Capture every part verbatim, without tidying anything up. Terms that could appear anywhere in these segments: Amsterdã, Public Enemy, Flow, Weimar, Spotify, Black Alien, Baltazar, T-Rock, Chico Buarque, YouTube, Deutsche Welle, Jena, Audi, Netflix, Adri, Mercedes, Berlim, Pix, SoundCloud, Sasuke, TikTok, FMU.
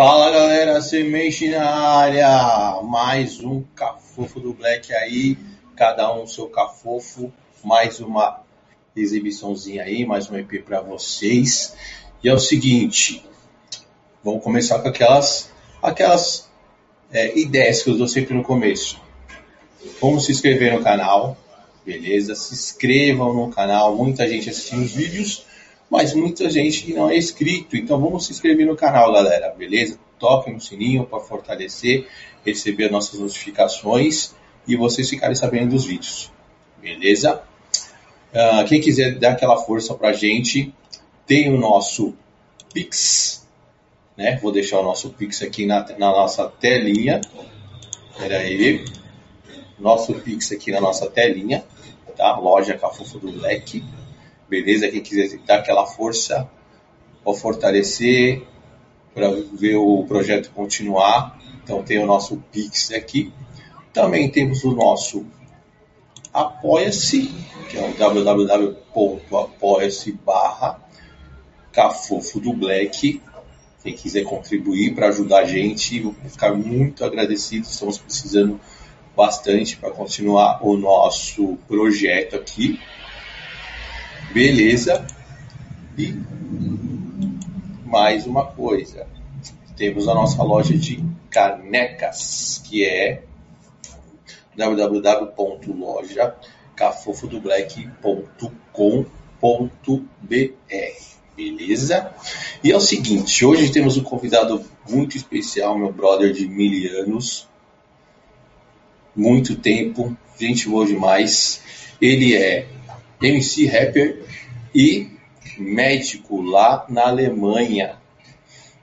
Fala galera, se mexe na área, mais um Cafofo do Black aí, cada um seu Cafofo, mais uma exibiçãozinha aí, mais um E P pra vocês. E é o seguinte, vamos começar com aquelas, aquelas é, ideias que eu dou sempre no começo. Vamos se inscrever no canal, beleza? Se inscrevam no canal, muita gente assistindo os vídeos, mas muita gente não é inscrito, então vamos se inscrever no canal, galera, beleza? Toquem no sininho para fortalecer, receber as nossas notificações e vocês ficarem sabendo dos vídeos, beleza? Uh, quem quiser dar aquela força para a gente, tem o nosso Pix, né? Vou deixar o nosso Pix aqui na, na nossa telinha, espera aí, nosso Pix aqui na nossa telinha, tá? Loja Cafofo do Black. Beleza? Quem quiser dar aquela força para fortalecer, para ver o projeto continuar, então tem o nosso Pix aqui. Também temos o nosso Apoia-se, que é o w w w ponto apoia ponto se barra Cafofo do Black. Quem quiser contribuir para ajudar a gente, vou ficar muito agradecido. Estamos precisando bastante para continuar o nosso projeto aqui. Beleza, e mais uma coisa, temos a nossa loja de canecas, que é w w w ponto loja cafofo do black ponto com ponto b r, beleza? E é o seguinte, hoje temos um convidado muito especial, meu brother de mil anos, muito tempo, gente boa demais, ele é M C, rapper e médico lá na Alemanha.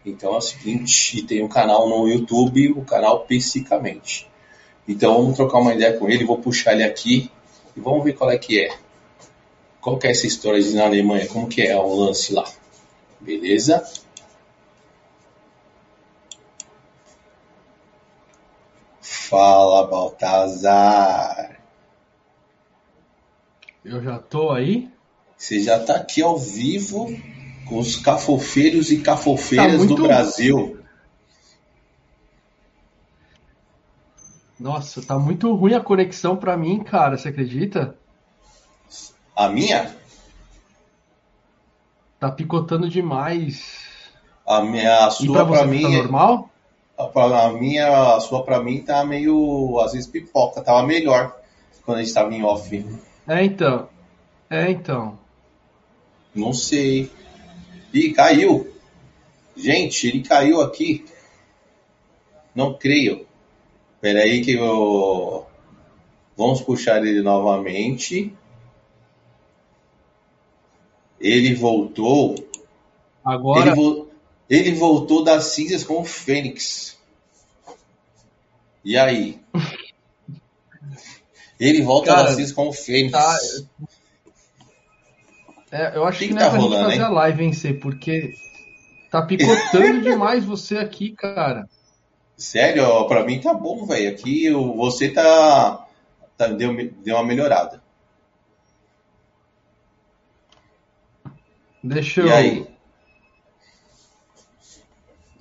Então é o seguinte, tem um canal no YouTube, o canal Psicamente. Então vamos trocar uma ideia com ele, vou puxar ele aqui e vamos ver qual é que é. Qual que é essa história de na Alemanha, como que é o lance lá. Beleza? Fala, Baltazar. Eu já tô aí? Você já tá aqui ao vivo com os cafofeiros e cafofeiras tá muito... do Brasil. Nossa, tá muito ruim a conexão pra mim, cara, você acredita? A minha? Tá picotando demais. A minha, a sua e pra, você, pra mim... Tá normal? A minha, a sua pra mim tá meio... Às vezes pipoca, tava melhor quando a gente tava em off. É, então. É, então. Não sei. Ih, caiu. Gente, ele caiu aqui. Não creio. Espera aí que eu... Vamos puxar ele novamente. Ele voltou. Agora... Ele, vo... ele voltou das cinzas com o Fênix. E aí? Ele volta a Assis com o Fênix. Tá... É, eu acho que, que não é tá pra rolando, gente fazer hein? A live, hein, C, porque tá picotando demais você aqui, cara. Sério, pra mim tá bom, velho. Aqui você tá... tá deu, deu uma melhorada. Deixa eu... E aí?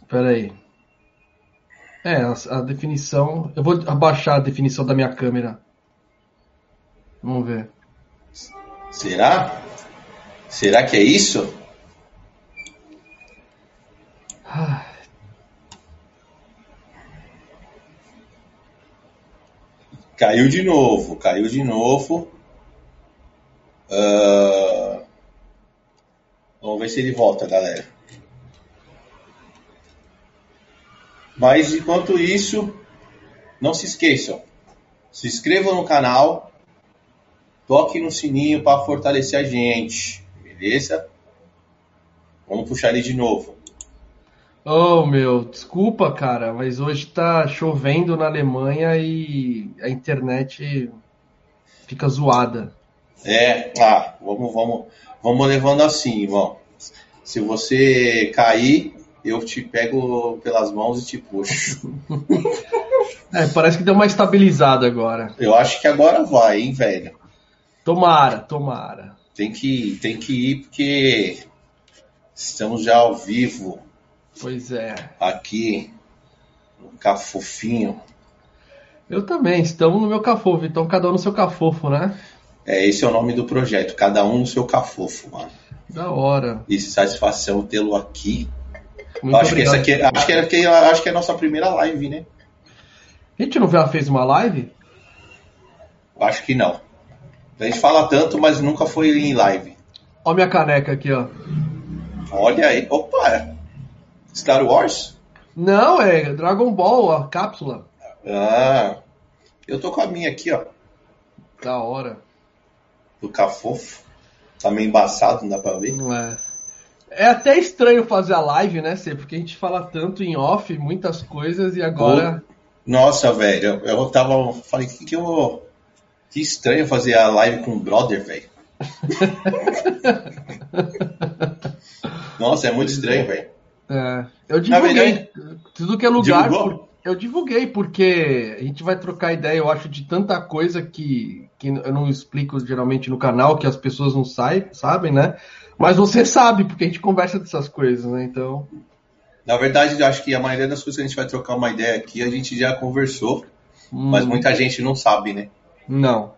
Pera aí. É, a, a definição... Eu vou abaixar a definição da minha câmera. Vamos ver. Será? Será que é isso? Ah. Caiu de novo, caiu de novo. Uh... Vamos ver se ele volta, galera. Mas enquanto isso, não se esqueçam. Se inscrevam no canal. Toque no sininho para fortalecer a gente, beleza? Vamos puxar ele de novo. Oh, meu, desculpa, cara, mas hoje tá chovendo na Alemanha e a internet fica zoada. É, ah, vamos, vamos, vamos levando assim, vamos. Se você cair, eu te pego pelas mãos e te puxo. É, parece que deu uma estabilizada agora. Eu acho que agora vai, hein, velho? Tomara, tomara. Tem que, tem que ir porque estamos já ao vivo. Pois é. Aqui, no cafofinho. Eu também, estamos no meu cafofo, então cada um no seu cafofo, né? É, esse é o nome do projeto, cada um no seu cafofo, mano. Da hora. E satisfação tê-lo aqui. Muito acho, que essa aqui é, acho, que é, que, acho que é a nossa primeira live, né? A gente não fez uma live? Acho que não. A gente fala tanto, mas nunca foi em live. Olha minha caneca aqui, ó. Olha aí. Opa! Star Wars? Não, é Dragon Ball, a cápsula. Ah, eu tô com a minha aqui, ó. Da hora. Do cafofo. Tá meio embaçado, não dá pra ver. Não é. É até estranho fazer a live, né, Cê? Porque a gente fala tanto em off, muitas coisas, e agora... Bom, nossa, velho, eu, eu tava... Falei, que que eu... Que estranho fazer a live com o brother, velho. Nossa, é muito estranho, velho. É, eu divulguei, verdade, tudo que é lugar, por, eu divulguei, porque a gente vai trocar ideia, eu acho, de tanta coisa que, que eu não explico geralmente no canal, que as pessoas não saem, sabem, né? Mas você sabe, porque a gente conversa dessas coisas, né? Então... Na verdade, eu acho que a maioria das coisas que a gente vai trocar uma ideia aqui, a gente já conversou, hum. mas muita gente não sabe, né? Não.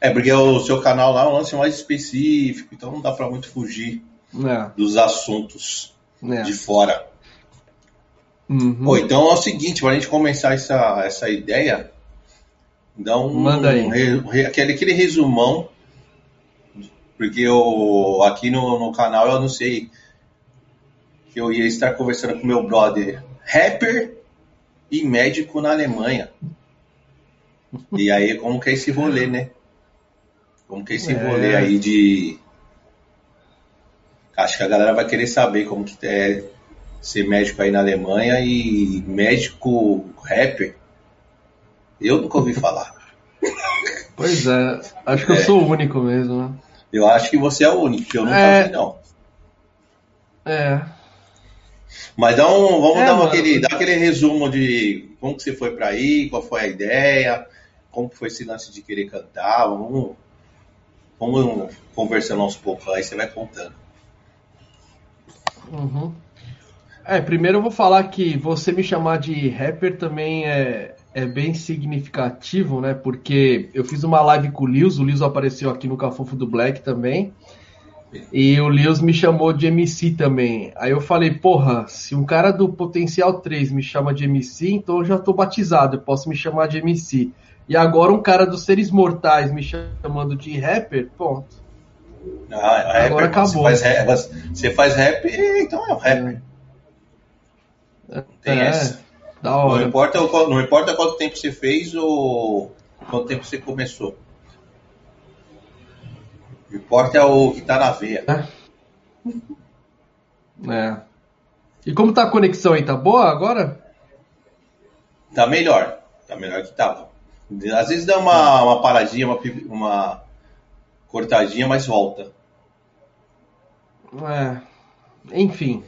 É, porque o seu canal lá é um lance mais específico, então não dá pra muito fugir. É. Dos assuntos é. de fora. Uhum. Pô, então é o seguinte, pra gente começar essa, essa ideia, dá um, Manda aí. um re, aquele, aquele resumão, porque eu aqui no, no canal eu anunciei que eu ia estar conversando com meu brother rapper e médico na Alemanha. E aí, como que é esse rolê, né? Como que é esse é. rolê aí de... Acho que a galera vai querer saber como que é ser médico aí na Alemanha e médico rapper. Eu nunca ouvi falar. Pois é, acho que é. eu sou o único mesmo, né? Eu acho que você é o único, que eu nunca é... ouvi, não. É. Mas dá um, vamos é, dar, uma, aquele, dar aquele resumo de como que você foi pra aí, qual foi a ideia, como que foi esse lance de querer cantar. Vamos, vamos conversando aos poucos, aí você vai contando. Uhum. É, primeiro eu vou falar que você me chamar de rapper também é, é bem significativo, né? Porque eu fiz uma live com o Lewis, o Lewis apareceu aqui no Cafofo do Black também, e o Lewis me chamou de M C também. Aí eu falei, porra, se um cara do Potencial três me chama de M C, então eu já tô batizado, eu posso me chamar de M C. E agora um cara dos Seres Mortais me chamando de rapper, ponto. Ah, é agora rapper, acabou. Você faz, você faz rap, então é um rapper. É. Não tem é, essa. Da hora. Não importa, não importa quanto tempo você fez ou quanto tempo você começou. O que importa é o que tá na veia. É. É. E como tá a conexão aí? Tá boa agora? Tá melhor. Tá melhor que tava. Às vezes dá uma, uma paradinha, uma... uma... cortadinha, mas volta. É, enfim,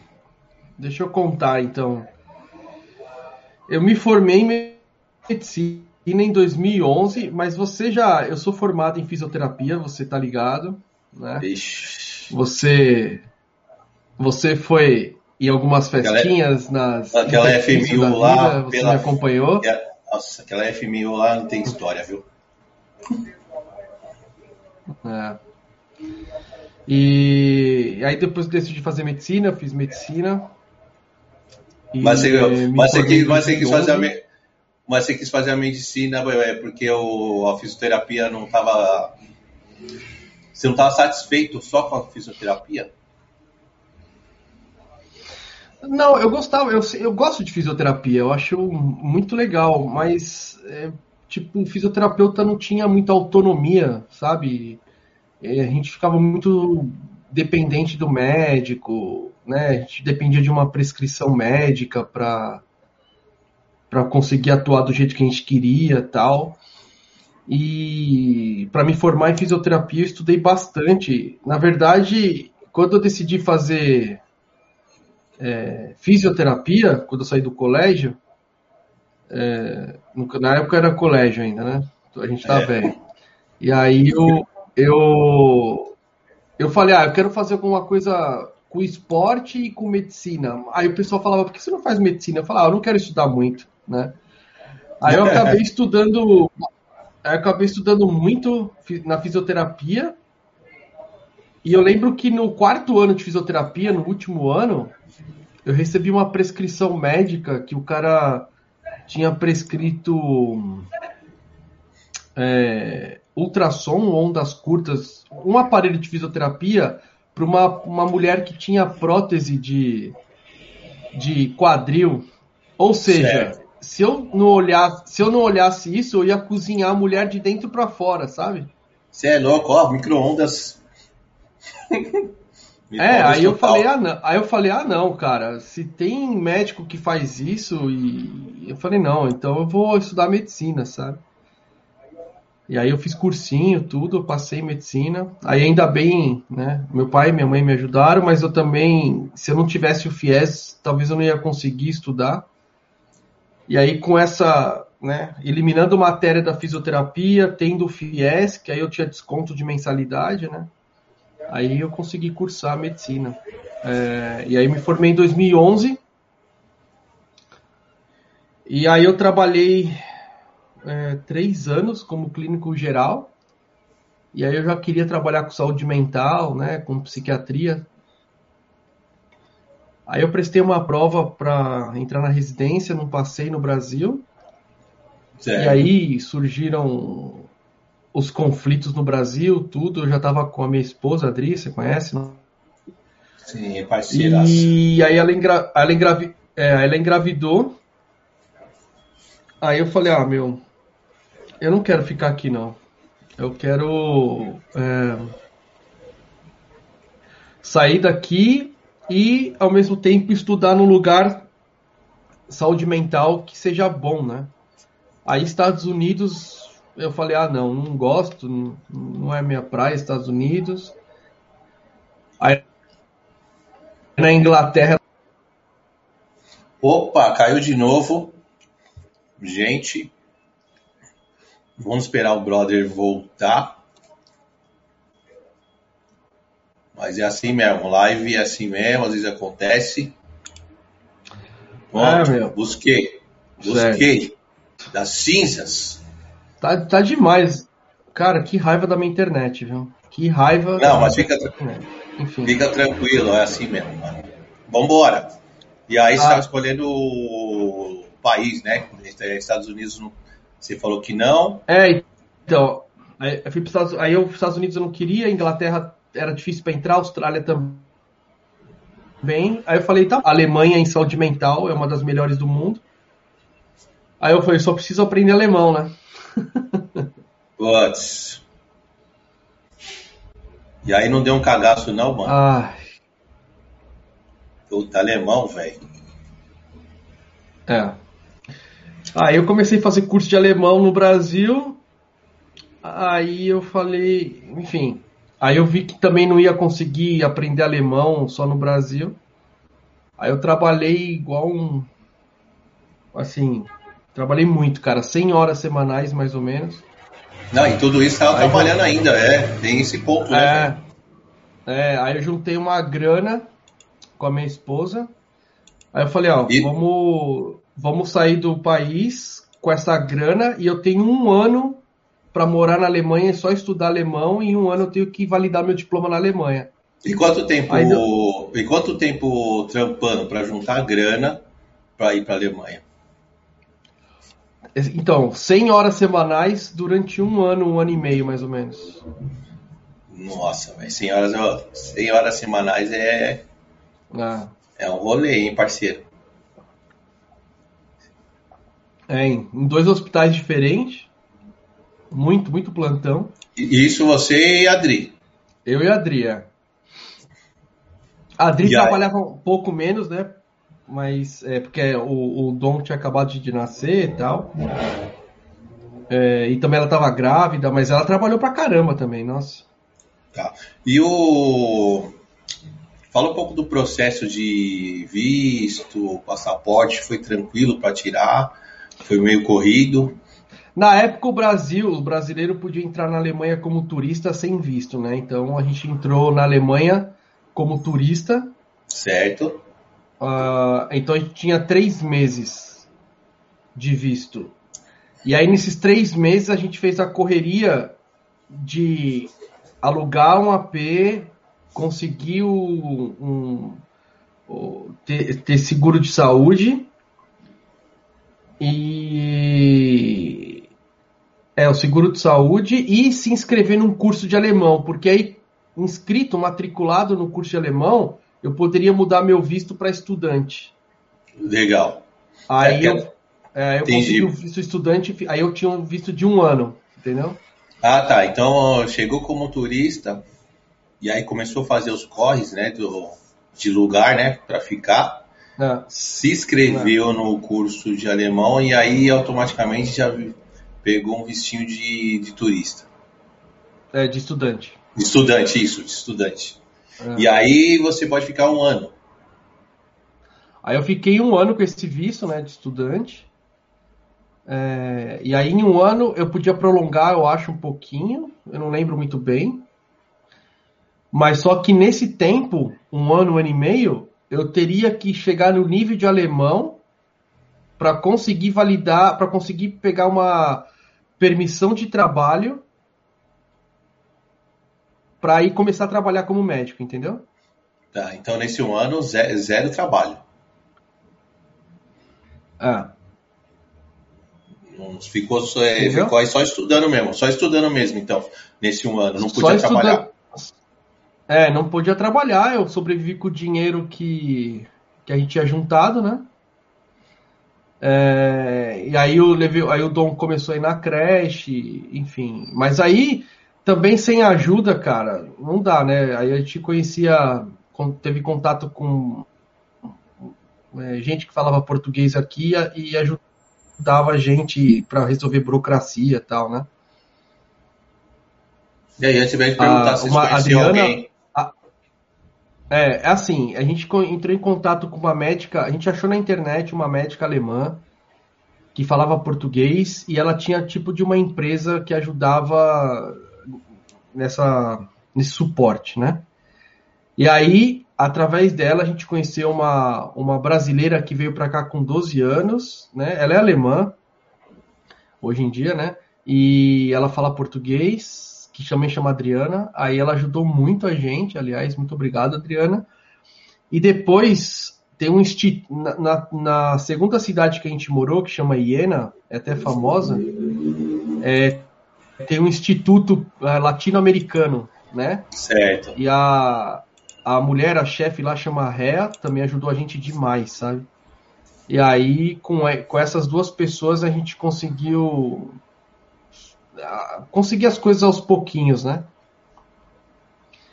deixa eu contar então. Eu me formei em medicina em dois mil e onze, mas você já... Eu sou formado em fisioterapia, você tá ligado, né? Ixi. Você... Você foi em algumas festinhas aquela, nas... Aquela F M U lá... Vida, você pela, me acompanhou. Nossa, aquela F M U lá não tem história, viu? É. E aí depois decidi fazer medicina, eu fiz medicina. Mas você, mas, você quis, mas, você quis fazer a, mas você quis fazer a medicina porque o, a fisioterapia não estava... Você não estava satisfeito só com a fisioterapia? Não, eu gostava, eu, eu gosto de fisioterapia, eu acho muito legal, mas... É, tipo, o fisioterapeuta não tinha muita autonomia, sabe? A gente ficava muito dependente do médico, né? A gente dependia de uma prescrição médica para para conseguir atuar do jeito que a gente queria e tal. E para me formar em fisioterapia, eu estudei bastante. Na verdade, quando eu decidi fazer é, fisioterapia, quando eu saí do colégio, É, na época era colégio ainda, né? A gente tá é. velho. E aí eu, eu eu falei, ah, eu quero fazer alguma coisa com esporte e com medicina. Aí o pessoal falava, por que você não faz medicina? Eu falava, ah, eu não quero estudar muito, né? Aí eu acabei estudando, eu acabei estudando muito na fisioterapia. E eu lembro que no quarto ano de fisioterapia, no último ano, eu recebi uma prescrição médica que o cara tinha prescrito é, ultrassom, ondas curtas, um aparelho de fisioterapia para uma, uma mulher que tinha prótese de, de quadril. Ou seja, se eu, não olhasse, se eu não olhasse isso, eu ia cozinhar a mulher de dentro para fora, sabe? Você é louco, ó, micro-ondas... é, aí eu, falei, ah, não, aí eu falei, ah não, cara, se tem médico que faz isso, e eu falei, não, então eu vou estudar medicina, sabe? E aí eu fiz cursinho, tudo, eu passei em medicina, aí ainda bem, né, meu pai e minha mãe me ajudaram, mas eu também, se eu não tivesse o FIES, talvez eu não ia conseguir estudar, e aí com essa, né, eliminando matéria da fisioterapia, tendo o FIES, que aí eu tinha desconto de mensalidade, né? Aí eu consegui cursar medicina. É, e aí me formei em dois mil e onze. E aí eu trabalhei é, três anos como clínico geral. E aí eu já queria trabalhar com saúde mental, né, com psiquiatria. Aí eu prestei uma prova para entrar na residência, não passei no Brasil. Sério? E aí surgiram... os conflitos no Brasil, tudo. Eu já estava com a minha esposa, Adri, você conhece, não? Sim, é parceira. E aí ela, engra... ela, engravi... é, ela engravidou. Aí eu falei, ah, meu, eu não quero ficar aqui, não. Eu quero é... sair daqui e, ao mesmo tempo, estudar num lugar saúde mental que seja bom, né? Aí, Estados Unidos... eu falei, ah, não, não gosto, não é minha praia, Estados Unidos. Aí, na Inglaterra... Opa, caiu de novo. Gente, vamos esperar o brother voltar. Mas é assim mesmo, live é assim mesmo, às vezes acontece. Bom, ah, meu. busquei, busquei Sério? das cinzas... Tá, tá demais. Cara, que raiva da minha internet, viu? Que raiva... Não, mas fica, Enfim. fica tranquilo, é assim mesmo, mano. Vambora. E aí ah. você estava escolhendo o país, né? Estados Unidos, você falou que não. É, então... Aí eu fui para Estados, aí eu, Estados Unidos eu não queria, Inglaterra era difícil para entrar, Austrália também. Aí eu falei, tá, a Alemanha em saúde mental é uma das melhores do mundo. Aí eu falei, só preciso aprender alemão, né? Putz. E aí não deu um cagaço não, mano? Ai. Puta, alemão, velho. É. Aí eu comecei a fazer curso de alemão no Brasil. Aí eu falei, enfim, aí eu vi que também não ia conseguir aprender alemão só no Brasil. Aí eu trabalhei igual um, assim, trabalhei muito, cara, cem horas semanais, mais ou menos. Não, e tudo isso estava trabalhando eu... ainda, é, tem esse ponto, né? É, é, aí eu juntei uma grana com a minha esposa, aí eu falei, ó, e... vamos, vamos sair do país com essa grana, e eu tenho um ano para morar na Alemanha e só estudar alemão, e em um ano eu tenho que validar meu diploma na Alemanha. E quanto tempo, aí, e quanto tempo trampando para juntar grana para ir para a Alemanha? Então, cem horas semanais durante um ano, um ano e meio, mais ou menos. Nossa, velho, cem horas semanais é... Ah. É um rolê, hein, parceiro? É, em dois hospitais diferentes. Muito, muito plantão. E isso você e a Adri? Eu e a Adri, é. A Adri e trabalhava aí? Um pouco menos, né? Mas é porque o, o Dom tinha acabado de nascer e tal. É, e também ela tava grávida, mas ela trabalhou pra caramba também, nossa. Tá. E o. Fala um pouco do processo de visto, passaporte, foi tranquilo pra tirar? Foi meio corrido? Na época o Brasil, o brasileiro podia entrar na Alemanha como turista sem visto, né? Então a gente entrou na Alemanha como turista. Certo. Uh, então a gente tinha três meses de visto. E aí nesses três meses a gente fez a correria de alugar um A P, conseguir um, um, um, ter, ter seguro de saúde e é o seguro de saúde e se inscrever num curso de alemão, porque aí inscrito, matriculado no curso de alemão, eu poderia mudar meu visto para estudante. Legal. Aí é eu, é, eu consegui o visto estudante, aí eu tinha um visto de um ano, entendeu? Ah, tá. Então, chegou como turista e aí começou a fazer os corres, né, do, de lugar, né, para ficar. Ah. Se inscreveu ah. no curso de alemão e aí automaticamente já pegou um vistinho de, de turista. É, de estudante. De estudante, isso, de estudante. Ah. E aí você pode ficar um ano. Aí eu fiquei um ano com esse visto, né, de estudante. É, e aí em um ano eu podia prolongar, eu acho, um pouquinho, eu não lembro muito bem, mas só que nesse tempo, um ano, um ano e meio, eu teria que chegar no nível de alemão para conseguir validar, para conseguir pegar uma permissão de trabalho para ir começar a trabalhar como médico, entendeu? Tá, então nesse um ano zero, zero trabalho. Ah. Ficou só, ficou aí só estudando mesmo, só estudando mesmo, então, nesse um ano. Não podia estuda... trabalhar. É, não podia trabalhar, eu sobrevivi com o dinheiro que, que a gente tinha juntado, né? É, e aí, eu levei, aí o Dom começou a ir na creche, enfim. Mas aí, também sem ajuda, cara, não dá, né? Aí a gente conhecia, teve contato com é, gente que falava português aqui e ajudava. Dava a gente para resolver burocracia e tal, né? E aí, antes de perguntar se conheceu alguém... A, é, assim, a gente entrou em contato com uma médica, a gente achou na internet uma médica alemã que falava português e ela tinha tipo de uma empresa que ajudava nessa, nesse suporte, né? E aí, através dela, a gente conheceu uma, uma brasileira que veio para cá com doze anos, né? Ela é alemã, hoje em dia, né? E ela fala português, que também chama Adriana. Aí ela ajudou muito a gente, aliás, muito obrigado, Adriana. E depois, tem um instituto, na, na, na segunda cidade que a gente morou, que chama Jena, é até famosa, é, tem um instituto é, latino-americano, né? Certo. E a... A mulher, a chefe lá, chama Réa, também ajudou a gente demais, sabe? E aí, com, com essas duas pessoas, a gente conseguiu... Conseguir as coisas aos pouquinhos, né?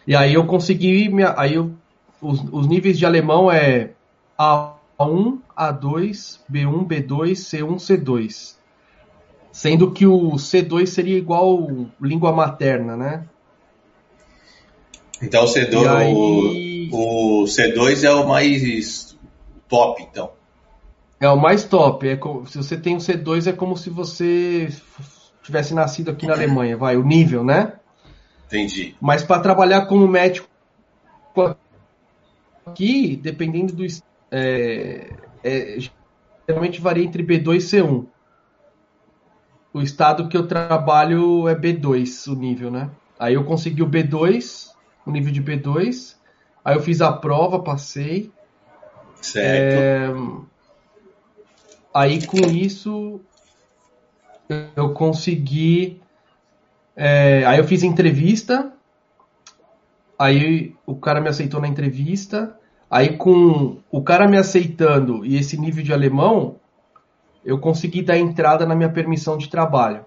E aí eu consegui... Minha, aí eu, os, os níveis de alemão é A um, A dois, B um, B dois, C um, C dois. Sendo que o C dois seria igual língua materna, né? Então o C dois, aí... o, o C dois é o mais top, então. É o mais top. É como, se você tem o C dois, é como se você tivesse nascido aqui na Alemanha, vai, o nível, né? Entendi. Mas para trabalhar como médico aqui, dependendo do... É, é, geralmente varia entre B dois e C um. O estado que eu trabalho é B dois, o nível, né? Aí eu consegui o B dois... o nível de B dois, aí eu fiz a prova, passei. Certo. É... Aí com isso eu consegui. É... Aí eu fiz entrevista, aí o cara me aceitou na entrevista, aí com o cara me aceitando e esse nível de alemão, eu consegui dar entrada na minha permissão de trabalho.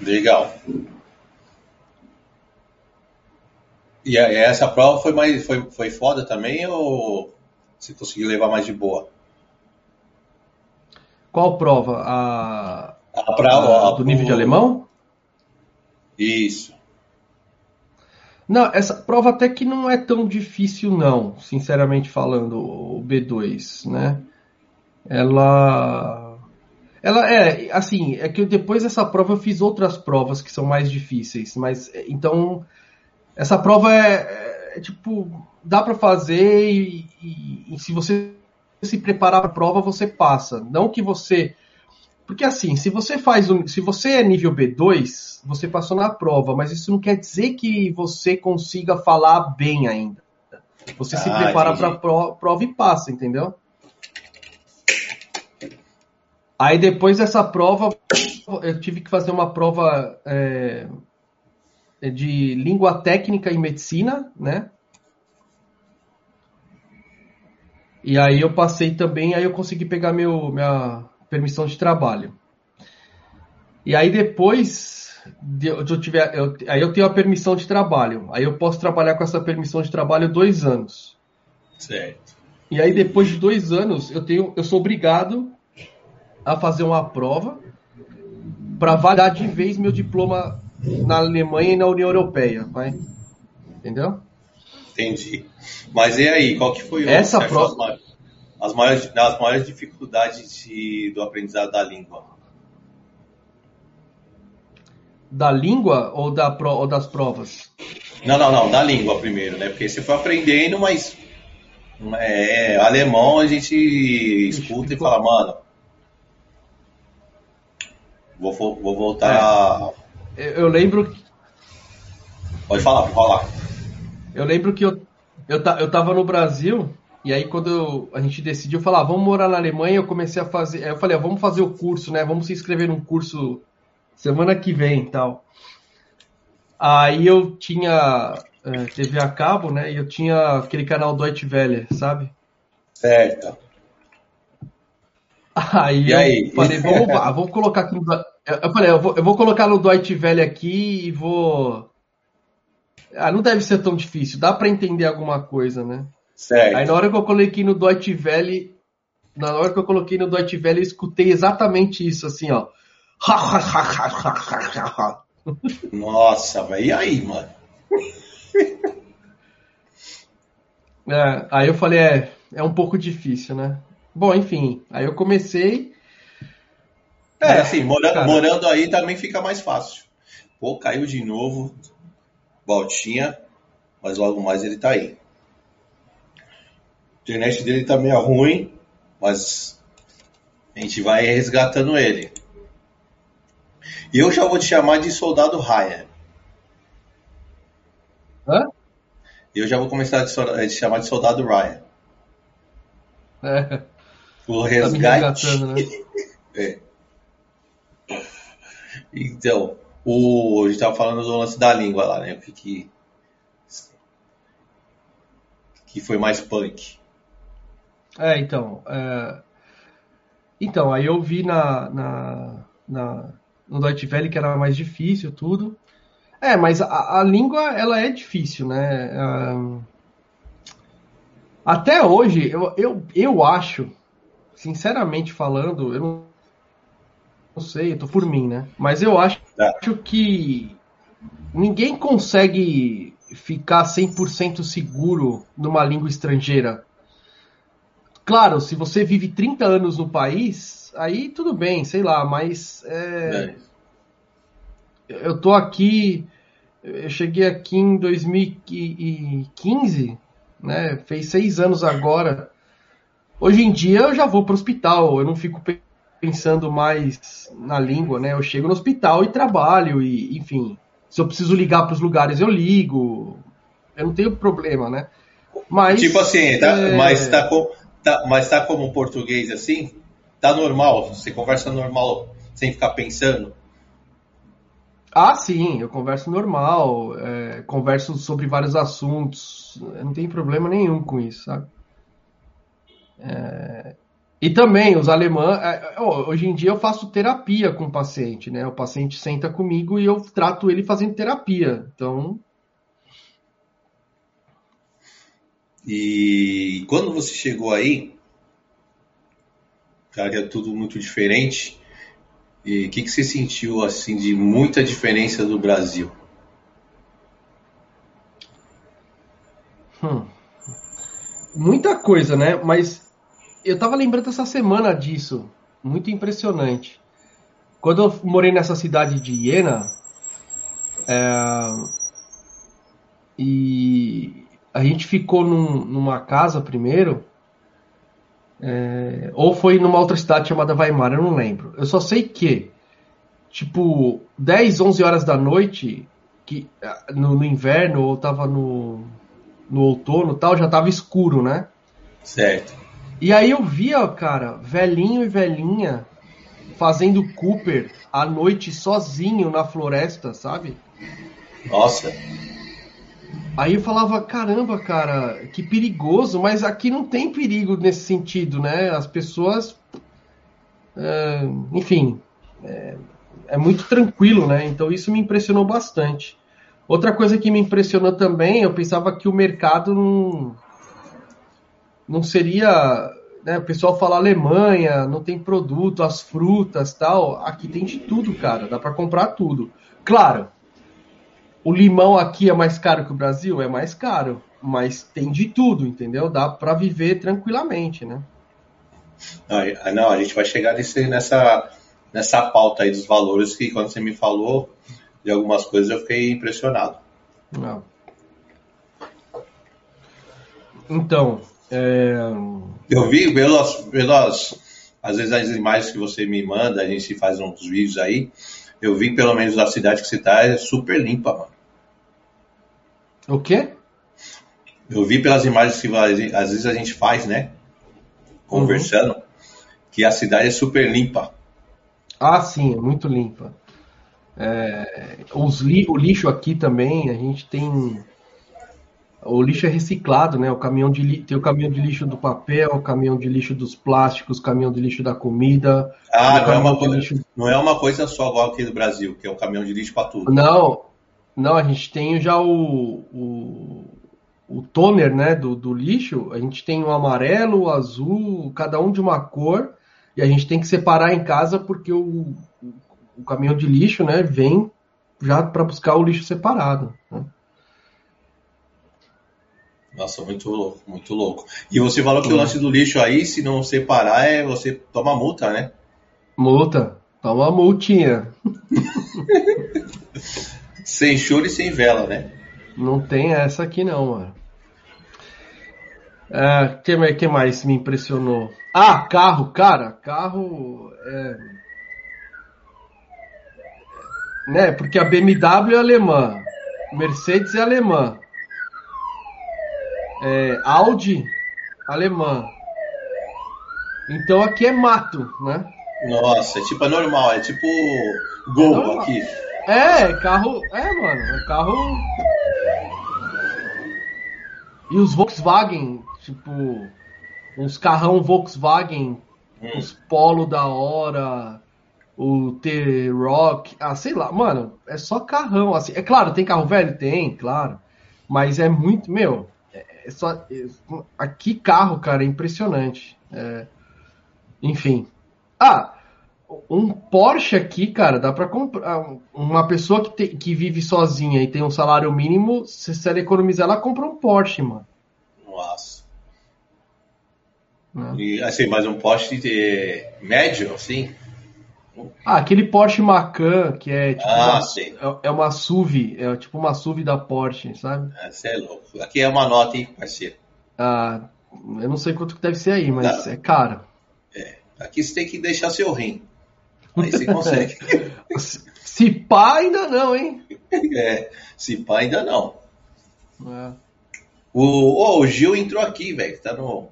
Legal. E essa prova foi, mais, foi, foi foda também ou você conseguiu levar mais de boa? Qual prova? A, a prova a, do nível de alemão? Isso. Não, essa prova até que não é tão difícil não, sinceramente falando, o B dois, né? Ela... Ela é, assim, é que depois dessa prova eu fiz outras provas que são mais difíceis, mas então... Essa prova é, é, tipo, dá para fazer e, e, e se você se preparar para a prova, você passa. Não que você... Porque assim, se você faz um, se você é nível B dois, você passou na prova, mas isso não quer dizer que você consiga falar bem ainda. Você ah, se prepara para a prova e passa, entendeu? Aí depois dessa prova, eu tive que fazer uma prova é, de língua técnica e medicina, né? E aí eu passei também, aí eu consegui pegar meu, minha permissão de trabalho. E aí depois, de, eu tiver, eu, aí eu tenho a permissão de trabalho. Aí eu posso trabalhar com essa permissão de trabalho dois anos. Certo. E aí depois de dois anos, eu, tenho, eu sou obrigado a fazer uma prova para validar de vez meu diploma na Alemanha e na União Europeia. Vai? Entendeu? Entendi. Mas e aí, qual que foi o... Essa prova... As maiores, as maiores dificuldades de, do aprendizado da língua? Da língua ou, da pro, ou das provas? Não, não, não. Da língua primeiro, né? Porque você foi aprendendo, mas é, alemão a gente escuta e fala, mano, vou, vou voltar... É, a... Eu lembro... Que... Pode falar, pode falar. Eu lembro que eu, eu, eu tava no Brasil... E aí, quando eu, a gente decidiu falar, ah, vamos morar na Alemanha, eu comecei a fazer... Aí eu falei, ah, vamos fazer o curso, né? Vamos se inscrever num curso semana que vem e tal. Aí eu tinha é, T V a cabo, né? E eu tinha aquele canal Deutsche Welle, sabe? Certo. Aí e eu aí? falei, vamos lá, vamos colocar aqui no... Eu falei, eu vou, eu vou colocar no Deutsche Welle aqui e vou... Ah, não deve ser tão difícil, dá pra entender alguma coisa, né? Certo. Aí na hora que eu coloquei no Deutsche Welle, na hora que eu coloquei no Deutsche Welle, eu escutei exatamente isso, assim, ó. Nossa, velho, e aí, mano? É, aí eu falei, é, é um pouco difícil, né? Bom, enfim, aí eu comecei... É, assim, morando, morando aí também fica mais fácil. Pô, caiu de novo, voltinha, mas logo mais ele tá aí. A internet dele tá meio ruim, mas a gente vai resgatando ele. E eu já vou te chamar de soldado Ryan. Hã? Eu já vou começar a te chamar de soldado Ryan. É. O resgate. Tá me resgatando, né? É. Então, o... a gente tava falando do lance da língua lá, né? O que que, que foi mais punk. É, então, é... então, aí eu vi na, na, na, no Deutsche Welle que era mais difícil tudo. É, mas a, a língua, ela é difícil, né? É... Até hoje, eu, eu, eu acho, sinceramente falando, eu não, não sei, eu tô por mim, né? Mas eu acho, acho que ninguém consegue ficar cem por cento seguro numa língua estrangeira. Claro, se você vive trinta anos no país, aí tudo bem, sei lá, mas é, é. eu tô aqui, eu cheguei aqui em dois mil e quinze, né, fez seis anos agora. Hoje em dia eu já vou pro hospital, eu não fico pensando mais na língua, né, eu chego no hospital e trabalho, e enfim, se eu preciso ligar pros lugares eu ligo, eu não tenho problema, né, mas... Tipo assim, tá, é, mas tá com... Tá, mas tá como português assim? Tá normal? Você conversa normal sem ficar pensando? Ah, sim. Eu converso normal. É, converso sobre vários assuntos. Eu não tenho problema nenhum com isso, sabe? É, e também, os alemães... Hoje em dia eu faço terapia com o paciente, né? O paciente senta comigo e eu trato ele fazendo terapia. Então... E quando você chegou aí, cara, é tudo muito diferente. E o que, que você sentiu, assim, de muita diferença do Brasil? Hum. Muita coisa, né? Mas eu tava lembrando essa semana disso. Muito impressionante. Quando eu morei nessa cidade de Jena, é... e... a gente ficou num, numa casa primeiro, é, ou foi numa outra cidade chamada Weimar, eu não lembro. Eu só sei que, tipo, dez, onze horas da noite, que, no, no inverno, ou tava no, no outono e tal, já tava escuro, né? Certo. E aí eu via, cara, velhinho e velhinha fazendo Cooper à noite sozinho na floresta, sabe? Nossa. Aí eu falava, caramba, cara, que perigoso, mas aqui não tem perigo nesse sentido, né? As pessoas, é, enfim, é, é muito tranquilo, né? Então isso me impressionou bastante. Outra coisa que me impressionou também, eu pensava que o mercado não, não seria... Né, o pessoal fala Alemanha, não tem produto, as frutas e tal. Aqui tem de tudo, cara, dá pra comprar tudo. Claro, o limão aqui é mais caro que o Brasil? É mais caro, mas tem de tudo, entendeu? Dá pra viver tranquilamente, né? Não, não, a gente vai chegar nesse, nessa, nessa pauta aí dos valores que quando você me falou de algumas coisas eu fiquei impressionado. Não. Então... É... Eu vi pelas, pelas às vezes as imagens que você me manda, a gente faz uns vídeos aí. Eu vi pelo menos a cidade que você tá é super limpa, mano. O quê? Eu vi pelas imagens que às vezes a gente faz, né? Conversando, uhum. Que a cidade é super limpa. Ah, sim, é muito limpa. É, os li- o lixo aqui também, a gente tem. O lixo é reciclado, né? O caminhão de li... Tem o caminhão de lixo do papel, o caminhão de lixo dos plásticos, o caminhão de lixo da comida. Ah, não é, uma coisa... lixo... não é uma coisa só igual aqui do Brasil, que é o caminhão de lixo para tudo. Não, não, a gente tem já o, o, o toner, né, do, do lixo. A gente tem o amarelo, o azul, cada um de uma cor. E a gente tem que separar em casa porque o, o caminhão de lixo, né, vem já para buscar o lixo separado, né? Nossa, muito louco, muito louco. E você falou que o lance do lixo aí, se não separar, é você toma multa, né? Multa, toma multinha. Sem choro e sem vela, né? Não tem essa aqui não, mano. O ah, que, que mais me impressionou? Ah, carro, cara, carro... É... Né? Porque a B M W é alemã, Mercedes é alemã. É, Audi, alemã. Então aqui é mato, né? Nossa, é tipo normal, é tipo Gol é aqui. É, carro... É, mano, é carro... E os Volkswagen, tipo... Uns carrão Volkswagen, hum. Os Polo da hora, o T-Rock... Ah, sei lá, mano, é só carrão, assim. É claro, tem carro velho? Tem, claro. Mas é muito, meu... É só, é, aqui carro, cara, é impressionante. É, enfim. Ah, um Porsche aqui, cara, dá pra comprar. Uma pessoa que, te, que vive sozinha e tem um salário mínimo, se, se ela economizar, ela compra um Porsche, mano. Nossa. É. E, assim, mas um Porsche de médio, assim? Ah, aquele Porsche Macan, que é tipo ah, uma, é, é uma S U V, é tipo uma S U V da Porsche, sabe? Você é louco. Aqui é uma nota, hein, parceiro? Ah, eu não sei quanto que deve ser aí, mas tá. É caro. É, aqui você tem que deixar seu rim. Aí você consegue. se, se pá, ainda não, hein? É, se pá, ainda não. É. O, oh, o Gil entrou aqui, velho, tá no,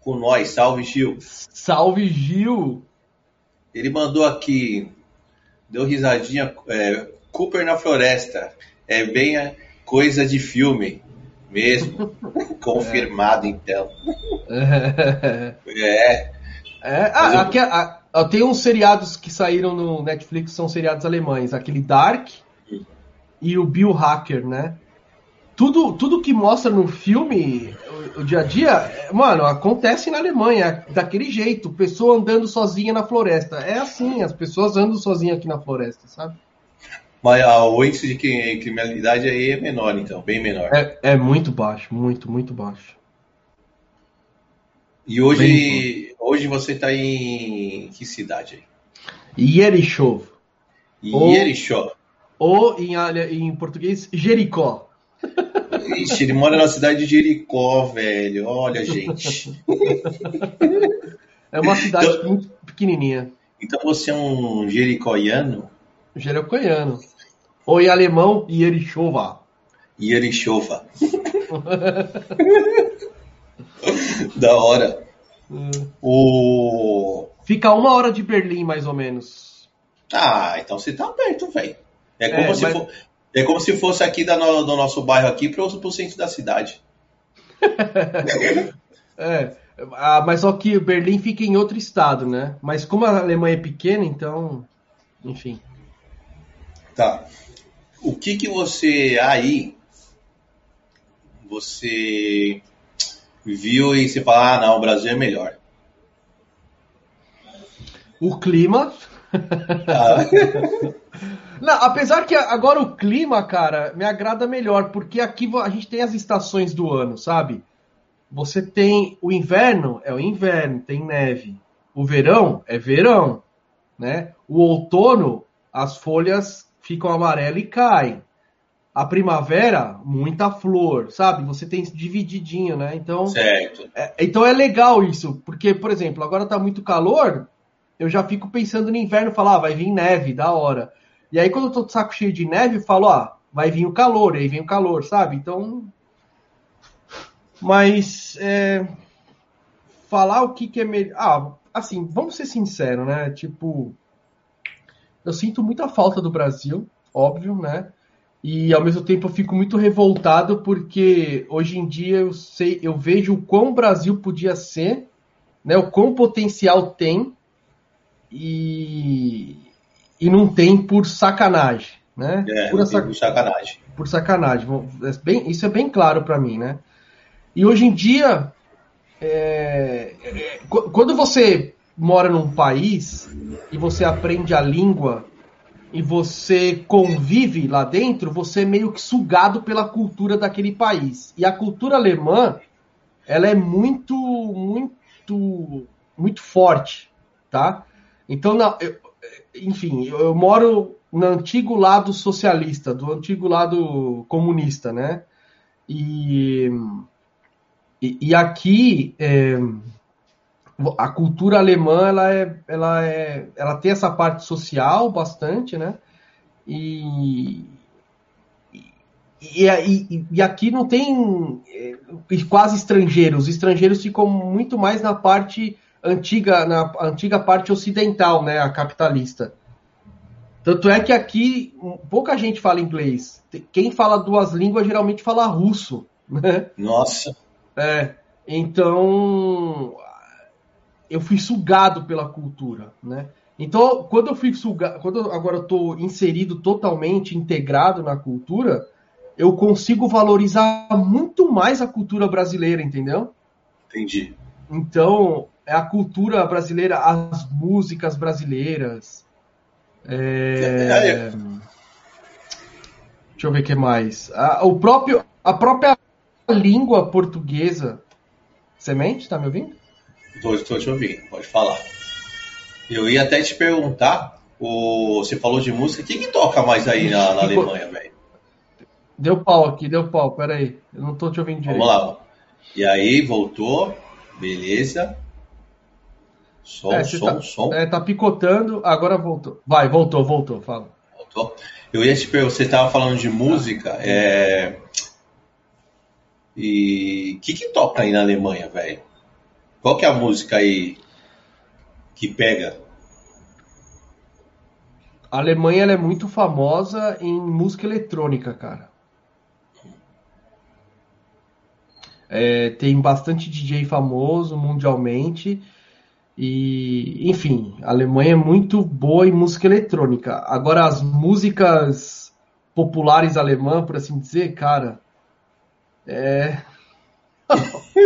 com nós. Salve, Gil. Salve, Gil. Ele mandou aqui, deu risadinha, é, Cooper na floresta, é bem coisa de filme mesmo, confirmado é. Então. É, é. é. Ah, eu... aqui, a, a, tem uns seriados que saíram no Netflix, são seriados alemães, aquele Dark hum. e o Bill Hacker, né? Tudo, tudo que mostra no filme, o, o dia a dia, mano, acontece na Alemanha, daquele jeito, pessoa andando sozinha na floresta. É assim, as pessoas andam sozinhas aqui na floresta, sabe? Mas a, o índice de criminalidade aí é menor, então, bem menor. É, é muito baixo, muito, muito baixo. E hoje, hoje você tá em que cidade aí? Jerichow. Jerichow. Ou, ou em, em português, Jerichow. Ixi, ele mora na cidade de Jerichow, velho. Olha, gente. É uma cidade então, muito pequenininha. Então você é um jericoiano? Jericoiano. Ou em alemão, Jerichowa. Jerichowa. Da hora. Hum. O... Fica uma hora de Berlim, mais ou menos. Ah, então você tá perto, velho. É, é, mas... for... é como se fosse aqui da no... do nosso bairro aqui pro, pro centro da cidade. É, ah, mas só que Berlim fica em outro estado, né? Mas como a Alemanha é pequena, então... Enfim. Tá. O que que você aí... Você... viu e você fala, ah, não, o Brasil é melhor. O clima. Ah. Não, apesar que agora o clima, cara, me agrada melhor, porque aqui a gente tem as estações do ano, sabe? Você tem o inverno, é o inverno, tem neve. O verão é verão, né? O outono, as folhas ficam amarelas e caem. A primavera, muita flor, sabe? Você tem divididinho, né? Então, certo. É, então é legal isso, porque, por exemplo, agora tá muito calor, eu já fico pensando no inverno, falar, ah, vai vir neve, da hora. E aí quando eu tô de saco cheio de neve, eu falo, ah, vai vir o calor, e aí vem o calor, sabe? Então, mas é... falar o que que é melhor... Ah, assim, vamos ser sinceros, né? Tipo, eu sinto muita falta do Brasil, óbvio, né? E, ao mesmo tempo, eu fico muito revoltado porque, hoje em dia, eu, sei, eu vejo o quão o Brasil podia ser, né, o quão potencial tem e, e não tem por sacanagem. Né? É, por, sac... por sacanagem. Por sacanagem. Bem, isso é bem claro para mim. Né? E, hoje em dia, é... quando você mora num país e você aprende a língua... e você convive lá dentro, você é meio que sugado pela cultura daquele país. E a cultura alemã, ela é muito, muito, muito forte, tá? Então, na, eu, enfim, eu, eu moro no antigo lado socialista, do antigo lado comunista, né? E, e, e aqui... É, a cultura alemã, ela, é, ela, é, ela tem essa parte social bastante, né? E, e, e, e aqui não tem quase estrangeiros. Os estrangeiros ficam muito mais na parte antiga, na antiga parte ocidental, né? A capitalista. Tanto é que aqui pouca gente fala inglês. Quem fala duas línguas geralmente fala russo, né? Nossa! É, então... eu fui sugado pela cultura, né? Então, quando eu fui sugado, quando eu, agora eu tô inserido totalmente, integrado na cultura, eu consigo valorizar muito mais a cultura brasileira, entendeu? Entendi. Então, é a cultura brasileira, as músicas brasileiras. É... Deixa eu ver o que mais. A, o próprio, a própria língua portuguesa. Semente, tá me ouvindo? Estou te ouvindo, pode falar. Eu ia até te perguntar, o, você falou de música, o que, que toca mais aí na, na Alemanha, velho? Deu pau aqui, deu pau, peraí, eu não estou te ouvindo direito. Vamos lá, e aí, voltou, beleza, som, é, som, tá, som. É, tá picotando, agora voltou, vai, voltou, voltou, fala. Voltou. Eu ia te perguntar, você estava falando de música, é... e o que, que toca aí na Alemanha, velho? Qual que é a música aí que pega? A Alemanha ela é muito famosa em música eletrônica, cara. É, tem bastante D J famoso mundialmente. E, enfim, a Alemanha é muito boa em música eletrônica. Agora, as músicas populares alemãs, por assim dizer, cara... É...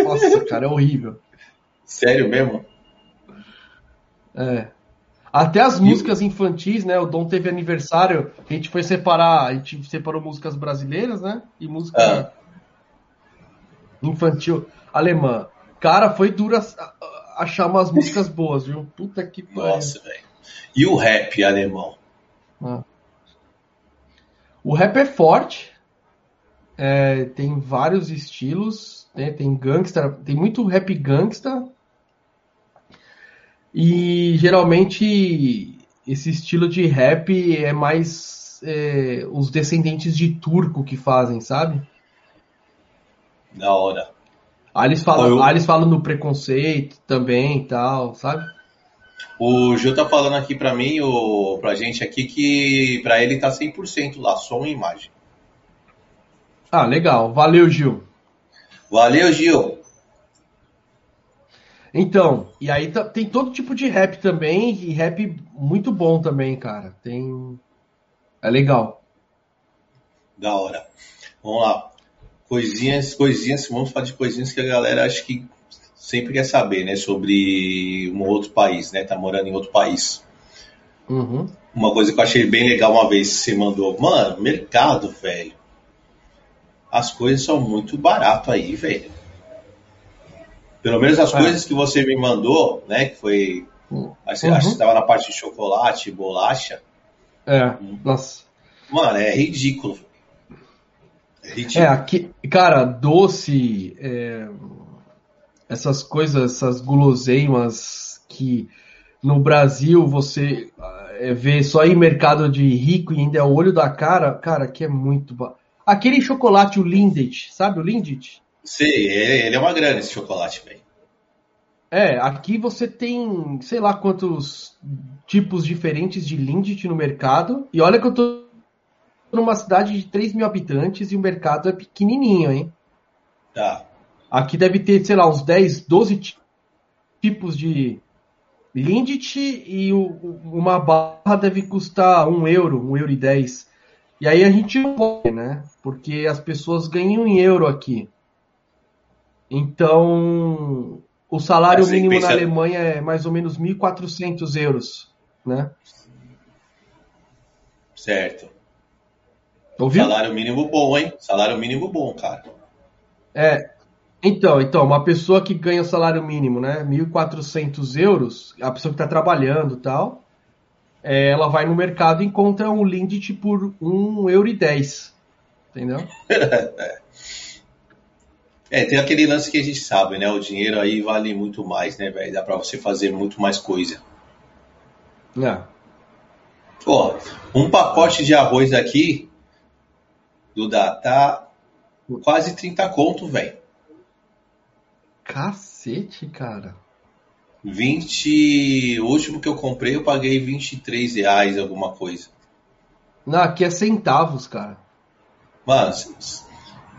Nossa, cara, é horrível. Sério mesmo? É. Até as músicas infantis, né? O Dom teve aniversário, a gente foi separar, a gente separou músicas brasileiras, né? E música ah. infantil alemã. Cara, foi duro achar umas músicas boas, viu? Puta que pariu. Nossa, velho. E o rap alemão? Ah. O rap é forte. é, tem vários estilos, né? Tem gangsta, tem muito rap gangsta. E geralmente esse estilo de rap é mais é, os descendentes de turco que fazem, sabe? Da hora. Aí eles falam, eu... aí eles falam no preconceito também e tal, sabe? O Gil tá falando aqui pra mim, o, pra gente aqui, que pra ele tá cem por cento lá, som e imagem. Ah, legal. Valeu, Gil. Valeu, Gil. Então, e aí t- tem todo tipo de rap também, e rap muito bom também, cara. Tem... É legal. Da hora. Vamos lá. Coisinhas, coisinhas, vamos falar de coisinhas que a galera acho que sempre quer saber, né? Sobre um outro país, né? Tá morando em outro país. Uhum. Uma coisa que eu achei bem legal uma vez, você mandou, mano, mercado, velho. As coisas são muito barato aí, velho. Pelo menos as é. coisas que você me mandou, né? Que foi. Uhum. Acho que você tava na parte de chocolate, bolacha. É, nossa. Mano, é ridículo. É ridículo. É, aqui, cara, doce. É... Essas coisas, essas guloseimas que no Brasil você vê só em mercado de rico e ainda é o olho da cara, cara, que é muito... Ba... Aquele chocolate, o Lindt, sabe o Lindt? Sim, ele é uma grana esse chocolate, velho. É, aqui você tem sei lá quantos tipos diferentes de Lindt no mercado e olha que eu tô numa cidade de três mil habitantes e o mercado é pequenininho, hein? Tá. Aqui deve ter, sei lá, uns dez, doze t- tipos de Lindt e o, uma barra deve custar um euro, um euro e dez. E aí a gente não pode, né? Porque as pessoas ganham em euro aqui. Então, o salário mínimo pensa... na Alemanha é mais ou menos mil e quatrocentos euros, né? Certo. Ouviu? Salário mínimo bom, hein? Salário mínimo bom, cara. É... Então, então, uma pessoa que ganha o salário mínimo, né, mil e quatrocentos euros, a pessoa que está trabalhando e tal, é, ela vai no mercado e encontra um Lindt por um euro e dez, entendeu? É, tem aquele lance que a gente sabe, né, o dinheiro aí vale muito mais, né, velho, dá para você fazer muito mais coisa. É. Ó, um pacote de arroz aqui, Duda, tá quase trinta conto, velho. Cacete, cara. vinte O último que eu comprei, eu paguei vinte e três reais, alguma coisa. Não, aqui é centavos, cara. Mano,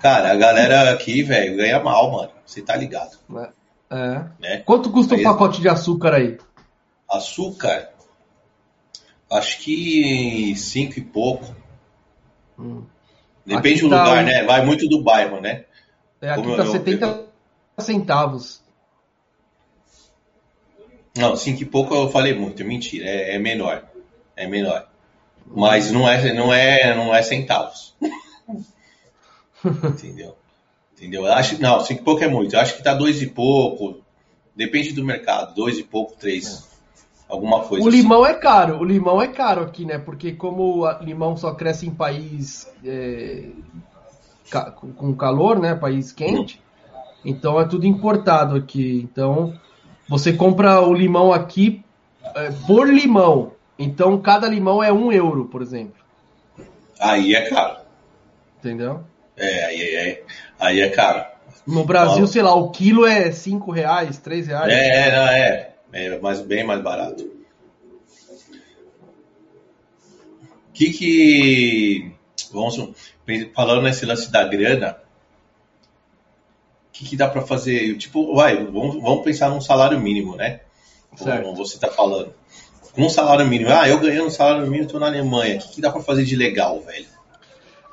cara, a galera aqui, velho, ganha mal, mano. Você tá ligado. É. É. Né? Quanto custa aí, um pacote de açúcar aí? Açúcar? Acho que cinco e pouco. Hum. Depende aqui do tá lugar, um... né? Vai muito do bairro, né? É, aqui como tá eu, setenta... Eu... centavos. Não, cinco e pouco eu falei muito, mentira, é, é menor, é menor, mas não é, não é, não é centavos, entendeu? Entendeu? Eu acho, não, cinco e pouco é muito, eu acho que tá dois e pouco, depende do mercado, dois e pouco, três, é. Alguma coisa. O assim. Limão é caro, o limão é caro aqui, né? Porque como o limão só cresce em país é, com calor, né? País quente. Hum. Então é tudo importado aqui. Então você compra o limão aqui é, por limão. Então cada limão é um euro, por exemplo. Aí é caro. Entendeu? É, aí é, aí é caro. No Brasil, então, sei lá, o quilo é cinco reais, três reais. É, não, é, é mais, bem mais barato. O que que... Vamos, falando nesse lance da grana... O que, que dá para fazer? Tipo, vai, vamos, vamos pensar num salário mínimo, né? Certo. Como você tá falando. Um salário mínimo. Ah, eu ganhei um salário mínimo, tô na Alemanha. O que, que dá para fazer de legal, velho?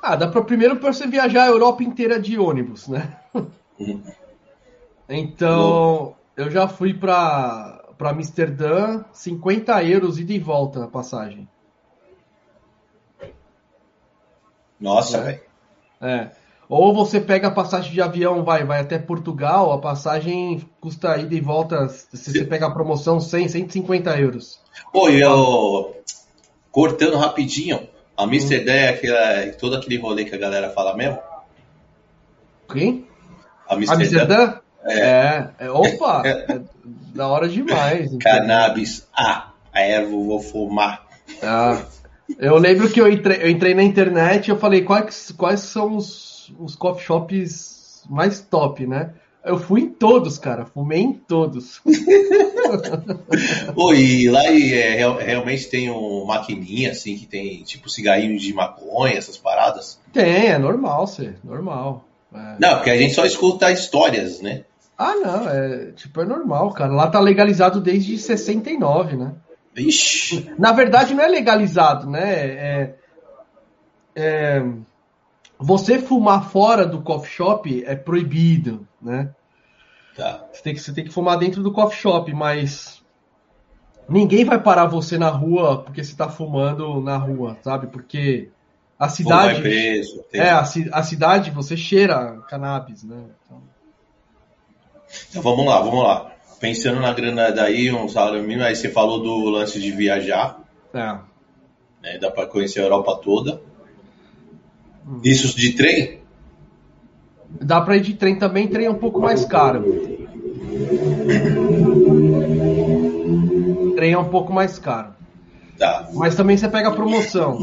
Ah, dá para primeiro para você viajar a Europa inteira de ônibus, né? Hum. Então, eu já fui para para Amsterdã, cinquenta euros ida e volta a passagem. Nossa, velho. É. Ou você pega a passagem de avião, vai, vai até Portugal, a passagem custa ida e volta, se você pega a promoção, cem, cento e cinquenta euros. Oi, eu... cortando rapidinho, a Amsterdã é aquela, todo aquele rolê que a galera fala mesmo? Quem? Amsterdã? É. é. Opa! É da hora demais. Então. Cannabis. Ah, a erva eu vou fumar. Ah. Eu lembro que eu entrei, eu entrei na internet e eu falei quais, quais são os, os coffee shops mais top, né? Eu fui em todos, cara. Fumei em todos. Oi, e lá é, realmente tem um maquininha, assim, que tem tipo cigarrinho de maconha, essas paradas? Tem, é normal, cê. Normal. É. Não, porque a gente só escuta histórias, né? Ah, não. É, tipo, é normal, cara. Lá tá legalizado desde sessenta e nove, né? Ixi. Na verdade, não é legalizado, né? É... é... Você fumar fora do coffee shop é proibido, né? Tá. Você tem que, você tem que fumar dentro do coffee shop, mas ninguém vai parar você na rua porque você tá fumando na rua, sabe? Porque a cidade... Pô, vai preso, tem... É, a, a cidade, você cheira cannabis, né? Então... então vamos lá, vamos lá. Pensando na grana daí, um salário mínimo, aí você falou do lance de viajar. É. Né? Dá pra conhecer a Europa toda. Isso de trem? Dá pra ir de trem também, trem é um pouco mais caro. Trem é um pouco mais caro. Tá. Mas também você pega a promoção.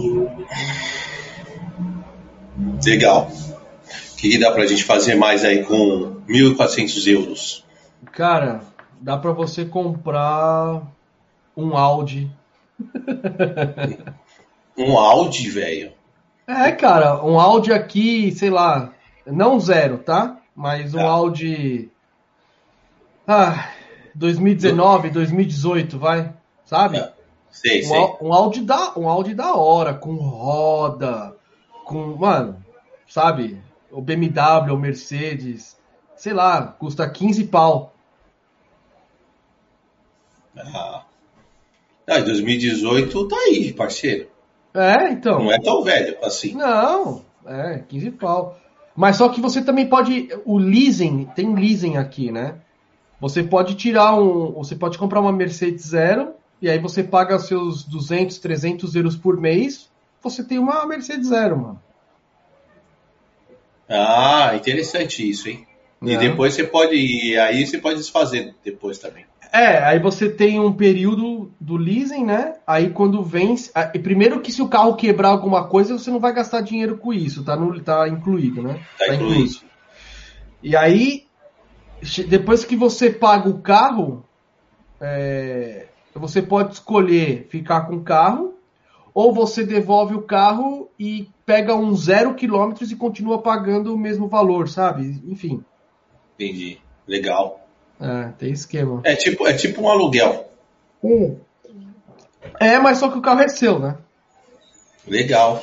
Legal. O que dá pra gente fazer mais aí com mil e quatrocentos euros? Cara, dá pra você comprar um Audi. Um Audi, velho? É, cara, um Audi aqui, sei lá, não zero, tá? Mas um tá. Audi ah, dois mil e dezenove, dois mil e dezoito, vai, sabe? É. Sei, um, sei. Um Audi, da, um Audi da hora, com roda, com, mano, sabe? O B M W, o Mercedes, sei lá, custa quinze pau. Ah, ah em dois mil e dezoito tá aí, parceiro. É, então. Não é tão velho assim. Não, é, quinze pau. Mas só que você também pode. O leasing, tem leasing aqui, né? Você pode tirar um. Você pode comprar uma Mercedes zero, e aí você paga seus duzentos, trezentos euros por mês. Você tem uma Mercedes zero, mano. Ah, interessante isso, hein? É. E depois você pode. E aí você pode desfazer depois também. É, aí você tem um período do leasing, né? Aí quando vence... Primeiro que se o carro quebrar alguma coisa, você não vai gastar dinheiro com isso. Tá, no, tá incluído, né? Tá, tá incluído. incluído. E aí, depois que você paga o carro, é, você pode escolher ficar com o carro, ou você devolve o carro e pega um zero quilômetros e continua pagando o mesmo valor, sabe? Enfim. Entendi. Legal. É, tem esquema. É tipo, é tipo um aluguel. Hum. É, mas só que o carro é seu, né? Legal.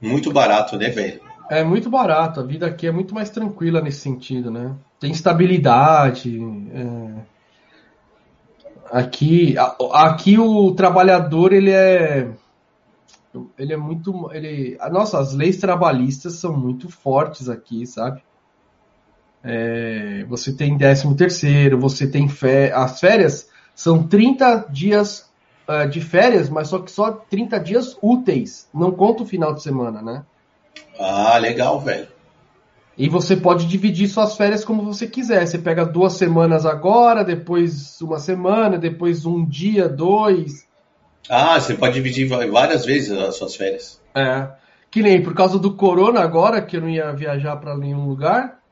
Muito barato, né, velho? É muito barato. A vida aqui é muito mais tranquila nesse sentido, né? Tem estabilidade. É... Aqui, aqui o trabalhador, ele é... Ele é muito... Ele... Nossa, as leis trabalhistas são muito fortes aqui, sabe? É, você tem décimo terceiro, você tem férias. As férias são trinta dias uh, de férias, mas só que só trinta dias úteis. Não conta o final de semana, né? Ah, legal, velho. E você pode dividir suas férias como você quiser. Você pega duas semanas agora, depois uma semana, depois um dia, dois. Ah, você pode dividir várias vezes as suas férias. É. Que nem por causa do corona agora, que eu não ia viajar para nenhum lugar...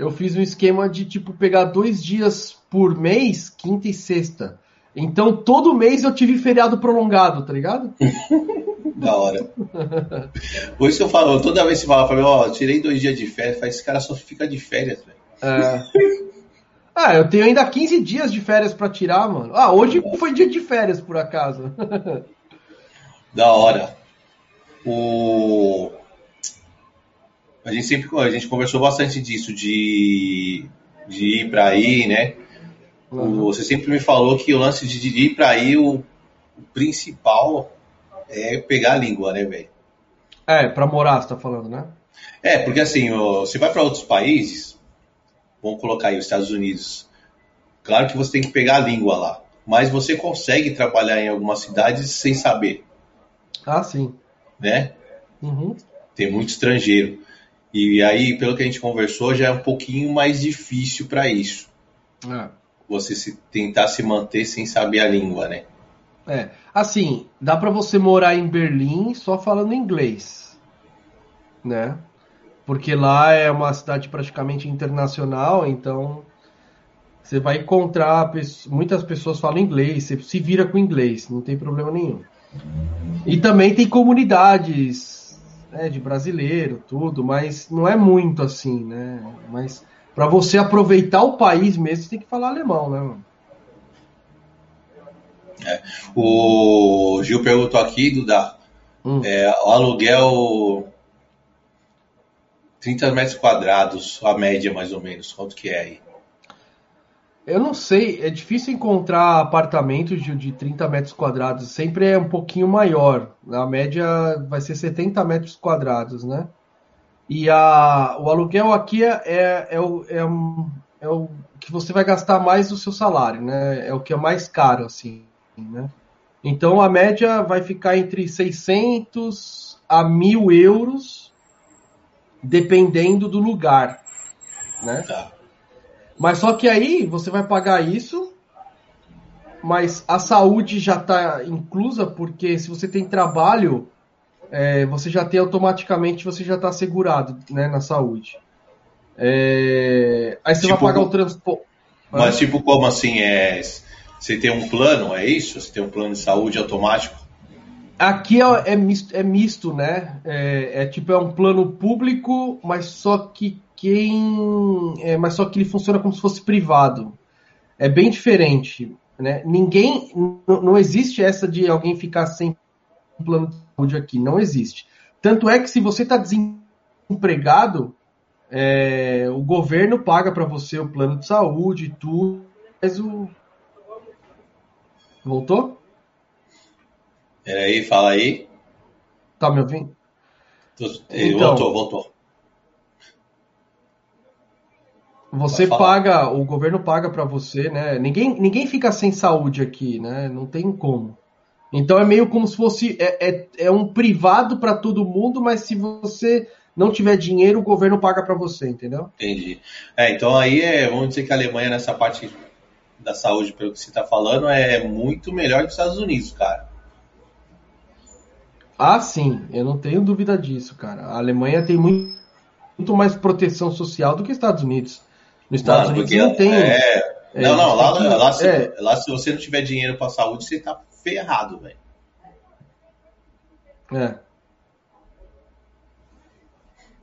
Eu fiz um esquema de, tipo, pegar dois dias por mês, quinta e sexta. Então, todo mês eu tive feriado prolongado, tá ligado? Da hora. Por isso que eu falo, toda vez que você fala pra mim, ó, oh, tirei dois dias de férias, faz esse cara só fica de férias, velho. É. Ah, eu tenho ainda quinze dias de férias pra tirar, mano. Ah, hoje foi dia de férias, por acaso. Da hora. O... A gente sempre a gente conversou bastante disso, de, de ir para aí, né? Uhum. Você sempre me falou que o lance de, de ir para aí, o, o principal é pegar a língua, né, velho? É, para morar, você tá falando, né? É, porque assim, você vai para outros países, vamos colocar aí os Estados Unidos, claro que você tem que pegar a língua lá, mas você consegue trabalhar em algumas cidades sem saber. Ah, sim. Né? Uhum. Tem muito estrangeiro. E aí, pelo que a gente conversou, já é um pouquinho mais difícil para isso. Ah. Você se, tentar se manter sem saber a língua, né? É, assim, dá para você morar em Berlim só falando inglês, né? Porque lá é uma cidade praticamente internacional, então você vai encontrar, muitas pessoas falam inglês, você se vira com inglês, não tem problema nenhum. E também tem comunidades, né, de brasileiro, tudo, mas não é muito assim, né? Mas para você aproveitar o país mesmo, você tem que falar alemão, né, mano? É. O Gil perguntou aqui, Duda, hum. é, o aluguel trinta metros quadrados, a média mais ou menos, quanto que é aí? Eu não sei, é difícil encontrar apartamentos de, de trinta metros quadrados, sempre é um pouquinho maior, a média vai ser setenta metros quadrados, né? E a, o aluguel aqui é, é, é, o, é, um, é o que você vai gastar mais do seu salário, né? É o que é mais caro, assim. Né? Então a média vai ficar entre seiscentos a mil euros, dependendo do lugar, né? Tá. Mas só que aí você vai pagar isso, mas a saúde já está inclusa, porque se você tem trabalho, é, você já tem automaticamente, você já está segurado, né, na saúde. É, aí você tipo, vai pagar o transporte. Mas ah. tipo, como assim é... Você tem um plano, é isso? Você tem um plano de saúde automático? Aqui é, é, misto, é misto, né? É, é tipo, é um plano público, mas só que quem... É, mas só que ele funciona como se fosse privado. É bem diferente, né? Ninguém... N- não existe essa de alguém ficar sem plano de saúde aqui. Não existe. Tanto é que se você está desempregado, é, o governo paga para você o plano de saúde e tudo, mas o... Voltou? Peraí, fala aí. Tá me ouvindo? Então, voltou, voltou. Você paga, o governo paga pra você, né? Ninguém, ninguém fica sem saúde aqui, né? Não tem como. Então é meio como se fosse... É, é, é um privado pra todo mundo, mas se você não tiver dinheiro, o governo paga pra você, entendeu? Entendi. É, então aí é, vamos dizer que a Alemanha nessa parte... da saúde, pelo que você está falando, é muito melhor que os Estados Unidos, cara. Ah, sim. Eu não tenho dúvida disso, cara. A Alemanha tem muito, muito mais proteção social do que os Estados Unidos. Nos Estados Mano, Unidos não tem... É... É, não, não. Lá, tem... Lá, se, é... lá, se você não tiver dinheiro para saúde, você tá ferrado, velho. É.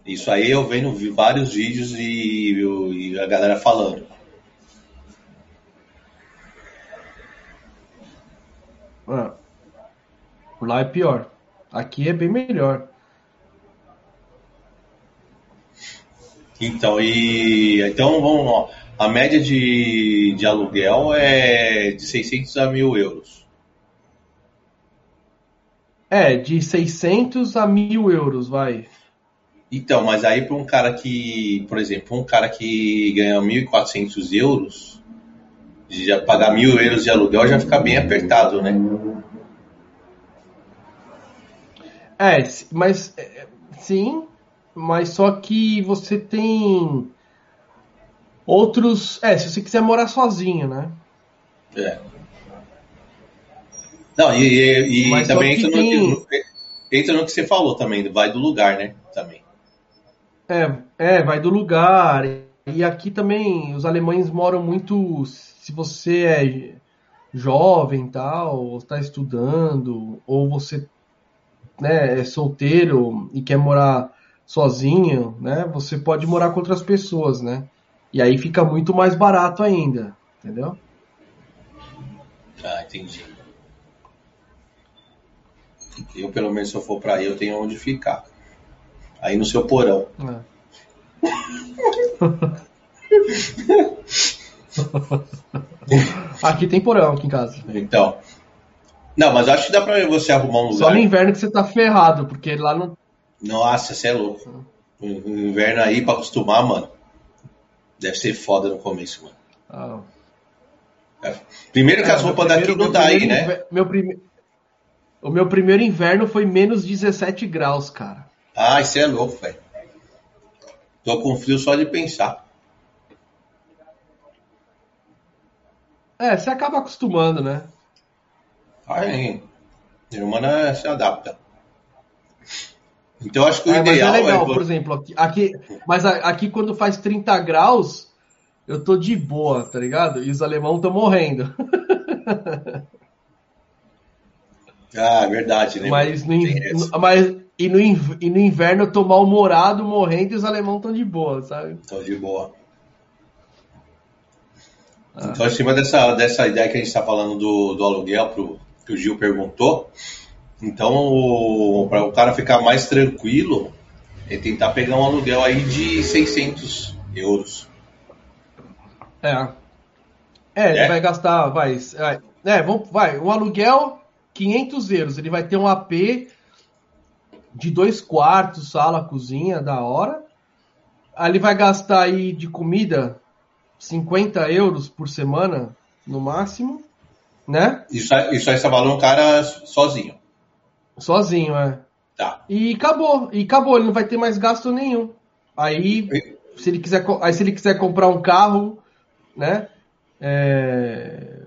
Isso aí eu vendo vários vídeos e, e a galera falando. Lá é pior. Aqui é bem melhor. Então, e então vamos lá. A média de, de aluguel é de seiscentos a mil euros. É, de seiscentos a mil euros, vai. Então, mas aí para um cara que, por exemplo, um cara que ganha mil e quatrocentos euros... Já pagar mil euros de aluguel já fica bem apertado, né? É, mas sim, mas só que você tem outros. É, se você quiser morar sozinho, né? É. Não, e, e, e também entra, tem... no, entra no que você falou também, vai do lugar, né? Também. É, é, vai do lugar. E aqui também os alemães moram muito. Se você é jovem, tal, ou está estudando, ou você, né, é solteiro e quer morar sozinho, né, você pode morar com outras pessoas, né? E aí fica muito mais barato ainda, entendeu? Ah, entendi. Eu, pelo menos, se eu for para aí, eu tenho onde ficar. Aí no seu porão. É. Aqui tem porão aqui em casa. Então. Não, mas acho que dá pra você arrumar um lugar. Só no inverno que você tá ferrado, porque lá não. Nossa, você é louco. O inverno aí pra acostumar, mano. Deve ser foda no começo, mano. Ah. É. Primeiro que as roupas daqui não tá aí, né? Meu prime... O meu primeiro inverno foi menos dezessete graus, cara. Ah, isso é louco, velho. Tô com frio só de pensar. É, você acaba acostumando, né? Aí, ser humano se adapta. Então, eu acho que o é, ideal... Mas é legal, é... por exemplo, aqui, aqui, mas aqui quando faz trinta graus, eu tô de boa, tá ligado? E os alemãos estão morrendo. Ah, verdade, né? Mas no, inv... mas, e, no inv... e no inverno eu tô mal-humorado, morrendo, e os alemãos estão de boa, sabe? Estão de boa. Ah. Então, em cima dessa, dessa ideia que a gente tá falando do, do aluguel, pro, que o Gil perguntou... Então, para o cara ficar mais tranquilo, ele tentar pegar um aluguel aí de seiscentos euros. É. É, ele é. vai gastar, vai... É, vamos, vai, um aluguel, quinhentos euros. Ele vai ter um A P de dois quartos, sala, cozinha, da hora. Aí ele vai gastar aí de comida cinquenta euros por semana, no máximo, né? Isso aí, isso aí só valeu um cara sozinho. Sozinho, é. Tá. E acabou, e acabou, ele não vai ter mais gasto nenhum. Aí, se ele quiser, aí se ele quiser comprar um carro, né? É...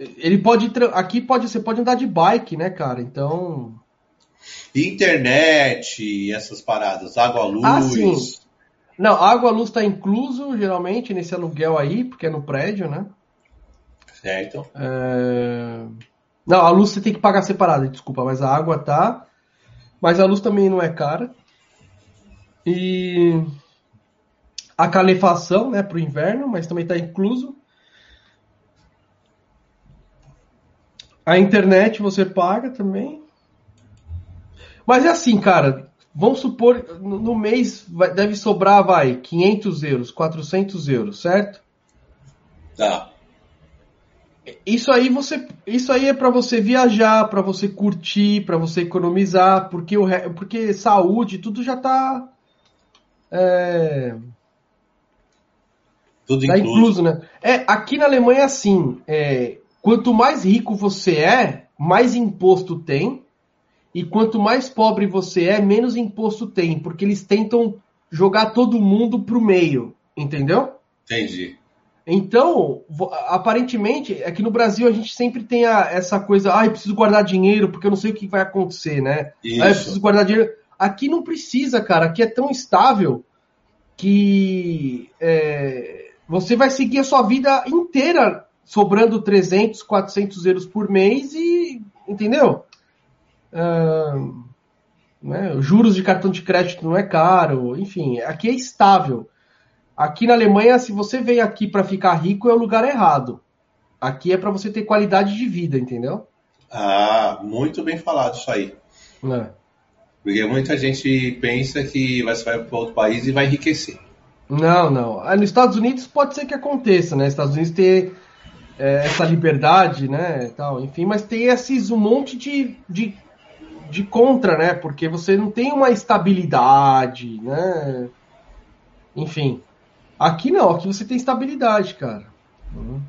Ele pode. Aqui pode, você pode andar de bike, né, cara? Então. Internet, essas paradas, água, luz. Ah, sim. Não, água, luz tá incluso, geralmente, nesse aluguel aí, porque é no prédio, né? Certo. É... Não, a luz você tem que pagar separada, desculpa, mas a água tá. Mas a luz também não é cara. E a calefação, né, pro inverno, mas também tá incluso. A internet você paga também. Mas é assim, cara, vamos supor, no mês vai, deve sobrar, vai, quinhentos euros, quatrocentos euros, certo? Tá. Isso aí, você, isso aí é para você viajar, para você curtir, para você economizar, porque, o, porque saúde, tudo já tá... É, tudo tá incluso, né? É, aqui na Alemanha é assim, é, quanto mais rico você é, mais imposto tem, e quanto mais pobre você é, menos imposto tem, porque eles tentam jogar todo mundo pro meio, entendeu? Entendi. Então, aparentemente, é que no Brasil a gente sempre tem a, essa coisa, ah, eu preciso guardar dinheiro porque eu não sei o que vai acontecer, né? Isso. Ah, eu preciso guardar dinheiro. Aqui não precisa, cara. Aqui é tão estável que é, você vai seguir a sua vida inteira sobrando trezentos, quatrocentos euros por mês e, entendeu? Ah, né? Juros de cartão de crédito não é caro. Enfim, aqui é estável. Aqui na Alemanha, se você vem aqui para ficar rico, é o lugar errado. Aqui é para você ter qualidade de vida, entendeu? Ah, muito bem falado isso aí. É. Porque muita gente pensa que você vai para outro país e vai enriquecer. Não, não. Nos Estados Unidos pode ser que aconteça, né? Nos Estados Unidos tem é, essa liberdade, né? Tal, enfim, mas tem esses, um monte de, de, de contra, né? Porque você não tem uma estabilidade, né? Enfim... Aqui não, aqui você tem estabilidade, cara. Uhum.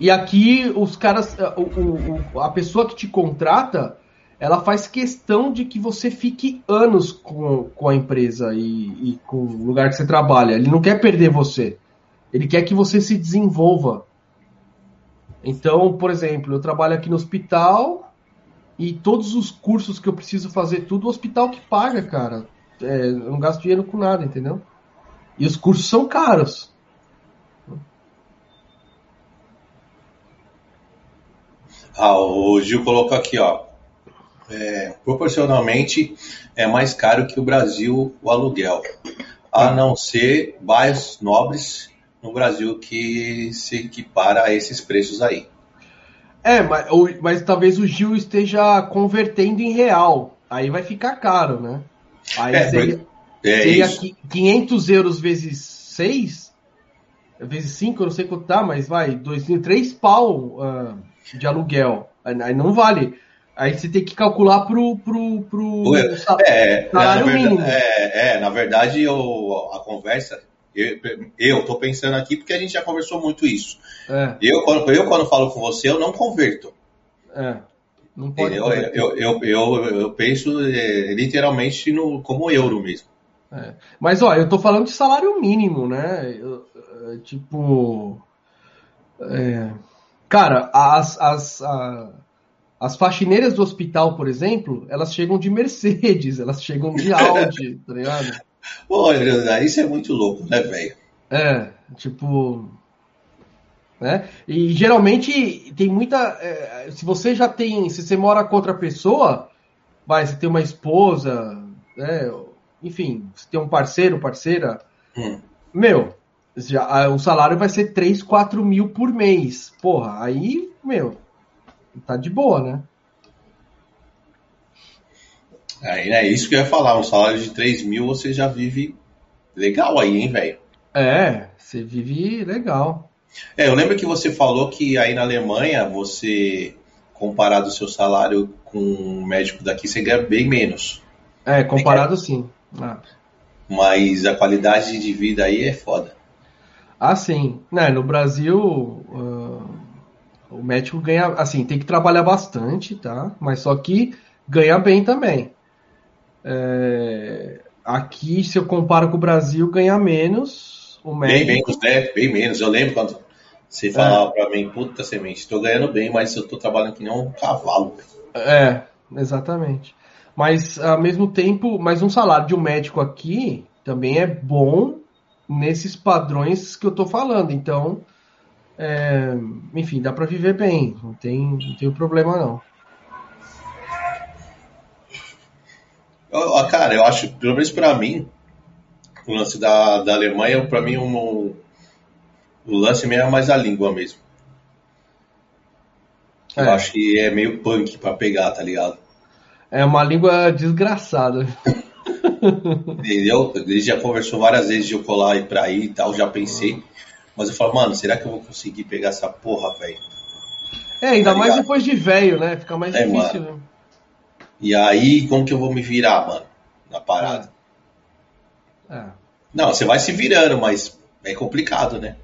E aqui os caras, o, o, a pessoa que te contrata, ela faz questão de que você fique anos com, com a empresa e, e com o lugar que você trabalha. Ele não quer perder você. Ele quer que você se desenvolva. Então, por exemplo, eu trabalho aqui no hospital e todos os cursos que eu preciso fazer, tudo o hospital que paga, cara. É, eu não gasto dinheiro com nada, entendeu? E os cursos são caros. Ah, o Gil colocou aqui, ó. É, proporcionalmente é mais caro que o Brasil o aluguel. A não ser bairros nobres no Brasil que se equipara a esses preços aí. É, mas, mas talvez o Gil esteja convertendo em real. Aí vai ficar caro, né? Aí é, seria... Mas... É seria isso. quinhentos euros vezes seis, vezes cinco, eu não sei quanto tá, mas vai, dois, três pau uh, de aluguel. Aí não vale. Aí você tem que calcular pro, pro, pro é, sal, é, salário é, mínimo. Verdade, é, é, na verdade, eu, a conversa, eu, eu tô pensando aqui porque a gente já conversou muito isso. É. Eu, quando, eu, quando falo com você, eu não converto. É. Não pode eu, eu, eu, eu, eu penso é, literalmente no, como euro mesmo. É. Mas, ó, eu tô falando de salário mínimo, né? Eu, eu, tipo... É... Cara, as, as, a, as faxineiras do hospital, por exemplo, elas chegam de Mercedes, elas chegam de Audi, tá ligado? Olha, isso é muito louco, né, velho? É, tipo... Né? E geralmente tem muita... É, se você já tem... Se você mora com outra pessoa, vai, você tem uma esposa, né? Enfim, você tem um parceiro, parceira... Hum. Meu... Já, o salário vai ser três, quatro mil por mês. Porra, aí, meu, tá de boa, né? Aí é isso que eu ia falar. Um salário de três mil você já vive legal aí, hein, velho? É, você vive legal. É, eu lembro que você falou que aí na Alemanha, você, comparado o seu salário com um médico daqui, você ganha bem menos. É, comparado sim. Ah. Mas a qualidade de vida aí é foda. Ah, sim. Né, no Brasil, uh, o médico ganha... Assim, tem que trabalhar bastante, tá? Mas só que ganha bem também. É, aqui, se eu comparo com o Brasil, ganha menos. O médico... Bem menos, né? Bem menos. Eu lembro quando você falava é. pra mim, puta semente, estou ganhando bem, mas eu tô trabalhando que nem um cavalo. É, exatamente. Mas, ao mesmo tempo, mas um salário de um médico aqui também é bom... nesses padrões que eu tô falando, então, é, enfim, dá pra viver bem, não tem, não tem problema não. Eu, cara, eu acho, pelo menos pra mim, o lance da, da Alemanha, pra mim, um, um, o lance mesmo é mais a língua mesmo. Eu é. acho que é meio punk pra pegar, tá ligado? É uma língua desgraçada. Entendeu? Ele já conversou várias vezes de eu colar e pra ir e tal, já pensei. Mas eu falo, mano, será que eu vou conseguir pegar essa porra, velho? É, ainda tá mais ligado? Depois de velho, né? Fica mais é, difícil, mano. Né? E aí, como que eu vou me virar, mano? Na parada. É. É. Não, você vai se virando, mas é complicado, né?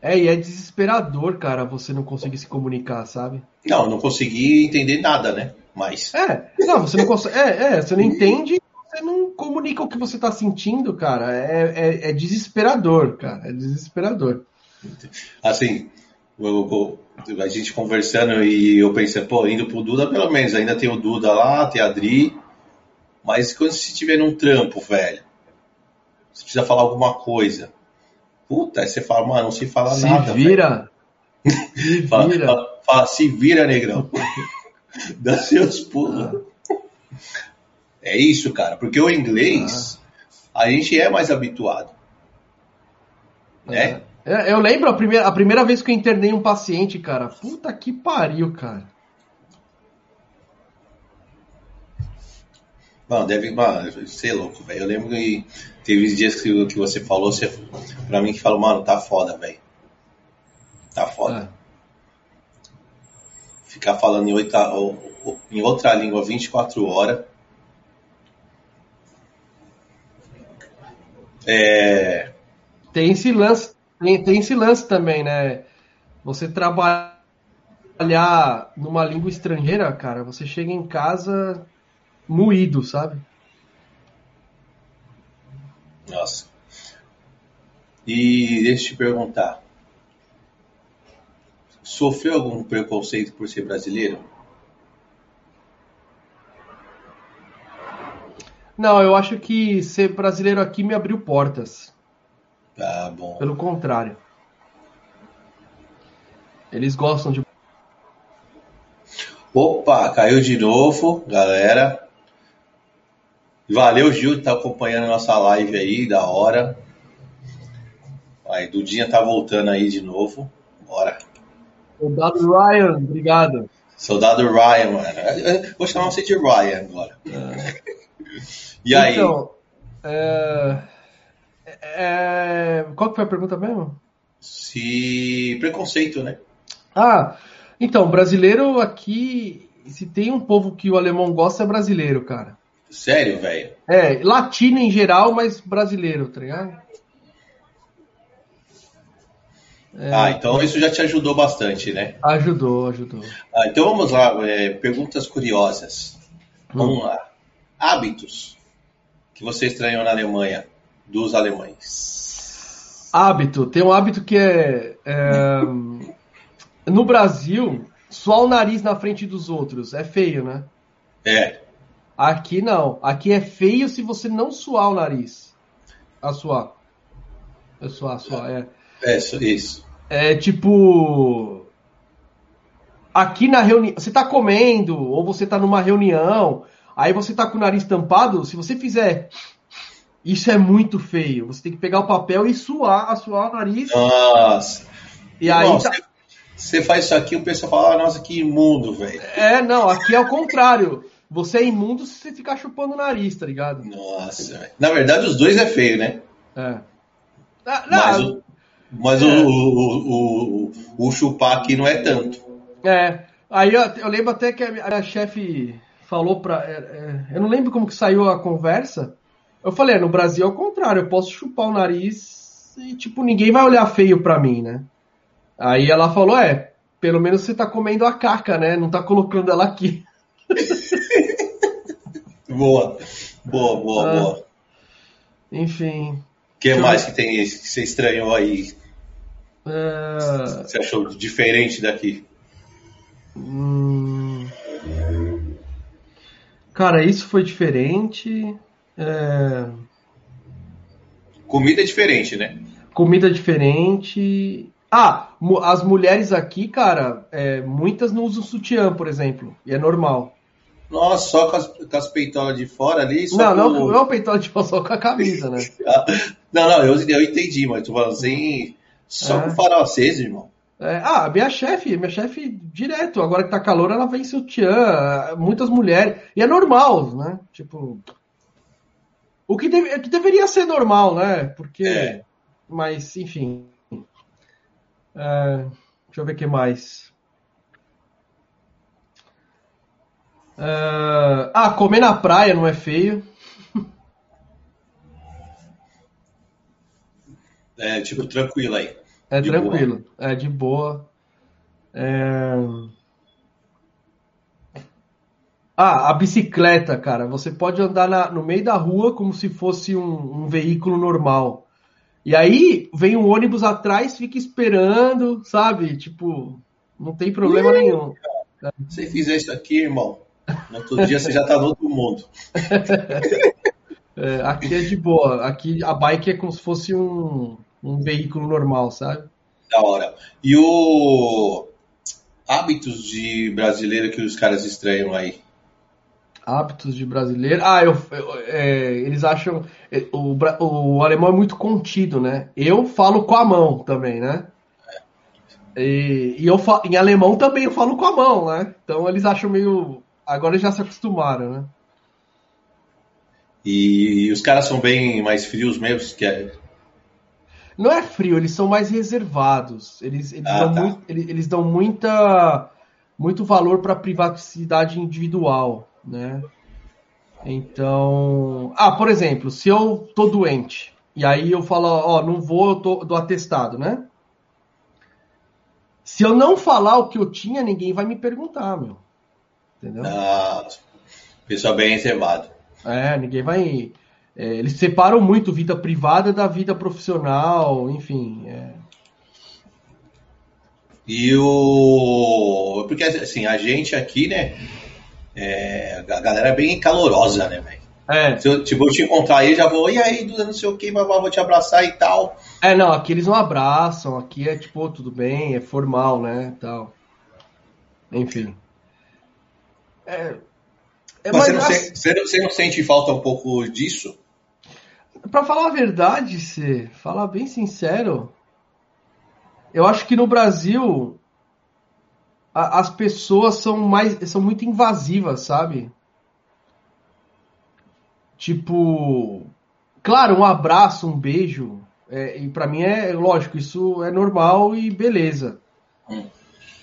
É, e é desesperador, cara, você não conseguir se comunicar, sabe? Não, não consegui entender nada, né? Mas... É, não, você não consegue... É, é, você não entende... Você não comunica o que você tá sentindo, cara. É, é, é desesperador, cara. É desesperador. Assim, eu, eu, a gente conversando e eu pensei, pô, indo pro Duda, pelo menos. Ainda tem o Duda lá, tem a Adri. Mas quando você estiver num trampo, velho, você precisa falar alguma coisa. Puta, aí você fala, mano, não sei falar se nada. Vira. Se fala, vira. Fala, fala, se vira, negrão. Dá seus pulos. Ah. É isso, cara, porque o inglês ah. a gente é mais habituado, né? É, eu lembro a primeira, a primeira vez que eu internei um paciente, cara, puta que pariu, cara. Mano, deve, mano, ser louco, velho. Eu lembro que teve dias que, que você falou, você, pra mim que falou, mano, tá foda, velho. Tá foda. É. Ficar falando em, oito, em outra língua vinte e quatro horas. É... Tem esse lance, tem, tem esse lance também, né? Você trabalhar numa língua estrangeira, cara, você chega em casa moído, sabe? Nossa. E deixa eu te perguntar. Sofreu algum preconceito por ser brasileiro? Não, eu acho que ser brasileiro aqui me abriu portas. Tá bom. Pelo contrário. Eles gostam de... Opa, caiu de novo, galera. Valeu, Gil, que tá acompanhando a nossa live aí, da hora. Aí, Dudinha tá voltando aí de novo. Bora. Soldado Ryan, obrigado. Soldado Ryan, mano. Vou chamar você de Ryan agora. É. E aí? Então, é, é, qual que foi a pergunta mesmo? Se... Preconceito, né? Ah, então, brasileiro aqui, se tem um povo que o alemão gosta, é brasileiro, cara. Sério, velho? É, latino em geral, mas brasileiro, tá ligado? É, ah, então isso já te ajudou bastante, né? Ajudou, ajudou. Ah, então vamos lá, é, perguntas curiosas. Vamos hum. lá. Hábitos. que você estranhou na Alemanha, dos alemães? Hábito. Tem um hábito que é... é no Brasil, suar o nariz na frente dos outros é feio, né? É. Aqui não. Aqui é feio se você não suar o nariz. A suar. A suar, a suar, é. É, isso. É tipo... Aqui na reunião... Você tá comendo, ou você tá numa reunião, aí você tá com o nariz tampado, se você fizer... Isso é muito feio. Você tem que pegar o papel e suar, suar o nariz. Nossa. E aí... Nossa. Tá... Você faz isso aqui, o pessoal fala, ah, nossa, que imundo, velho. É, não, aqui é o contrário. Você é imundo se você ficar chupando o nariz, tá ligado? Nossa, velho. Na verdade, os dois é feio, né? É. Não, mas o, mas é. O, o, o, o chupar aqui não é tanto. É. Aí eu, eu lembro até que a minha chefe falou pra... É, é, eu não lembro como que saiu a conversa. Eu falei, é, no Brasil é o contrário. Eu posso chupar o nariz e, tipo, ninguém vai olhar feio pra mim, né? Aí ela falou, é, pelo menos você tá comendo a caca, né? Não tá colocando ela aqui. Boa, boa, boa, ah, boa. Enfim. O que mais que tem esse que você estranhou aí? Ah, você achou diferente daqui? Hum... Cara, isso foi diferente. É... Comida é diferente, né? Comida é diferente... Ah, as mulheres aqui, cara, é, muitas não usam sutiã, por exemplo, e é normal. Nossa, só com as, com as peitolas de fora ali? Só não, com... não, não peitola de fora, só com a camisa, né? Não, não, eu, eu entendi, mas tu falou assim, só é. Com farol aceso, irmão. É, ah, minha chefe, minha chefe direto, agora que tá calor, ela vem sutiã, muitas mulheres, e é normal, né? Tipo, o que, deve, o que deveria ser normal, né? Porque, é. Mas, enfim... Uh, deixa eu ver o que mais. Uh, ah, comer na praia não é feio. É, tipo, tranquilo aí. É, de tranquilo. Boa. É, de boa. É... Ah, a bicicleta, cara. Você pode andar na, no meio da rua como se fosse um, um veículo normal. E aí, vem um ônibus atrás, fica esperando, sabe? Tipo, não tem problema Ih, nenhum. Cara, se você fizer isso aqui, irmão, no outro dia você já tá no outro mundo. É, aqui é de boa. Aqui a bike é como se fosse um, um veículo normal, sabe? Da hora. E o... Hábitos de brasileiro que os caras estranham aí? Hábitos de brasileiro. Ah, eu, eu, é, eles acham... O, o alemão é muito contido, né? Eu falo com a mão também, né? E, e eu falo, em alemão também eu falo com a mão, né? Então eles acham meio... Agora eles já se acostumaram, né? E, e os caras são bem mais frios mesmo? Que... Não é frio, eles são mais reservados. Eles, eles, ah, dão, tá. muito, eles, eles dão muita, muito valor para a privacidade individual. Né? Então, ah, por exemplo, se eu tô doente e aí eu falo, ó, não vou, eu tô do atestado, né? Se eu não falar o que eu tinha, ninguém vai me perguntar, meu. Entendeu? Ah, pessoal bem reservado. É, ninguém vai. É, eles separam muito vida privada da vida profissional, enfim. É... E o. Porque assim, a gente aqui, né? É, a galera é bem calorosa, né, velho? É. Se eu, tipo, eu te encontrar aí, já vou, e aí, Duda, não sei o que, mas vou te abraçar e tal. É, não, aqui eles não abraçam, aqui é tipo, tudo bem, é formal, né, tal. Enfim. É, é, mas mas você, não assim, sente, você não sente falta um pouco disso? Pra falar a verdade, Cê, falar bem sincero, eu acho que no Brasil... As pessoas são mais são muito invasivas, sabe? Tipo, claro, um abraço, um beijo, é, e pra mim é lógico, isso é normal e beleza.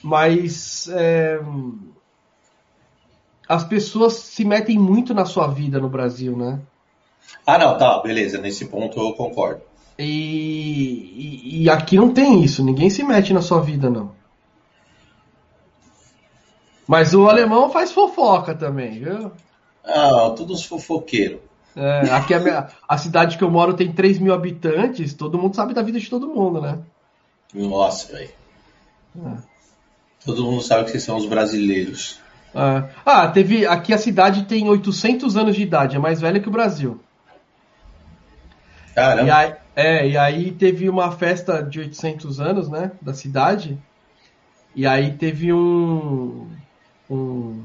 Mas é, as pessoas se metem muito na sua vida no Brasil, né? Ah, não, tá, beleza, nesse ponto eu concordo. E, e, e aqui não tem isso, ninguém se mete na sua vida, não. Mas o alemão faz fofoca também, viu? Ah, todos fofoqueiros. É, aqui a, minha, a cidade que eu moro tem três mil habitantes, todo mundo sabe da vida de todo mundo, né? Nossa, velho. É. Todo mundo sabe que vocês são os brasileiros. É. Ah, teve. Aqui a cidade tem oitocentos anos de idade, é mais velha que o Brasil. Caramba. E aí, é, e aí teve uma festa de oitocentos anos, né? Da cidade. E aí teve um. um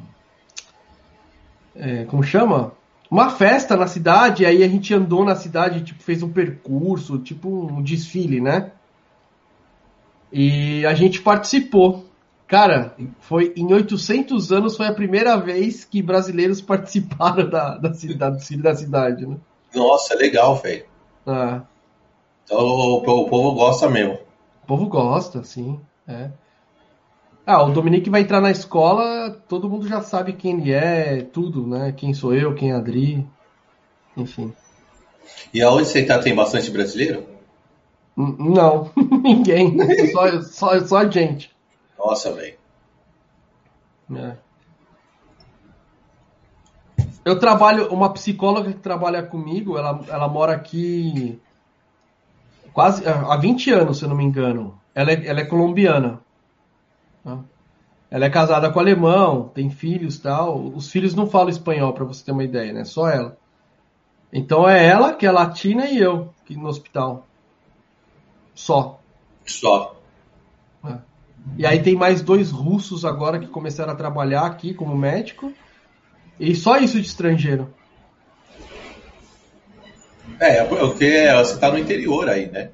é, como chama? Uma festa na cidade, e aí a gente andou na cidade, tipo, fez um percurso, tipo um desfile, né? E a gente participou. Cara, foi em oitocentos anos, foi a primeira vez que brasileiros participaram da, da, da, da cidade, né? Nossa, legal, velho. É. Então o, o povo gosta mesmo. O povo gosta, sim, é. Ah, o Dominique vai entrar na escola, todo mundo já sabe quem ele é, tudo, né? Quem sou eu, quem é a Adri, enfim. E aonde você tá, tem bastante brasileiro? N- não, ninguém, só, só, só a gente. Nossa, velho. É. Eu trabalho, uma psicóloga que trabalha comigo, ela, ela mora aqui quase há vinte anos, se eu não me engano. Ela é, ela é colombiana. Ela é casada com alemão, tem filhos e tal. Os filhos não falam espanhol, pra você ter uma ideia, né? Só ela. Então é ela, que é latina, e eu, que no hospital. Só. Só. É. E aí tem mais dois russos agora que começaram a trabalhar aqui como médico. E só isso de estrangeiro. É, porque você tá no interior aí, né?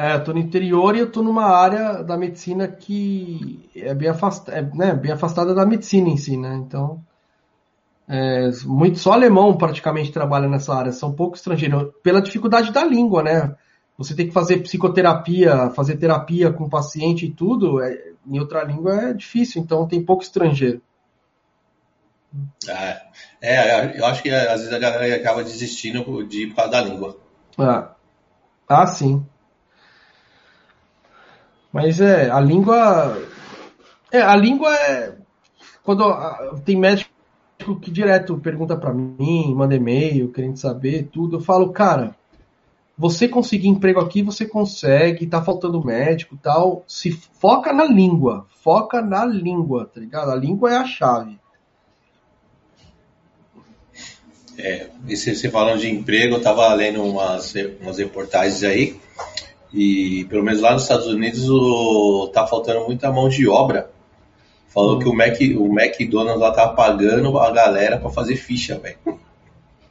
É, eu tô no interior e eu tô numa área da medicina que é bem afastada, é, né, bem afastada da medicina em si, né? Então, é, muito, só alemão praticamente trabalha nessa área, são poucos estrangeiros, pela dificuldade da língua, né? Você tem que fazer psicoterapia, fazer terapia com paciente e tudo, é, em outra língua é difícil, então tem pouco estrangeiro. Ah, é, eu acho que às vezes a galera acaba desistindo de ir por causa da língua. Ah, ah sim. Mas é, a língua... É, a língua é... Quando tem médico que direto pergunta pra mim, manda e-mail, querendo saber tudo, eu falo, cara, você conseguir emprego aqui, você consegue, tá faltando médico e tal, se foca na língua, foca na língua, tá ligado? A língua é a chave. É, e você falando de emprego, eu tava lendo umas, umas reportagens aí, e pelo menos lá nos Estados Unidos o, tá faltando muita mão de obra. Falou hum. que o, Mac, o McDonald's lá tá pagando a galera pra fazer ficha, velho.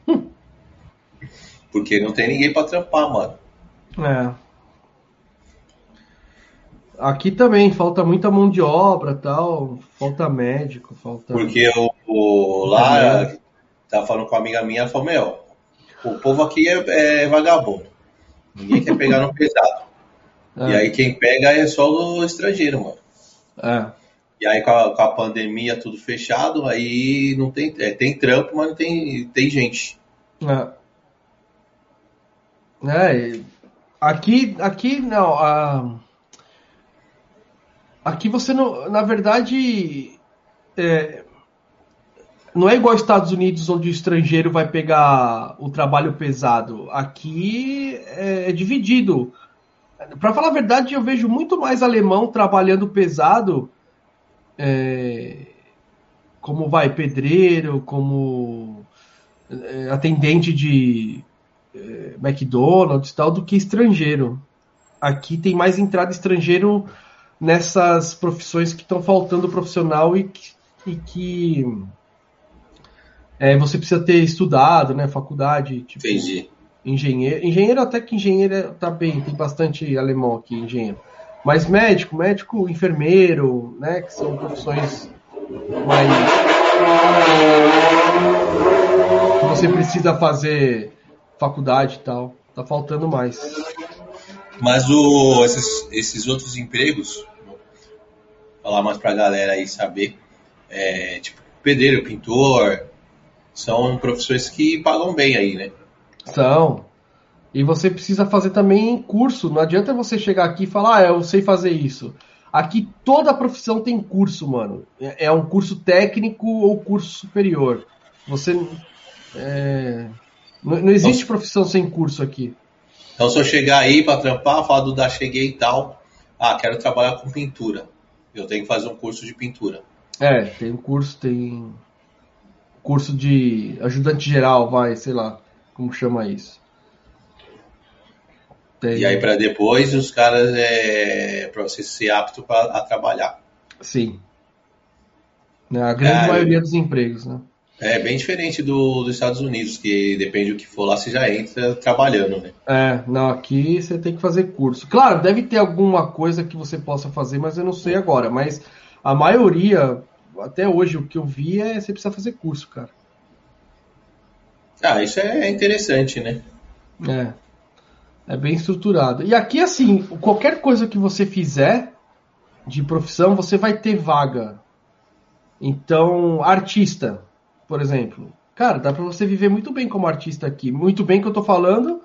Hum. Porque não tem ninguém pra trampar, mano. É. Aqui também falta muita mão de obra, tal. Falta médico, falta... Porque o, o lá, é. Tava falando com uma amiga minha, ela falou, meu, o povo aqui é, é vagabundo. Ninguém quer pegar no pesado. É. E aí quem pega é só o estrangeiro, mano. É. E aí com a, com a pandemia tudo fechado, aí não tem... É, tem trampo, mas não tem, tem gente. É. É. Aqui, aqui não. A... Aqui você não... Na verdade... É... Não é igual aos Estados Unidos, onde o estrangeiro vai pegar o trabalho pesado. Aqui é dividido. Para falar a verdade, eu vejo muito mais alemão trabalhando pesado, é, como vai pedreiro, como é, atendente de é, McDonald's e tal, do que estrangeiro. Aqui tem mais entrada estrangeiro nessas profissões que estão faltando profissional e, e que... É, você precisa ter estudado, né, faculdade, tipo, entendi. engenheiro, engenheiro até que engenheiro tá bem, tem bastante alemão aqui, engenheiro, mas médico, médico, enfermeiro, né, que são profissões mais, que você precisa fazer faculdade e tal, tá faltando mais. Mas o, esses, esses outros empregos, vou falar mais pra galera aí saber, é, tipo, pedreiro, pintor... São profissões que pagam bem aí, né? São. E você precisa fazer também curso. Não adianta você chegar aqui e falar, ah, eu sei fazer isso. Aqui toda profissão tem curso, mano. É um curso técnico ou curso superior. Você... É... Não, não existe então, profissão sem curso aqui. Então, se eu chegar aí para trampar, falar do da cheguei e tal, ah, quero trabalhar com pintura. Eu tenho que fazer um curso de pintura. É, tem um curso, tem curso de ajudante geral, vai, sei lá, como chama isso. Tem... E aí para depois os caras, é, para você ser apto para trabalhar. Sim. Na grande é, maioria dos empregos, né? É bem diferente do, dos Estados Unidos, que depende do que for lá, você já entra trabalhando, né? É, não, aqui você tem que fazer curso. Claro, deve ter alguma coisa que você possa fazer, mas eu não sei agora. Mas a maioria, até hoje, o que eu vi é você precisa fazer curso, cara. Ah, isso é interessante, né? É. É bem estruturado. E aqui, assim, qualquer coisa que você fizer de profissão, você vai ter vaga. Então, artista, por exemplo. Cara, dá pra você viver muito bem como artista aqui. Muito bem que eu tô falando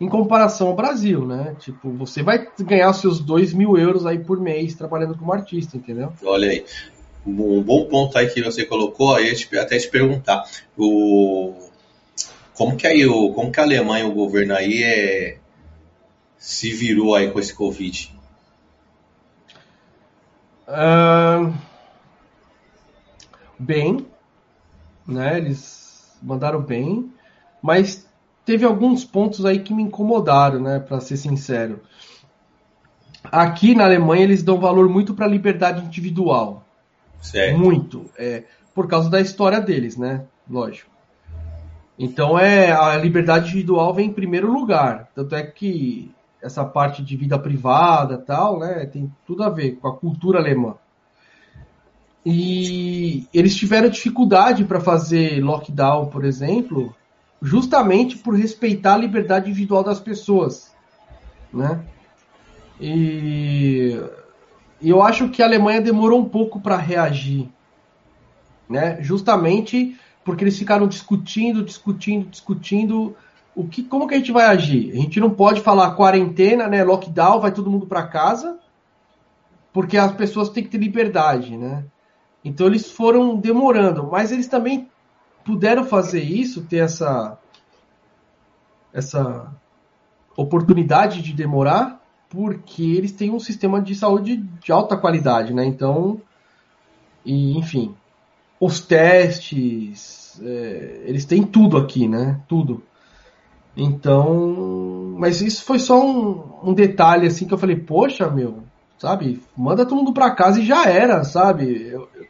em comparação ao Brasil, né? Tipo, você vai ganhar os seus dois mil euros aí por mês trabalhando como artista, entendeu? Olha aí. Um bom ponto aí que você colocou, aí até te perguntar. O... Como que aí, o... como que a Alemanha, o governo aí é... se virou aí com esse Covid? Uh, bem, né? Eles mandaram bem, mas teve alguns pontos aí que me incomodaram, né? Para ser sincero. Aqui na Alemanha eles dão valor muito para a liberdade individual. Certo. Muito. É, por causa da história deles, né? Lógico. Então é, a liberdade individual vem em primeiro lugar. Tanto é que essa parte de vida privada tal, né, tem tudo a ver com a cultura alemã. E eles tiveram dificuldade para fazer lockdown, por exemplo, justamente por respeitar a liberdade individual das pessoas, né? E eu acho que a Alemanha demorou um pouco para reagir, né? Justamente porque eles ficaram discutindo, discutindo, discutindo... O que, como que a gente vai agir? A gente não pode falar quarentena, né? Lockdown, vai todo mundo para casa, porque as pessoas têm que ter liberdade, né? Então eles foram demorando, mas eles também puderam fazer isso, ter essa, essa oportunidade de demorar, porque eles têm um sistema de saúde de alta qualidade, né? Então, e, enfim, os testes, é, eles têm tudo aqui, né? Tudo. Então, mas isso foi só um, um detalhe, assim, que eu falei, poxa, meu, sabe, manda todo mundo pra casa e já era, sabe, eu, eu...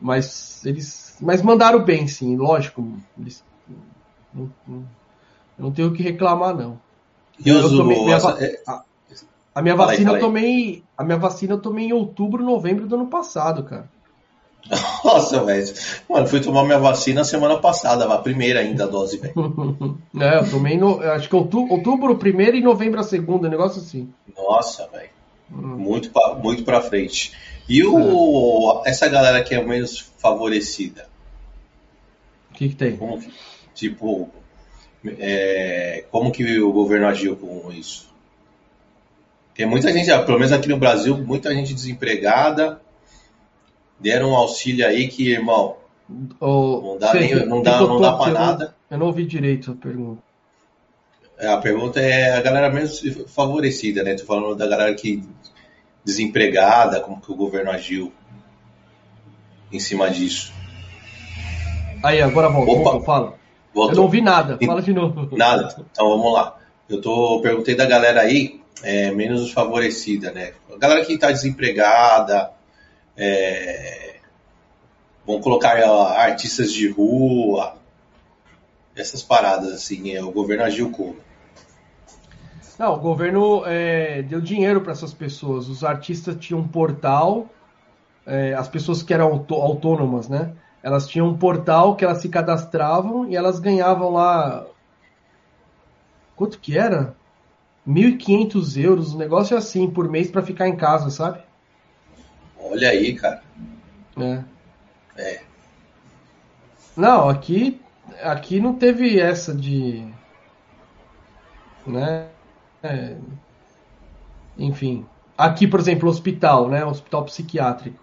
mas eles, mas mandaram bem, sim, lógico, eles... não, não, eu não tenho o que reclamar, não. Eu tomei, minha va... a, a minha vacina eu tomei, a minha vacina eu tomei em outubro, novembro do ano passado, cara. Nossa, velho. Mano, fui tomar minha vacina semana passada, a primeira ainda, a dose, velho. É, eu tomei, no, acho que outubro, outubro primeiro e novembro a segunda, um negócio assim. Nossa, velho. Hum. Muito, pra, muito pra frente. E o, é. essa galera que é menos favorecida? O que que tem? Como que, tipo, é, como que o governo agiu com isso? Tem muita gente, pelo menos aqui no Brasil, muita gente desempregada... Deram um auxílio aí que, irmão, oh, não dá, sei, nem, não dá, doutor, não dá pra nada. Não, eu não ouvi direito a pergunta. A pergunta é a galera menos favorecida, né? Tô falando da galera que desempregada, como que o governo agiu em cima disso. Aí, agora volta, Opa, fala. Voltou. Eu não ouvi nada, fala de novo. Nada, então vamos lá. Eu tô, perguntei da galera aí, é, menos favorecida, né? A galera que tá desempregada... É... Vão colocar artistas de rua, essas paradas, assim, o governo agiu como? Não, o governo é, deu dinheiro para essas pessoas, os artistas tinham um portal, é, as pessoas que eram autônomas, né? Elas tinham um portal que elas se cadastravam e elas ganhavam lá, quanto que era? mil e quinhentos euros, o negócio é assim, por mês para ficar em casa, sabe? Olha aí, cara. É. É. Não, aqui, aqui não teve essa de... Né? É. Enfim. Aqui, por exemplo, hospital, né? Hospital psiquiátrico.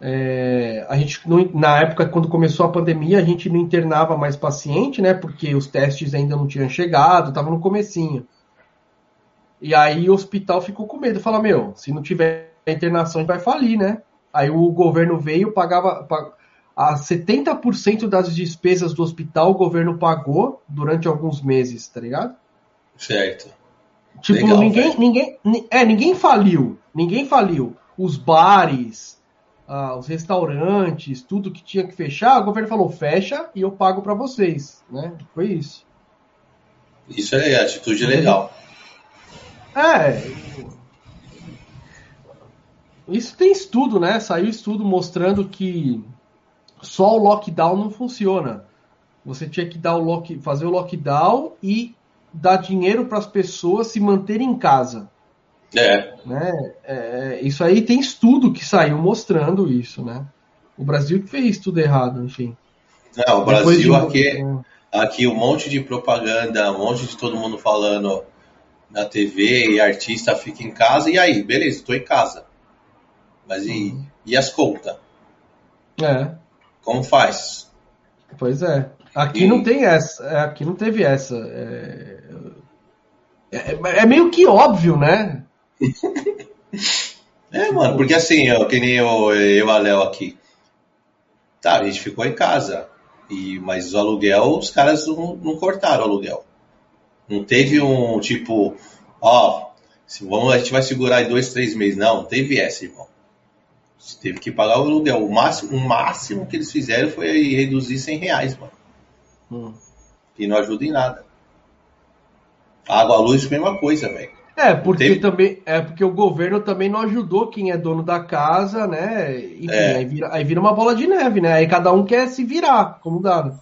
É, a gente não, na época, quando começou a pandemia, a gente não internava mais paciente, né? Porque os testes ainda não tinham chegado, tava no comecinho. E aí o hospital ficou com medo. Fala, meu, se não tiver internação, a gente vai falir, né? Aí o governo veio, pagava... Pag... A setenta por cento das despesas do hospital o governo pagou durante alguns meses, tá ligado? Certo. Tipo, legal, ninguém, ninguém, é, ninguém faliu. Ninguém faliu. Os bares, ah, os restaurantes, tudo que tinha que fechar, o governo falou, fecha e eu pago pra vocês, né? Foi isso. Isso é atitude legal. É... Isso tem estudo, né? Saiu estudo mostrando que só o lockdown não funciona. Você tinha que dar o lock, fazer o lockdown e dar dinheiro para as pessoas se manterem em casa. É. Né? É. Isso aí tem estudo que saiu mostrando isso, né? O Brasil que fez tudo errado, enfim. Não, o Brasil de... aqui, aqui um monte de propaganda, um monte de todo mundo falando na T V e artista fica em casa. E aí, beleza, estou em casa. Mas e, hum. e as contas? É. Como faz? Pois é. Aqui e... não tem essa. Aqui não teve essa. É, é, é meio que óbvio, né? É, mano, porque assim, eu, que nem eu e o Léo aqui. Tá, a gente ficou em casa. E, mas o aluguel, os caras não, não cortaram o aluguel. Não teve um tipo, ó, vamos, a gente vai segurar em dois, três meses. Não, não teve essa, irmão. Você teve que pagar o aluguel. O máximo, o máximo que eles fizeram foi reduzir cem reais, mano. Hum. E não ajuda em nada. Água, luz, a mesma coisa, velho. É, porque também, é porque o governo também não ajudou quem é dono da casa, né? E, é. aí, vira, aí vira uma bola de neve, né? Aí cada um quer se virar, como dá.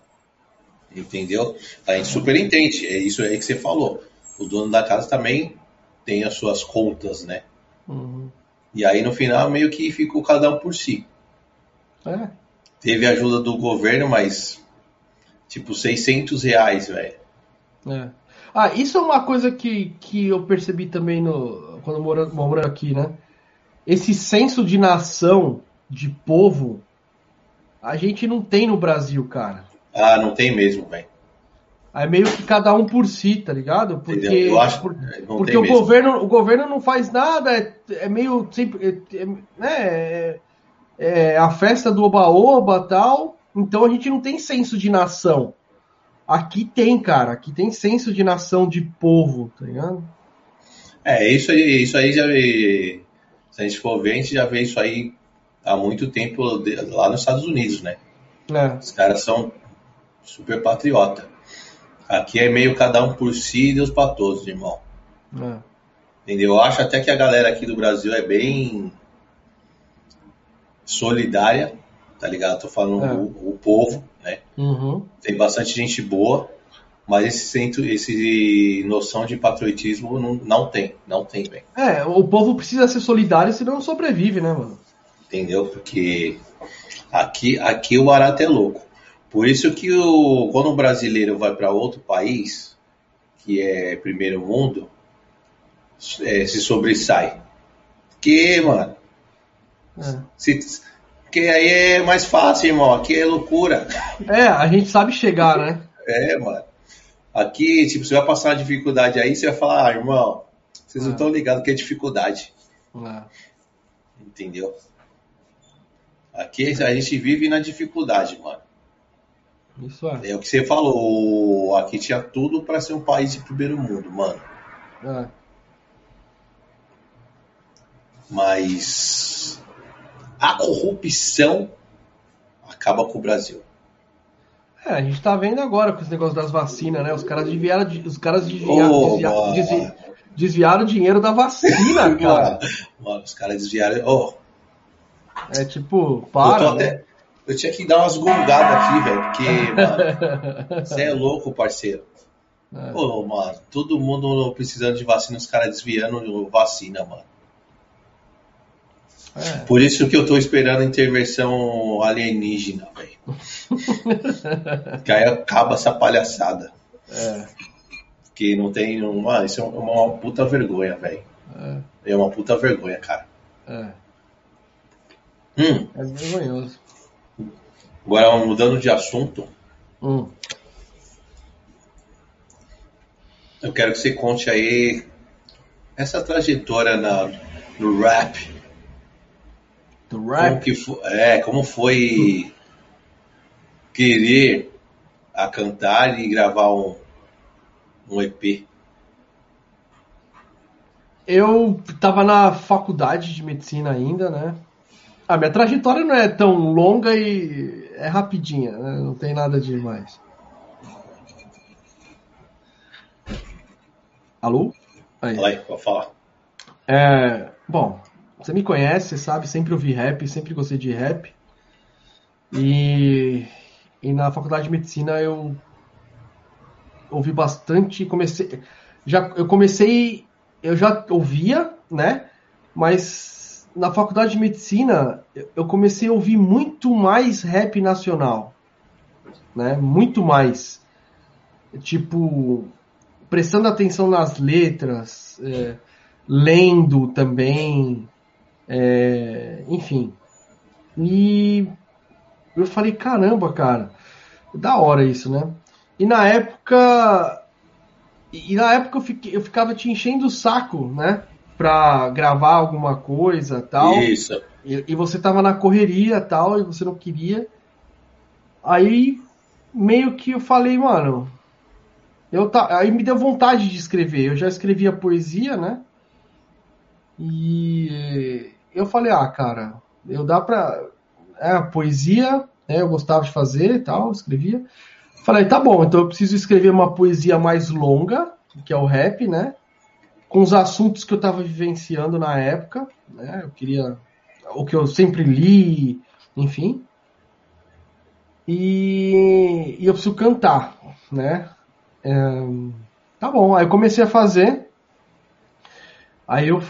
Entendeu? A gente super entende. É isso aí que você falou. O dono da casa também tem as suas contas, né? Uhum. E aí, no final, meio que ficou cada um por si. É. Teve ajuda do governo, mas... Tipo, seiscentos reais, velho. É. Ah, isso é uma coisa que, que eu percebi também no, quando morando moro aqui, né? Esse senso de nação, de povo, a gente não tem no Brasil, cara. Ah, não tem mesmo, velho. É meio que cada um por si, tá ligado? Porque, eu acho, porque o, governo, o governo não faz nada, é, é meio sempre, é, é, é a festa do oba-oba e tal, então a gente não tem senso de nação. Aqui tem, cara, aqui tem senso de nação de povo, tá ligado? É, isso aí, isso aí já vê, se a gente for ver, a gente já vê isso aí há muito tempo lá nos Estados Unidos, né? É. Os caras são super patriota. Aqui é meio cada um por si e Deus pra todos, irmão. É. Entendeu? Eu acho até que a galera aqui do Brasil é bem solidária, tá ligado? Tô falando é. o, o povo, né? Uhum. Tem bastante gente boa, mas esse centro, esse noção de patriotismo não, não tem, não tem, velho. É, o povo precisa ser solidário, senão não sobrevive, né, mano? Entendeu? Porque aqui, aqui o barato é louco. Por isso que o, quando um brasileiro vai para outro país, que é primeiro mundo, é, se sobressai. Que, mano? É. Se, porque aí é mais fácil, irmão. Aqui é loucura. É, a gente sabe chegar, né? É, mano. Aqui, tipo, você vai passar uma dificuldade aí, você vai falar, ah, irmão, vocês é. não estão ligados que é dificuldade. É. Entendeu? Aqui a gente vive na dificuldade, mano. Isso é. É o que você falou, aqui tinha tudo pra ser um país de primeiro mundo, mano. É. Mas a corrupção acaba com o Brasil. É, a gente tá vendo agora com esse negócio das vacinas, né? Os caras desviaram, os caras desviaram, oh, desviaram, desviaram, desviaram o dinheiro da vacina, cara. Mano, os caras desviaram. Oh. É tipo, para. Eu tinha que dar umas gongadas aqui, velho, porque, mano, você é louco, parceiro. É. Pô, mano, todo mundo precisando de vacina, os caras desviando vacina, mano. É. Por isso que eu tô esperando a intervenção alienígena, velho. Que aí acaba essa palhaçada. É. Que não tem... Mano, isso é uma puta vergonha, velho. É. É uma puta vergonha, cara. É. Hum. É vergonhoso. Agora, mudando de assunto, hum. eu quero que você conte aí essa trajetória na, no rap. Do rap? Como que foi, é, como foi hum. querer a cantar e gravar um, um E P? Eu tava na faculdade de medicina ainda, né? A minha trajetória não é tão longa e é rapidinha, né? Não tem nada de mais. Alô? Aí. Fala aí, pode falar. É, bom, você me conhece, você sabe, sempre ouvi rap, sempre gostei de rap. E, e na faculdade de medicina eu ouvi bastante, comecei... Já, eu comecei... Eu já ouvia, né? Mas na faculdade de medicina eu comecei a ouvir muito mais rap nacional, né? Muito mais. Tipo, prestando atenção nas letras, é, lendo também, é, enfim. E eu falei, caramba, cara, da hora isso, né? E na época... E na época eu, fiquei, eu ficava te enchendo o saco, né? Pra gravar alguma coisa e tal. Isso. E, e você tava na correria e tal, e você não queria. Aí, meio que eu falei, mano... Eu ta... Aí me deu vontade de escrever. Eu já escrevia poesia, né? E eu falei, ah, cara, eu dá pra... É, poesia, né? Eu gostava de fazer e tal, escrevia... Falei, tá bom, então eu preciso escrever uma poesia mais longa, que é o rap, né? Com os assuntos que eu tava vivenciando na época, né? Eu queria... O que eu sempre li, enfim. E, e eu preciso cantar, né? É, tá bom, aí eu comecei a fazer. Aí eu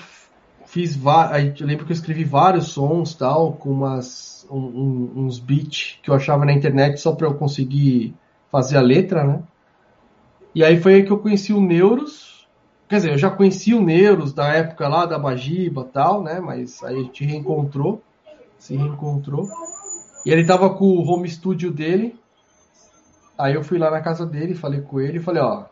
fiz... Va... Aí eu lembro que eu escrevi vários sons, tal, com umas, um, um, uns beats que eu achava na internet só pra eu conseguir... fazer a letra, né? E aí foi aí que eu conheci o Neuros. Quer dizer, eu já conheci o Neuros da época lá da Bagiba e tal, né? Mas aí a gente reencontrou. Se reencontrou. E ele tava com o home studio dele. Aí eu fui lá na casa dele, falei com ele e falei, ó...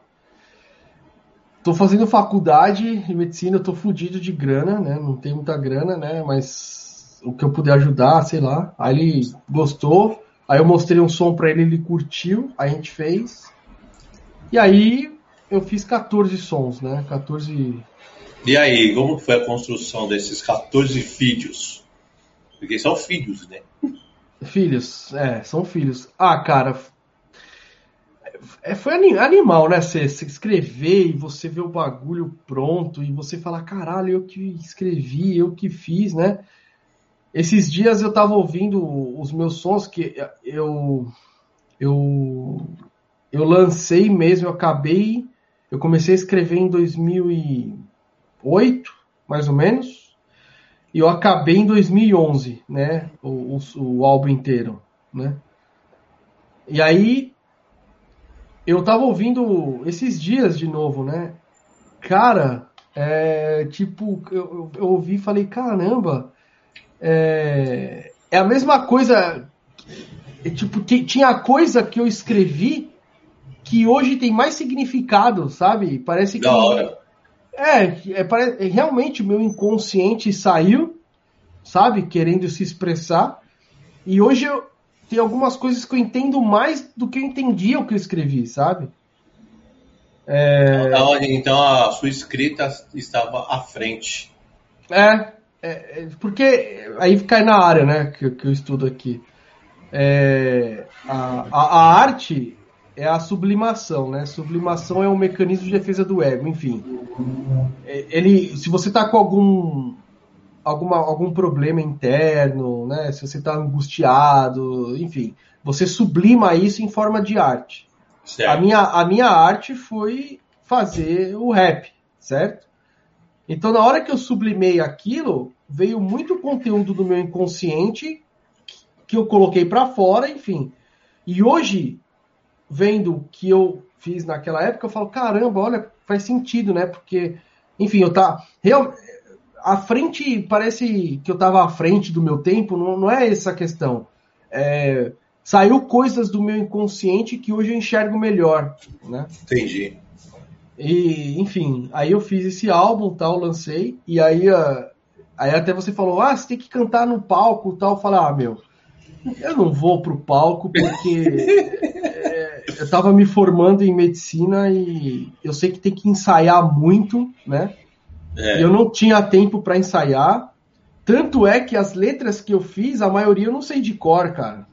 Tô fazendo faculdade de medicina, eu tô fudido de grana, né? Não tem muita grana, né? Mas o que eu puder ajudar, sei lá. Aí ele gostou. Aí eu mostrei um som pra ele, ele curtiu, a gente fez. E aí eu fiz catorze sons, né? catorze... E aí, como foi a construção desses catorze filhos? Porque são filhos, né? Filhos, é, são filhos. Ah, cara, foi animal, né? Você, você escrever e você ver o bagulho pronto e você falar, caralho, eu que escrevi, eu que fiz, né? Esses dias eu tava ouvindo os meus sons que eu, eu, eu lancei mesmo, eu acabei, eu comecei a escrever em dois mil e oito, mais ou menos, e eu acabei em dois mil e onze, né, o, o, o álbum inteiro, né. E aí, eu tava ouvindo esses dias de novo, né, cara, é, tipo, eu, eu ouvi e falei, caramba... É, é a mesma coisa, é, tipo, t- tinha coisa que eu escrevi que hoje tem mais significado, sabe? Parece que... Da hora. É, é, pare, é, realmente o meu inconsciente saiu, sabe? Querendo se expressar. E hoje eu, tem algumas coisas que eu entendo mais do que eu entendia o que eu escrevi, sabe? É... Então, então a sua escrita estava à frente. É... É, porque aí cai na área, né, que, que eu estudo aqui. É, a, a, a arte é a sublimação, né? Sublimação é um mecanismo de defesa do ego, enfim. Ele, se você está com algum, alguma, algum problema interno, né? Se você está angustiado, enfim, você sublima isso em forma de arte. Certo. A minha, a minha arte foi fazer o rap, certo? Então, na hora que eu sublimei aquilo, veio muito conteúdo do meu inconsciente que eu coloquei para fora, enfim. E hoje, vendo o que eu fiz naquela época, eu falo, caramba, olha, faz sentido, né? Porque, enfim, eu tá... Real, à frente, parece que eu estava à frente do meu tempo, não, não é essa a questão. É, saiu coisas do meu inconsciente que hoje eu enxergo melhor, né? Entendi. E, enfim, aí eu fiz esse álbum, tal, lancei, e aí, aí até você falou, ah, você tem que cantar no palco, tal, eu falei, ah, meu, eu não vou pro palco porque é, eu tava me formando em medicina e eu sei que tem que ensaiar muito, né? É. E eu não tinha tempo para ensaiar. Tanto é que as letras que eu fiz, a maioria eu não sei de cor, cara.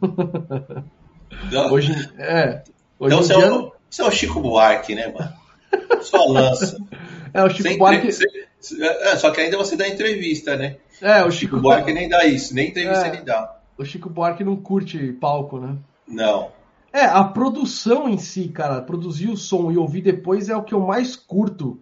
Não. Hoje, é, hoje então, em você dia... é o, você é o Chico Buarque, né, mano? Só lança. É, o Chico Sem Buarque... Entre... É, só que ainda você dá entrevista, né? É, o, o Chico, Chico Buarque nem dá isso, nem entrevista é, ele dá. O Chico Buarque não curte palco, né? Não. É, a produção em si, cara, produzir o som e ouvir depois é o que eu mais curto.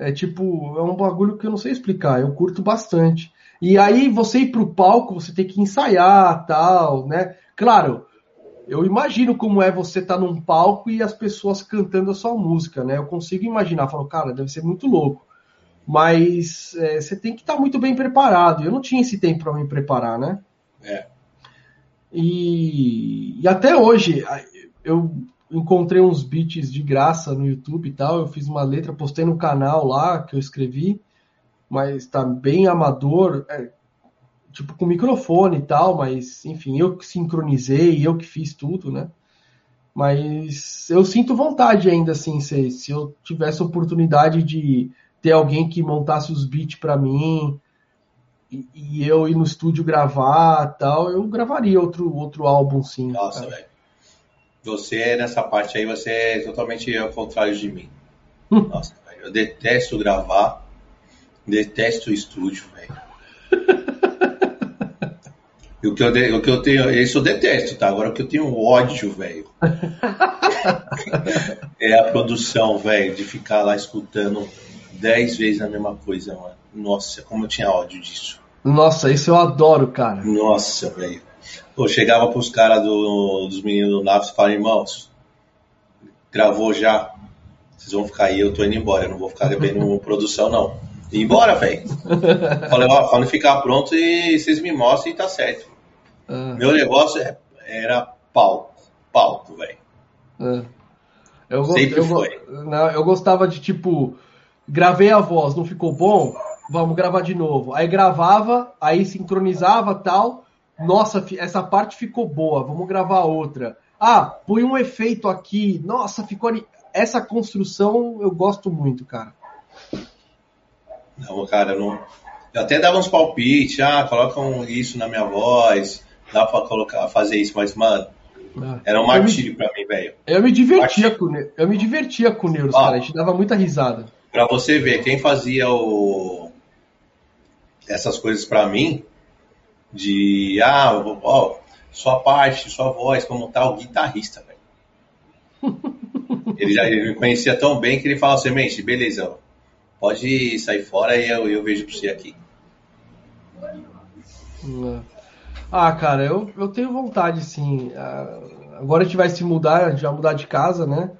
É tipo, é um bagulho que eu não sei explicar, eu curto bastante. E aí, você ir pro palco, você tem que ensaiar, tal, né? Claro, eu imagino como é você estar tá num palco e as pessoas cantando a sua música, né? Eu consigo imaginar, falo, cara, deve ser muito louco. Mas é, você tem que estar tá muito bem preparado. Eu não tinha esse tempo para me preparar, né? É. E, e até hoje, eu encontrei uns beats de graça no YouTube e tal, eu fiz uma letra, postei no canal lá que eu escrevi, mas tá bem amador, é, tipo com microfone e tal, mas enfim, eu que sincronizei, eu que fiz tudo, né? Mas eu sinto vontade ainda, assim, se, se eu tivesse oportunidade de ter alguém que montasse os beats pra mim e, e eu ir no estúdio gravar e tal, eu gravaria outro, outro álbum, sim. Nossa, velho. Você, nessa parte aí, você é totalmente ao contrário de mim. Hum. Nossa, velho, eu detesto gravar. Detesto o estúdio, velho. E o que, eu de, o que eu tenho... Isso eu detesto, tá? Agora, o que eu tenho ódio, velho, é a produção, velho, de ficar lá escutando dez vezes a mesma coisa, mano. Nossa, como eu tinha ódio disso. Nossa, isso eu adoro, cara. Nossa, velho. Eu chegava pros caras do, dos meninos do Naves e falava, irmãos, gravou já. Vocês vão ficar aí, eu tô indo embora. Eu não vou ficar vendo produção, não. E embora, velho. Falei, ó, quando ficar pronto e vocês me mostram e tá certo. Ah. Meu negócio era palco. Palco, velho. Ah. Eu go- Sempre eu go- foi. Não, eu gostava de, tipo, gravei a voz, não ficou bom? Vamos gravar de novo. Aí gravava, aí sincronizava e tal. Nossa, essa parte ficou boa, vamos gravar outra. Ah, põe um efeito aqui. Nossa, ficou... Essa construção eu gosto muito, cara. Não, cara, eu não... Eu até dava uns palpites, ah, colocam isso na minha voz, dá pra colocar, fazer isso, mas, mano, ah, era um martírio me... pra mim, velho. Eu me divertia martírio. com eu me divertia com o Neuros, ah, cara, a gente dava muita risada. Pra você ver, quem fazia o... essas coisas pra mim, de, ah, ó, sua parte, sua voz, como tá o guitarrista, velho. ele, já, ele me conhecia tão bem que ele falava assim, mente, beleza, ó. Pode sair fora e eu, eu vejo pra você aqui. Ah, cara, eu, eu tenho vontade, sim. Agora a gente vai se mudar, já mudar de casa, né?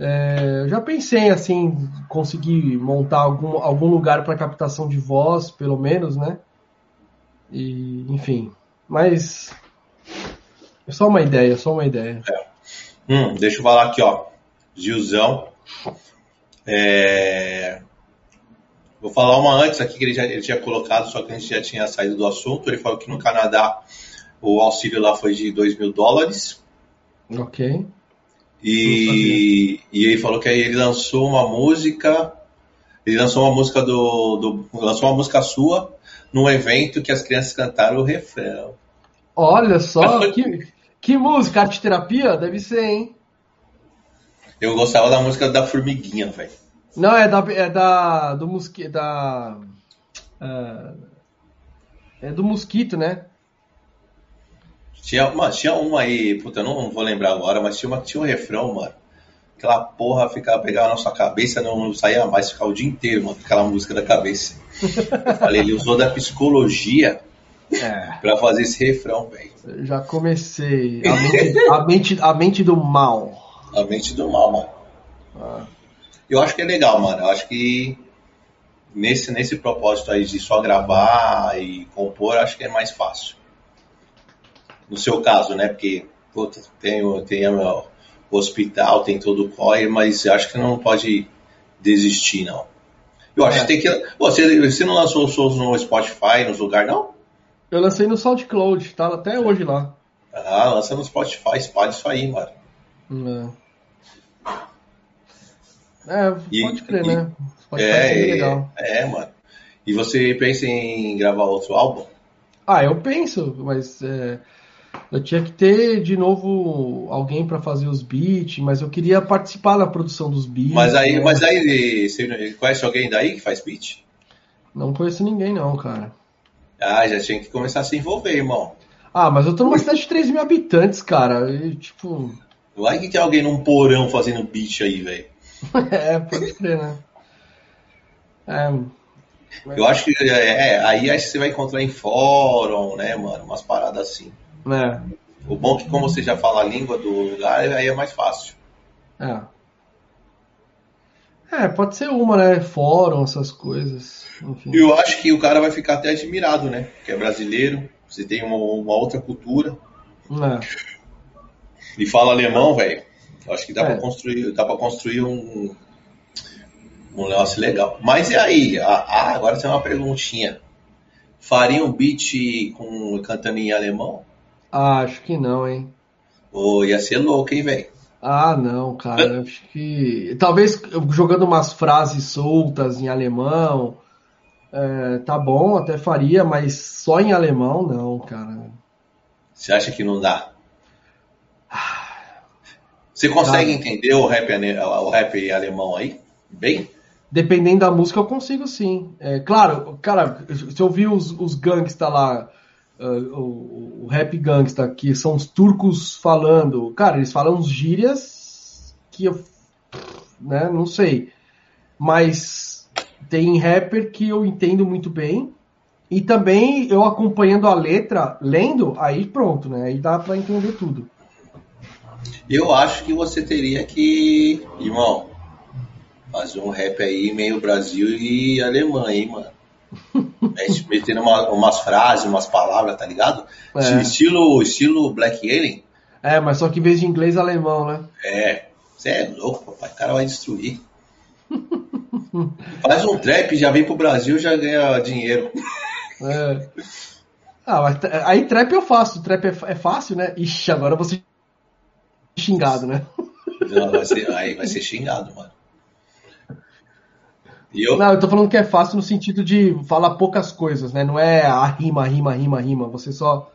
É, eu já pensei, assim, conseguir montar algum, algum lugar para captação de voz, pelo menos, né? E, enfim, mas é só uma ideia, só uma ideia. É. Hum, deixa eu falar aqui, ó. Gilzão. É... Vou falar uma antes aqui que ele já ele tinha colocado, só que a gente já tinha saído do assunto. Ele falou que no Canadá o auxílio lá foi de dois mil dólares. Ok. E, e ele falou que aí ele lançou uma música. Ele lançou uma música do, do. Lançou uma música sua num evento que as crianças cantaram o refrão. Olha só, foi... que, que música, arte terapia? Deve ser, hein? Eu gostava da música da Formiguinha, velho. Não, é da... É da... Do mosquito... Da... Uh, é do mosquito, né? Tinha uma, tinha uma aí... Puta, eu não vou lembrar agora, mas tinha uma tinha um refrão, mano. Aquela porra ficava... Pegava na sua cabeça, não, não saía mais. Ficava o dia inteiro, mano. Aquela música da cabeça. Eu falei, ele usou da psicologia... É. Pra fazer esse refrão, velho. Já comecei. A mente, a mente, a mente do mal. A mente do mal, mano. Ah. Eu acho que é legal, mano. Eu acho que nesse, nesse propósito aí de só gravar e compor, acho que é mais fácil. No seu caso, né? Porque puta, tem, tem o hospital, tem todo o C O I, mas acho que não pode desistir, não. Eu acho é. que tem que... Você, você não lançou os sons no Spotify, nos lugares, não? Eu lancei no SoundCloud, tá até hoje lá. Ah, lança no Spotify, espalha isso aí, mano. Não. É, pode e, crer, e, né? Spotify é, é legal. É, é, mano. E você pensa em gravar outro álbum? Ah, eu penso, mas é, eu tinha que ter de novo alguém pra fazer os beats, mas eu queria participar da produção dos beats. Mas aí, né? mas aí você conhece alguém daí que faz beat? Não conheço ninguém, não, cara. Ah, já tinha que começar a se envolver, irmão. Ah, mas eu tô numa cidade de três mil habitantes, cara. E, tipo... Vai que tem alguém num porão fazendo beat aí, velho. É, pode crer, né? É... Eu acho que é, aí acho que você vai encontrar em fórum, né, mano? Umas paradas assim. É. O bom é que como você já fala a língua do lugar, aí é mais fácil. É. É, pode ser uma, né? Fórum, essas coisas. Enfim. Eu acho que o cara vai ficar até admirado, né? Porque é brasileiro, você tem uma, uma outra cultura. É. E fala alemão, velho. Acho que dá é. pra construir, dá pra construir um... Um negócio legal. Mas e aí? Ah, agora tem uma perguntinha. Faria um beat com, cantando em alemão? Ah, acho que não, hein? Oh, ia ser louco, hein, velho? Ah, não, cara. Acho que... Talvez jogando umas frases soltas em alemão, é, tá bom, até faria, mas só em alemão, não, cara. Você acha que não dá? Você consegue dá. entender o rap, o rap alemão aí? Bem... Dependendo da música, eu consigo sim. É, claro, cara, se eu vi os, os gangsta lá, uh, o, o rap gangsta, que são os turcos falando, cara, eles falam uns gírias que eu, né, não sei. Mas tem rapper que eu entendo muito bem, e também eu acompanhando a letra, lendo, aí pronto, né, aí dá pra entender tudo. Eu acho que você teria que, irmão, fazer um rap aí, meio Brasil e Alemanha, hein, mano? Metendo uma, umas frases, umas palavras, tá ligado? É. Estilo, estilo Black Alien. É, mas só que em vez de inglês, alemão, né? É. Você é louco, papai. O cara vai destruir. Faz um trap, já vem pro Brasil, já ganha dinheiro. É. Ah, mas aí trap eu faço. Trap é, é fácil, né? Ixi, agora eu vou ser xingado, né? Não, vai ser, aí vai ser xingado, mano. Eu? Não, eu tô falando que é fácil no sentido de falar poucas coisas, né? Não é a rima, rima, rima, rima. Você só...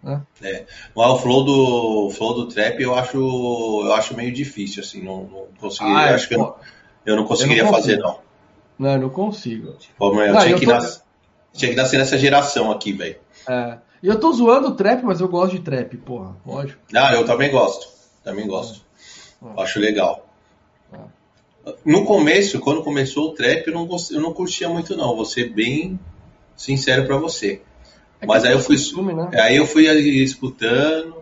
Né? É. Mas o flow do, o flow do trap eu acho, eu acho meio difícil, assim. Não, não conseguiria... Ah, acho que eu, eu não conseguiria eu não fazer, não. Não, eu não consigo. Pô, mas eu, não, tinha, eu que tô... nas, tinha que nascer nessa geração aqui, velho. É. E eu tô zoando o trap, mas eu gosto de trap, porra. Lógico. Ah, eu também gosto. Também gosto. É. Acho legal. É. No começo, quando começou o trap, eu não, eu não curtia muito não, vou ser bem sincero pra você. É. Mas aí eu fui costume, né? Aí eu fui escutando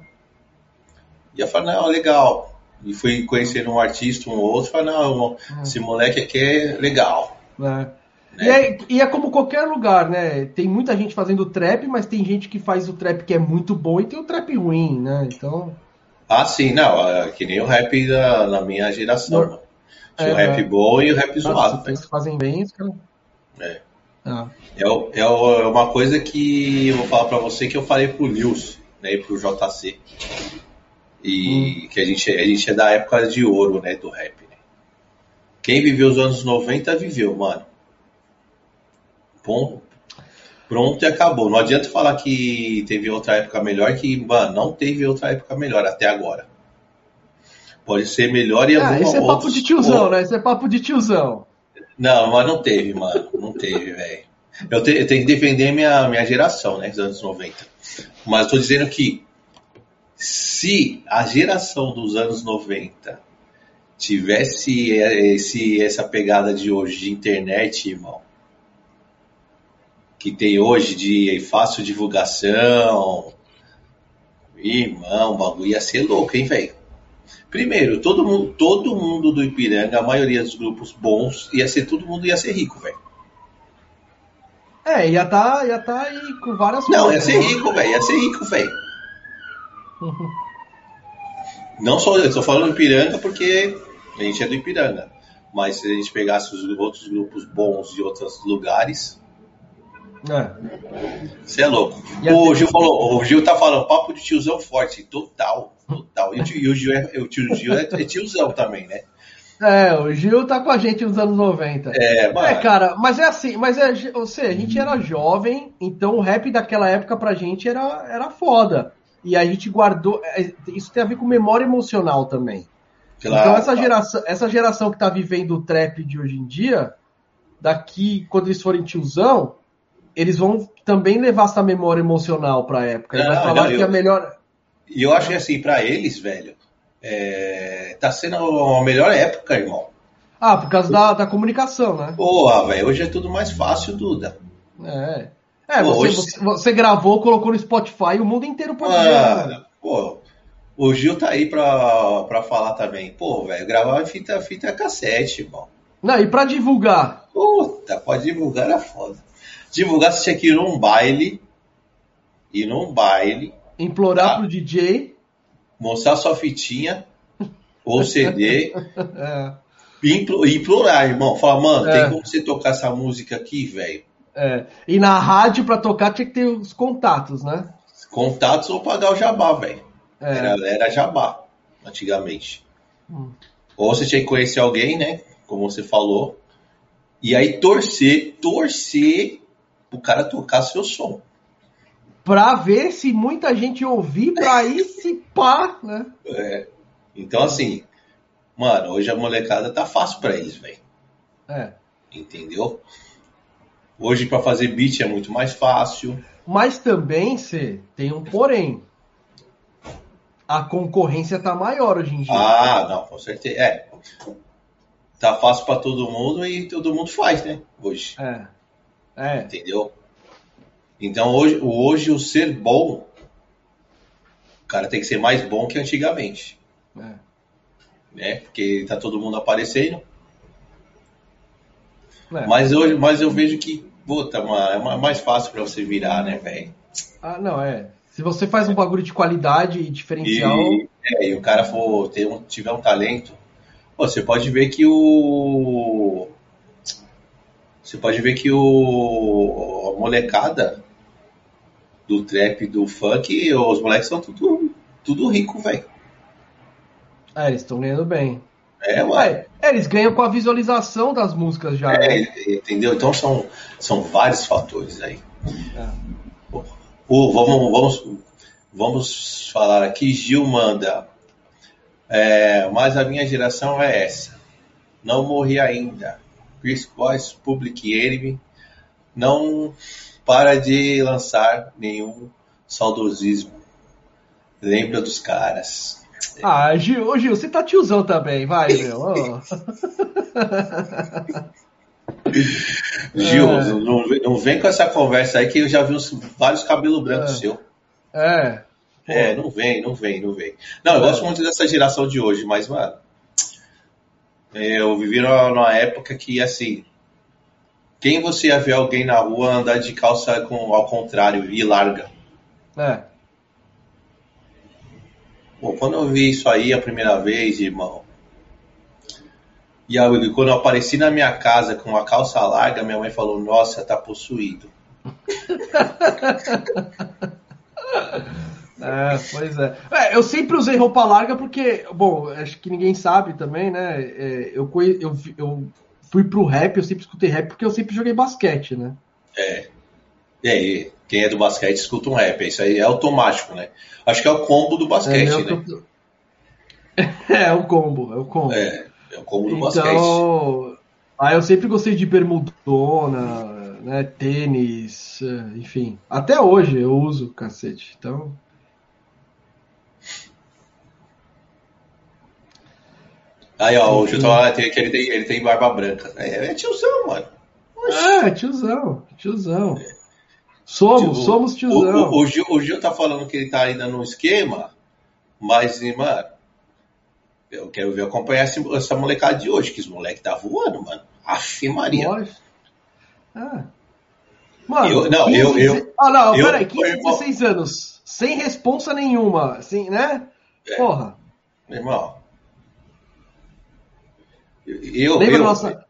e eu falei, não, legal. E fui conhecendo um artista, um outro, falei, não, é. esse moleque aqui é legal. É. Né? E, é, e é como qualquer lugar, né? Tem muita gente fazendo trap, mas tem gente que faz o trap que é muito bom e tem o trap ruim, né? Então... Ah, sim, não, é que nem o rap da, da minha geração, mano. É, o rap é. bom e o rap zoado. Vocês fazem bem isso, cara. É. Ah. É, é. É uma coisa que eu vou falar pra você que eu falei pro Lewis, né, e pro J C. E hum. que a gente, a gente é da época de ouro, né, do rap. Né? Quem viveu os anos noventa, viveu, mano. Bom, pronto e acabou. Não adianta falar que teve outra época melhor, que, mano, não teve outra época melhor até agora. Pode ser melhor e alguma outra. Ah, esse é papo de tiozão, ou... né? Esse é papo de tiozão. Não, mas não teve, mano. Não teve, velho. Eu, te, eu tenho que defender minha, minha geração, né? Dos anos noventa. Mas eu tô dizendo que se a geração dos anos noventa tivesse esse, essa pegada de hoje de internet, irmão, que tem hoje de fácil divulgação, irmão, o bagulho ia ser louco, hein, velho? Primeiro, todo mundo, todo mundo do Ipiranga, a maioria dos grupos bons, ia ser, todo mundo ia ser rico, velho. É, ia tá, ia tá aí com várias não, coisas. Não, ia ser rico, velho. Ia ser rico, velho. Uhum. Não só eu, tô falando Ipiranga porque a gente é do Ipiranga. Mas se a gente pegasse os outros grupos bons de outros lugares. Você é. é louco. O Gil, falou, o Gil tá falando papo de tiozão forte. Total, total. E o, tio, o, Gil, é, o, tio, o Gil é tiozão também, né? É, o Gil tá com a gente nos anos noventa. É, mano. É, cara, mas é assim, mas é, ou seja, a gente era jovem, então o rap daquela época pra gente era, era foda. E a gente guardou. Isso tem a ver com memória emocional também. Claro, então essa, tá. geração, essa geração que tá vivendo o trap de hoje em dia, daqui, quando eles forem tiozão, eles vão também levar essa memória emocional pra época. Eles não, vão falar não, eu, que é a melhor. E eu acho que assim, pra eles, velho, é, tá sendo a melhor época, irmão. Ah, por causa da, da comunicação, né? Porra, velho, hoje é tudo mais fácil, Duda. É. É, pô, você, hoje... você, você gravou, colocou no Spotify e o mundo inteiro pode ver. Ah, pô, o Gil tá aí pra, pra falar também. Pô, velho, gravar fita, fita cassete, irmão. Não, e pra divulgar? Puta, pra divulgar era foda. Divulgar, você tinha que ir num baile, ir num baile... Implorar tá? pro D J... Mostrar sua fitinha, ou C D... é. E implorar, irmão. Falar, mano, é. tem como você tocar essa música aqui, velho? É. E na rádio, pra tocar, tinha que ter os contatos, né? Contatos ou pagar o jabá, velho. É. Era, era jabá, antigamente. Hum. Ou você tinha que conhecer alguém, né? Como você falou. E aí torcer, torcer pro cara tocar seu som. Pra ver se muita gente ouvir, pra ir se pá, né? É. Então, assim, mano, hoje a molecada tá fácil pra eles, velho. É. Entendeu? Hoje, para fazer beat é muito mais fácil. Mas também, cê, tem um porém. A concorrência tá maior hoje em dia. Ah, não, com certeza. É. Tá fácil para todo mundo e todo mundo faz, né? Hoje. É. é. Entendeu? Então, hoje, hoje, o ser bom, o cara tem que ser mais bom que antigamente. É. Né? Porque tá todo mundo aparecendo. É. Mas, hoje, mas eu vejo que, puta, mano, é mais fácil pra você virar, né, velho? Ah, não, é. Se você faz um bagulho de qualidade e diferencial... E, é, e o cara for ter um, tiver um talento, você pode ver que o... Você pode ver que o... A molecada do trap, do funk, os moleques são tudo, tudo rico, velho. Ah, é, eles estão ganhando bem. É, ué. É, eles ganham com a visualização das músicas já. É, né? Entendeu? Então são, são vários fatores aí. É. Oh, vamos, vamos, vamos falar aqui. Gil manda. É, mas a minha geração é essa. Não morri ainda. Chris Cross, Public Enemy. Não para de lançar nenhum saudosismo. Lembra dos caras. Ah, Gil, Gil, você tá tiozão também, vai, meu. Oh. Gil, é. não, não vem com essa conversa aí que eu já vi uns, vários cabelos brancos é. seu. É. É, não vem, não vem, não vem. Não, eu é. gosto muito dessa geração de hoje, mas, mano, eu vivi numa, numa época que, assim, quem você ia ver alguém na rua andar de calça com, ao contrário e larga? É. Bom, quando eu vi isso aí a primeira vez, irmão, e eu, quando eu apareci na minha casa com uma calça larga, minha mãe falou, nossa, tá possuído. É, pois é. é. Eu sempre usei roupa larga porque, bom, acho que ninguém sabe também, né? É, eu, eu, eu fui pro rap, eu sempre escutei rap porque eu sempre joguei basquete, né? É. E aí, quem é do basquete escuta um rap, isso aí é automático, né? Acho que é o combo do basquete, é, né? Tô... É, o combo, é o combo. É, é o combo do então, basquete. Então, ah, eu sempre gostei de bermudona, né, tênis, enfim. Até hoje eu uso, cacete, então... Aí, ó, o Gil tá que ele tem, ele tem barba branca. É, é tiozão, mano. Oxe. É, tiozão, tiozão. É. Somos, o, somos tiozão. O, o, o, Gil, o Gil tá falando que ele tá ainda no esquema, mas, mano, eu quero ver acompanhar esse, essa molecada de hoje, que os moleques tá voando, mano. Aff, Maria. Ah. Mano, eu, não, quinze, eu, eu... Ah, não, eu, peraí, quinze, dezesseis irmão, anos, sem responsa nenhuma, assim, né? É, porra. Meu irmão, eu... Lembra eu, nossa...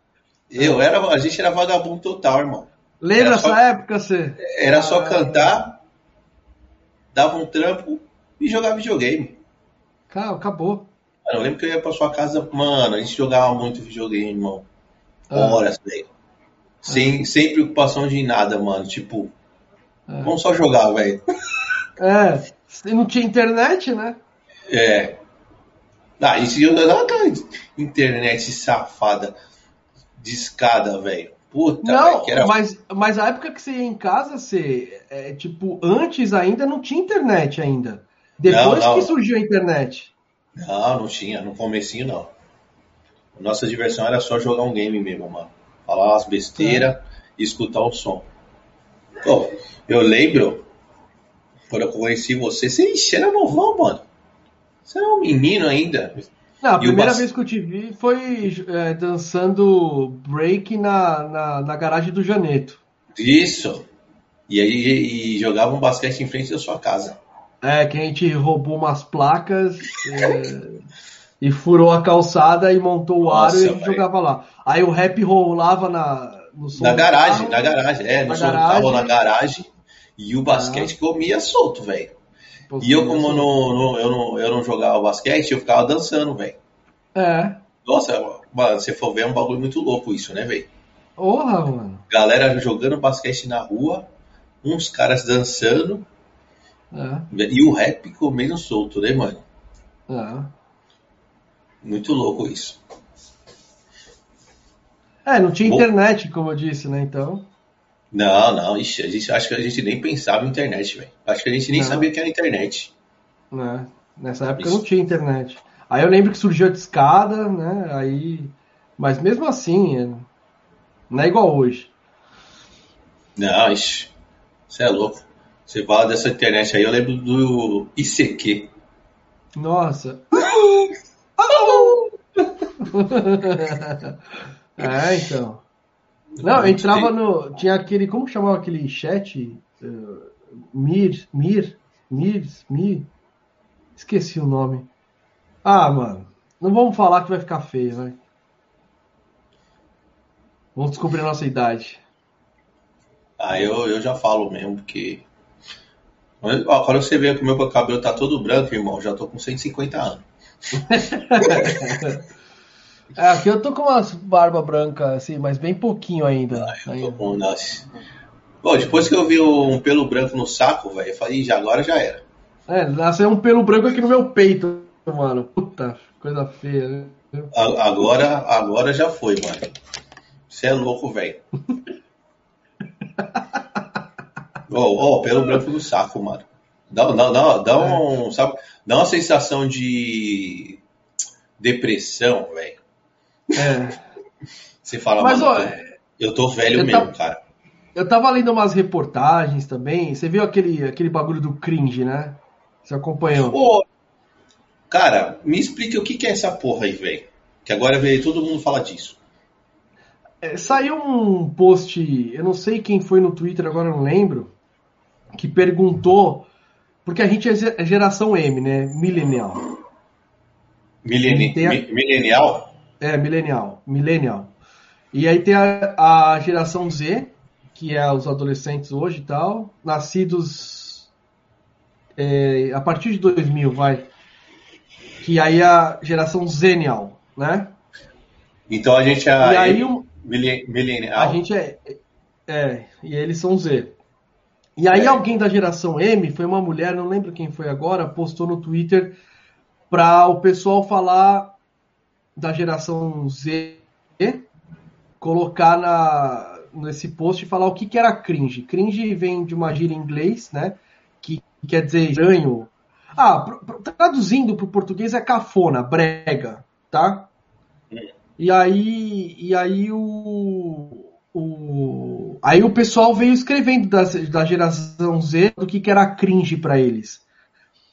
Eu era... A gente era vagabundo total, irmão. Lembra essa só, época, você? Era só ah, cantar, dava um trampo e jogava videogame. Cara, acabou. Mano, eu lembro que eu ia pra sua casa, mano, a gente jogava muito videogame, irmão. Ah. Horas, velho. Sem, ah. sem preocupação de nada, mano. Tipo, ah. vamos só jogar, velho. É, você não tinha internet, né? É. Ah, isso eu não tinha internet safada, discada, velho. Puta, não, véio, que era... mas, mas a época que você ia em casa, você, é, tipo, antes ainda não tinha internet ainda. Depois não, não. que surgiu a internet. Não, não tinha, no comecinho não. Nossa diversão era só jogar um game mesmo, mano. Falar umas besteiras é. e escutar o som. Pô, eu lembro, quando eu conheci você, você, você era novão, mano. Você era um menino ainda. Não, a primeira vez que eu te vi foi é, dançando break na, na, na garagem do Janeto. Isso. E aí e, e jogava um basquete em frente da sua casa. É, que a gente roubou umas placas é, e furou a calçada e montou o Nossa, aro e a gente jogava lá. Aí o rap rolava na, no som. Na garagem, carro, na garagem, é, no na som garagem. Carro, na garagem. E o basquete ah. comia solto, velho. E eu, como não, não, eu, não, eu não jogava basquete, eu ficava dançando, velho. É. Nossa, mano, se for ver, é um bagulho muito louco isso, né, velho? Porra, mano. Galera jogando basquete na rua, uns caras dançando. É. E o rap comendo solto, né, mano? É. Muito louco isso. É, não tinha Bom... internet, como eu disse, né, então... Não, não, ixi, a gente, acho que a gente nem pensava em internet, velho. Acho que a gente nem não. sabia que era internet. Não, nessa época Isso. não tinha internet. Aí eu lembro que surgiu a discada, né? Aí, mas mesmo assim, não é igual hoje. Não, ixi, você é louco. Você fala dessa internet aí, eu lembro do I C Q. Nossa! É, então. Não, eu entrava no... Tinha aquele... Como chamava aquele chat? Uh, Mir... Mir... Mir... Mir... Esqueci o nome. Ah, mano. Não vamos falar que vai ficar feio, vai. Vamos descobrir a nossa idade. Ah, eu, eu já falo mesmo, porque... Ó, quando você vê que o meu cabelo tá todo branco, irmão, já tô com cento e cinquenta anos. É, aqui eu tô com umas barba branca, assim, mas bem pouquinho ainda. Ah, eu ainda. Tô com, nossa. Bom, depois que eu vi um pelo branco no saco, velho, eu falei, já agora já era. É, nasceu um pelo branco aqui no meu peito, mano. Puta, coisa feia, né? Agora, agora já foi, mano. Você é louco, velho. Ó, oh, pelo branco no saco, mano. Dá, dá, dá, dá, um, sabe, dá uma sensação de depressão, velho. É. Você fala, mas, mano, ó, eu tô velho eu mesmo, tá... cara. Eu tava lendo umas reportagens também. Você viu aquele, aquele bagulho do cringe, né? Você acompanhou? Pô, cara, me explica o que, que é essa porra aí, velho. Que agora veio todo mundo falar disso. É, saiu um post, eu não sei quem foi no Twitter, agora eu não lembro, que perguntou, porque a gente é geração M, né? Millennial. Mileni... A... Mi- millennial? É, millennial, millennial. E aí tem a, a geração Z, que é os adolescentes hoje e tal, nascidos é, a partir de dois mil, vai. Que aí é a geração Zenial, né? Então a gente é, e aí, é um, millennial. A gente é, é, e eles são Z. E aí é. Alguém da geração M, foi uma mulher, não lembro quem foi agora, postou no Twitter para o pessoal falar... da geração Z colocar na, nesse post e falar o que, que era cringe. Cringe vem de uma gíria em inglês, né? Que, que quer dizer estranho. Ah, pro, pro, traduzindo para o português é cafona, brega, tá? E aí, e aí o, o... Aí o pessoal veio escrevendo da, da geração Z do que, que era cringe para eles.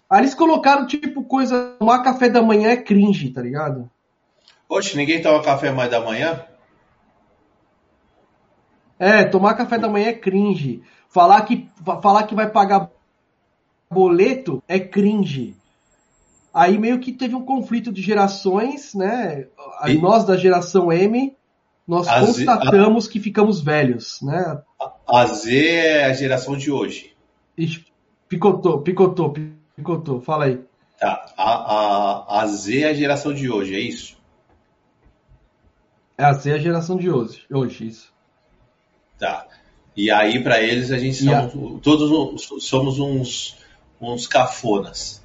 Aí eles colocaram tipo coisa, tomar café da manhã é cringe, tá ligado? Oxe, ninguém toma café mais da manhã? É, tomar café da manhã é cringe. Falar que, falar que vai pagar boleto é cringe. Aí meio que teve um conflito de gerações, né? E... nós da geração M, nós a constatamos Z... a... que ficamos velhos, né? A Z é a geração de hoje. Ixi, picotou, picotou, picotou. Fala aí. Tá. A, a, a Z é a geração de hoje, é isso? É a Z é a geração de hoje, hoje isso. Tá. E aí, para eles, a gente somos, a... todos somos uns, uns cafonas.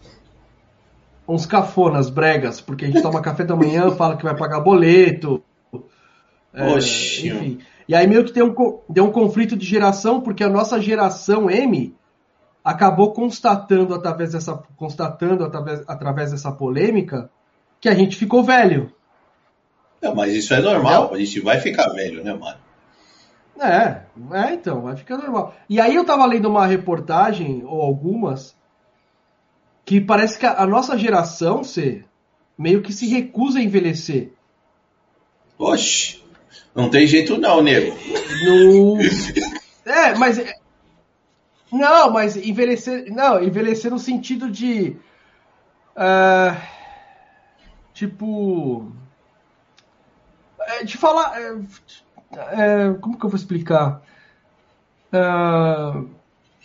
Uns cafonas, bregas, porque a gente toma café da manhã, fala que vai pagar boleto. Oxi. É, enfim. E aí meio que tem um, deu um conflito de geração, porque a nossa geração M acabou constatando através dessa, constatando através, através dessa polêmica que a gente ficou velho. Não, mas isso é normal, entendeu? A gente vai ficar velho, né, mano? É, é, então, vai ficar normal. E aí eu tava lendo uma reportagem, ou algumas, que parece que a, a nossa geração, Cê, meio que se recusa a envelhecer. Oxe, não tem jeito não, nego. No... É, mas... Não, mas envelhecer... Não, envelhecer no sentido de... Uh, tipo... De falar... É, como que eu vou explicar? Uh,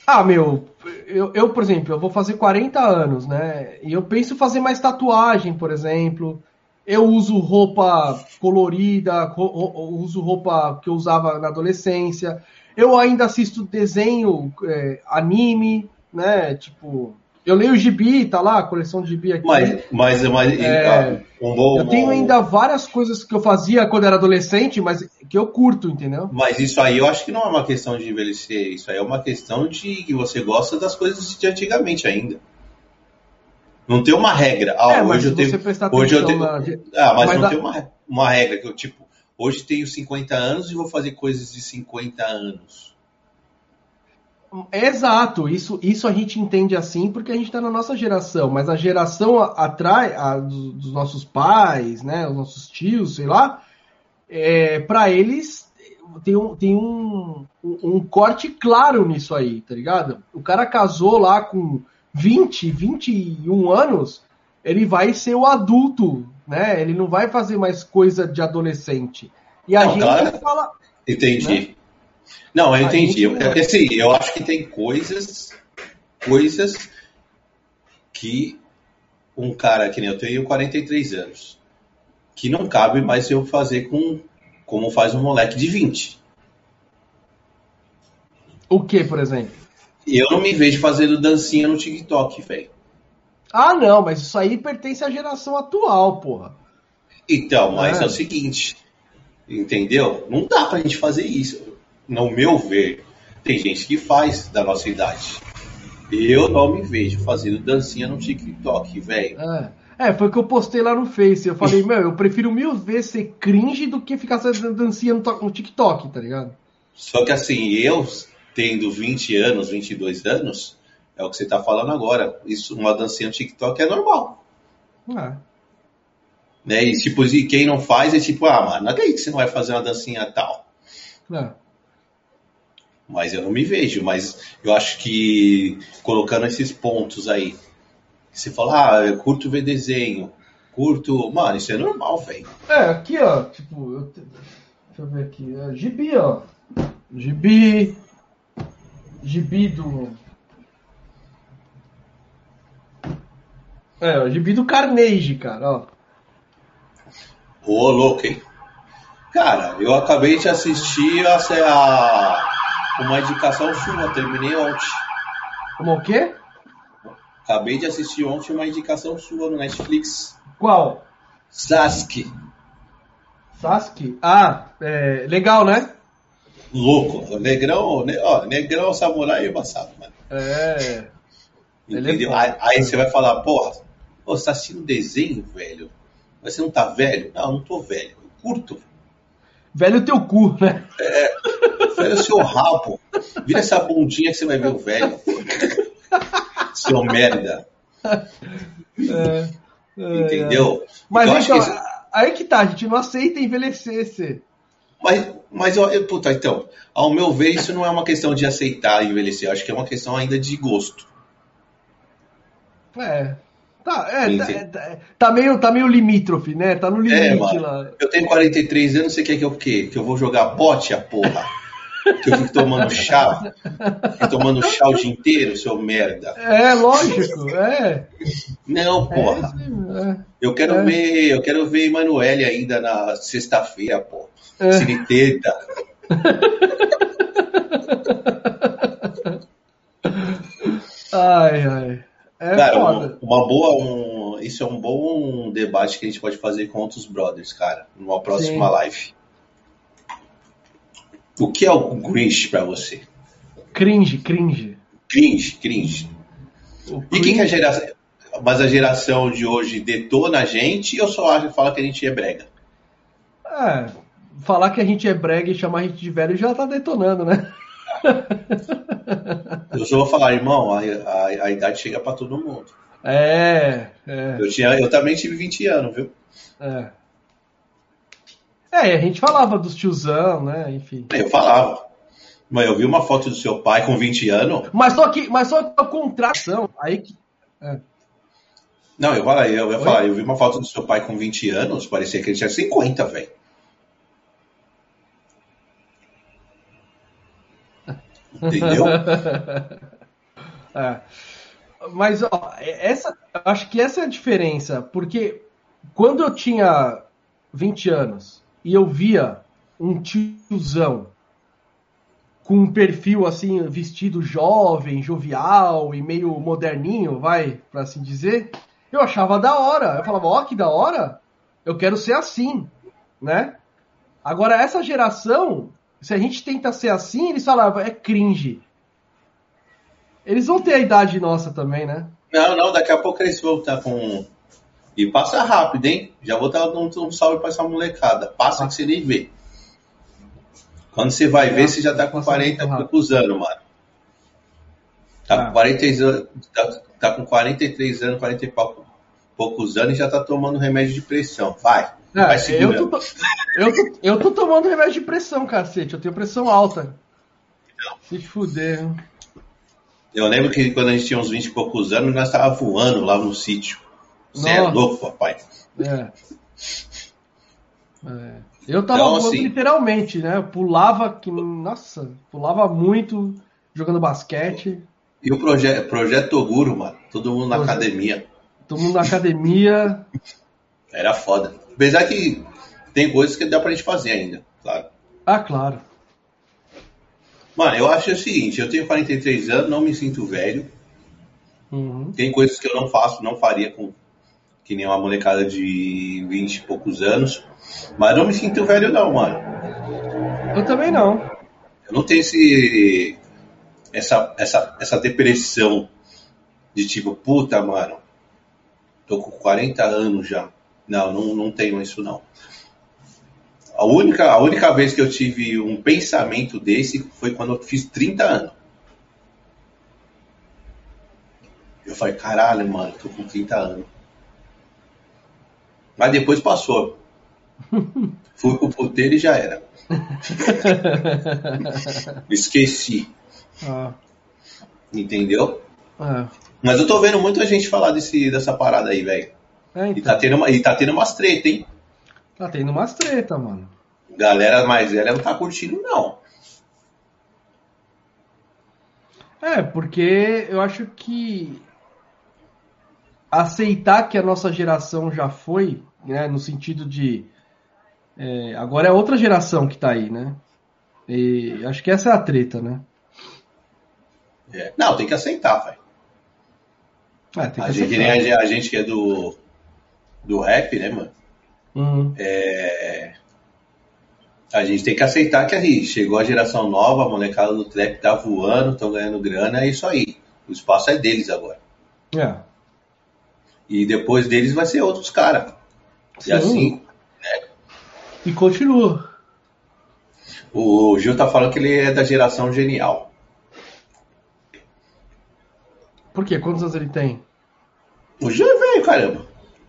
ah, meu, eu, eu, por exemplo, eu vou fazer quarenta anos, né? E eu penso fazer mais tatuagem, por exemplo. Eu uso roupa colorida, ro- ro- uso roupa que eu usava na adolescência. Eu ainda assisto desenho, é, anime, né? Tipo, eu leio gibi, tá lá, a coleção de gibi aqui. Mas, mas, mas é, um bom, eu tenho ainda várias coisas que eu fazia quando era adolescente, mas que eu curto, entendeu? Mas isso aí eu acho que não é uma questão de envelhecer, isso aí é uma questão de que você gosta das coisas de antigamente ainda. Não tem uma regra. Ah, é, hoje eu tenho. Hoje eu tenho na... Ah, mas, mas não da... tem uma, uma regra que eu, tipo, hoje tenho cinquenta anos e vou fazer coisas de cinquenta anos. Exato, isso, isso a gente entende assim porque a gente está na nossa geração, mas a geração atrai a, dos, dos nossos pais, né, os nossos tios, sei lá, é, para eles tem, um, tem um, um corte claro nisso aí, tá ligado? O cara casou lá com vinte, vinte e um anos, ele vai ser o adulto, né? Ele não vai fazer mais coisa de adolescente. E a não, gente claro. Fala... Entendi. Né? Não, eu entendi. Eu, assim, eu acho que tem coisas, coisas que um cara que nem eu tenho quarenta e três anos, que não cabe mais eu fazer com, como faz um moleque de vinte. O que, por exemplo? Eu não me vejo fazendo dancinha no TikTok, velho. Ah, não, mas isso aí pertence à geração atual, porra. Então, mas é, é o seguinte, entendeu? Não dá pra gente fazer isso. No meu ver, tem gente que faz da nossa idade. Eu não me vejo fazendo dancinha no TikTok, velho. É, é, foi o que eu postei lá no Face. Eu falei, meu, eu prefiro mil vezes ser cringe do que ficar fazendo dancinha no TikTok, tá ligado? Só que assim, eu tendo vinte anos, vinte e dois anos, é o que você tá falando agora. Isso, uma dancinha no TikTok é normal. É. Né? E tipo, e quem não faz é tipo, ah, mano, não é que você não vai fazer uma dancinha tal. É. Mas eu não me vejo, mas eu acho que colocando esses pontos aí, você fala, ah, eu curto ver desenho, curto... Mano, isso é normal, velho. É, aqui, ó, tipo, eu te... deixa eu ver aqui, é, gibi, ó, gibi, gibi do... É, ó, gibi do Carnegie, cara, ó. Ô, louco, hein? Cara, eu acabei de assistir a... a... uma indicação sua, terminei ontem. Como o quê? Acabei de assistir ontem uma indicação sua no Netflix. Qual? Sasuke. Sasuke? Ah, é, legal, né? Louco. Negrão, ne, ó, negrão, samurai e embaçado, mano. É. Entendeu? É aí, aí você vai falar, porra, pô, você tá assistindo desenho, velho? Mas você não tá velho? Não, não tô velho. Eu curto. Velho o teu cu, né? É. Velho o seu rabo. Vira essa bundinha que você vai ver o velho. Seu merda. É, é, entendeu? Mas então, então que... aí que tá, a gente não aceita envelhecer, cê. Mas, mas eu, eu, puta, então, ao meu ver, isso não é uma questão de aceitar e envelhecer. Eu acho que é uma questão ainda de gosto. É. Tá, é, tá, é, tá, meio, tá meio limítrofe, né? Tá no limite é, lá. Eu tenho quarenta e três anos, você quer que eu o quê? Que eu vou jogar bote, a porra? Que eu fico tomando chá? Fico tomando chá o dia inteiro, seu merda. É, lógico, é. Não, porra. É, é, eu, quero é. ver, eu quero ver Emanuele ainda na sexta-feira, porra. É. Cineteta. Ai, ai. É, cara, uma, uma boa, um, isso é um bom debate que a gente pode fazer com outros brothers, cara, numa próxima Sim. live. O que é o cringe pra você? Cringe, cringe. Cringe, cringe. O e quem que a geração... Mas a geração de hoje detona a gente ou só acha, fala que a gente é brega? É, falar que a gente é brega e chamar a gente de velho já tá detonando, né? Eu só vou falar, irmão, a, a, a idade chega pra todo mundo. É, é. Eu, tinha, eu também tive vinte anos, viu? É. É, a gente falava dos tiozão, né? Enfim. Eu falava. Mas eu vi uma foto do seu pai com vinte anos. Mas só que, mas só que a contração. Aí que... é. Não, eu falei, eu, eu falei, eu vi uma foto do seu pai com vinte anos, parecia que ele tinha cinquenta, velho. Entendeu? É. Mas, ó, essa, acho que essa é a diferença, porque quando eu tinha vinte anos e eu via um tiozão com um perfil, assim, vestido jovem, jovial e meio moderninho, vai, pra assim dizer, eu achava da hora. Eu falava, ó, que da hora, eu quero ser assim, né? Agora, essa geração... se a gente tenta ser assim, eles falavam, é cringe. Eles vão ter a idade nossa também, né? Não, não, daqui a pouco eles vão estar com... E passa rápido, hein? Já vou dar um, um salve pra essa molecada. Passa ah. que você nem vê. Quando você vai é, ver, você já tá com quarenta e poucos anos, mano. Tá, ah. com quarenta, tá, tá com quarenta e três anos, quarenta e poucos anos e já tá tomando remédio de pressão. Vai. Não, eu, tô, eu, tô, eu tô tomando remédio de pressão, cacete. Eu tenho pressão alta. Não. Se fuder. Eu lembro que quando a gente tinha uns vinte e poucos anos, nós tava voando lá no sítio. Você é louco, papai. É. É. Eu tava então, voando assim, literalmente, né? Eu pulava, que, nossa, pulava muito, jogando basquete. E o proje- Projeto Oguro, mano. Todo mundo na Proje- academia. Todo mundo na academia. Era foda. Apesar que tem coisas que dá pra gente fazer ainda, claro. Ah, claro. Mano, eu acho o seguinte, eu tenho quarenta e três anos, não me sinto velho. Uhum. Tem coisas que eu não faço, não faria com que nem uma molecada de vinte e poucos anos. Mas não me sinto velho não, mano. Eu também não. Eu não tenho esse, essa, essa, essa depressão de tipo, puta, mano, tô com quarenta anos já. Não, não, não tenho isso não. A única, a única vez que eu tive um pensamento desse foi quando eu fiz trinta anos. Eu falei, caralho, mano, tô com trinta anos. Mas depois passou. Fui pro puteiro e já era. Esqueci. Ah. Entendeu? Ah. Mas eu tô vendo muita gente falar desse, dessa parada aí, velho. É, então. E, tá tendo uma, e tá tendo umas treta, hein? Tá tendo umas treta, mano. Galera mais velha não tá curtindo, não. É, porque eu acho que aceitar que a nossa geração já foi, né? No sentido de... É, agora é outra geração que tá aí, né? E acho que essa é a treta, né? É. Não, tem que aceitar, velho. Ah, a, gente, nem a, a gente que é do, do rap, né, mano? Uhum. É, a gente tem que aceitar que aí chegou a geração nova, a molecada do trap tá voando, estão ganhando grana, é isso aí. O espaço é deles agora. É. E depois deles vai ser outros caras. E assim, né? E continua. O Gil tá falando que ele é da geração genial. Por quê? Quantos anos ele tem? O Gil é velho, caramba.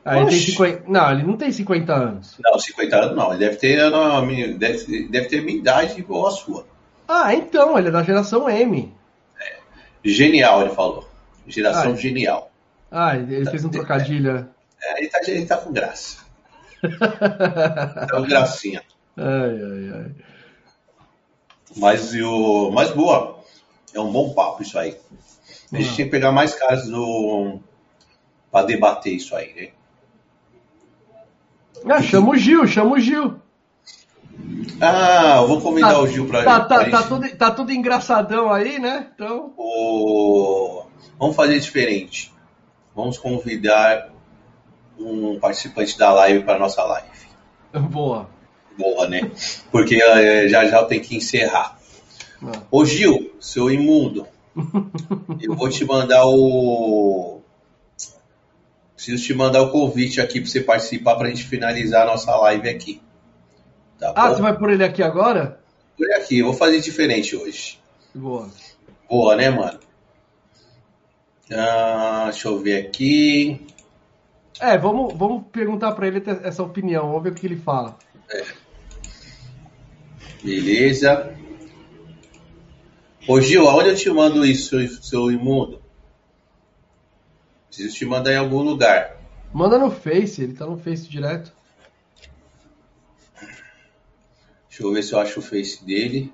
Ah, ele tem cinquenta... Não, ele não tem cinquenta anos. Não, cinquenta anos não. Ele deve ter, não, deve, deve ter minha idade igual a sua. Ah, então, ele é da geração M. É. Genial, ele falou. Geração ah, genial. Ah, ele tá, fez um trocadilho. É, ele, tá, ele tá com graça. Tá com gracinha. Ai, ai, ai. Mas, o... Mas boa. É um bom papo isso aí. A gente ah. tem que pegar mais caras do... pra debater isso aí, né? Ah, chama o Gil, chama o Gil. Ah, eu vou convidar tá, o Gil pra, tá, pra tá, gente. Tá tudo, tá tudo engraçadão aí, né? Então... Oh, vamos fazer diferente. Vamos convidar um participante da live para nossa live. Boa. Boa, né? Porque é, já já tem que encerrar. Ah. Ô Gil, seu imundo, eu vou te mandar o... Preciso te mandar o convite aqui para você participar para a gente finalizar a nossa live aqui. Tá ah, bom? Você vai por ele aqui agora? Por ele aqui, eu vou fazer diferente hoje. Boa. Boa, né, mano? Ah, deixa eu ver aqui. É, vamos, vamos perguntar para ele essa opinião, vamos ver o que ele fala. É. Beleza. Ô, Gil, aonde eu te mando isso, seu imundo? Preciso te mandar em algum lugar. Manda no Face, ele tá no Face direto. Deixa eu ver se eu acho o Face dele.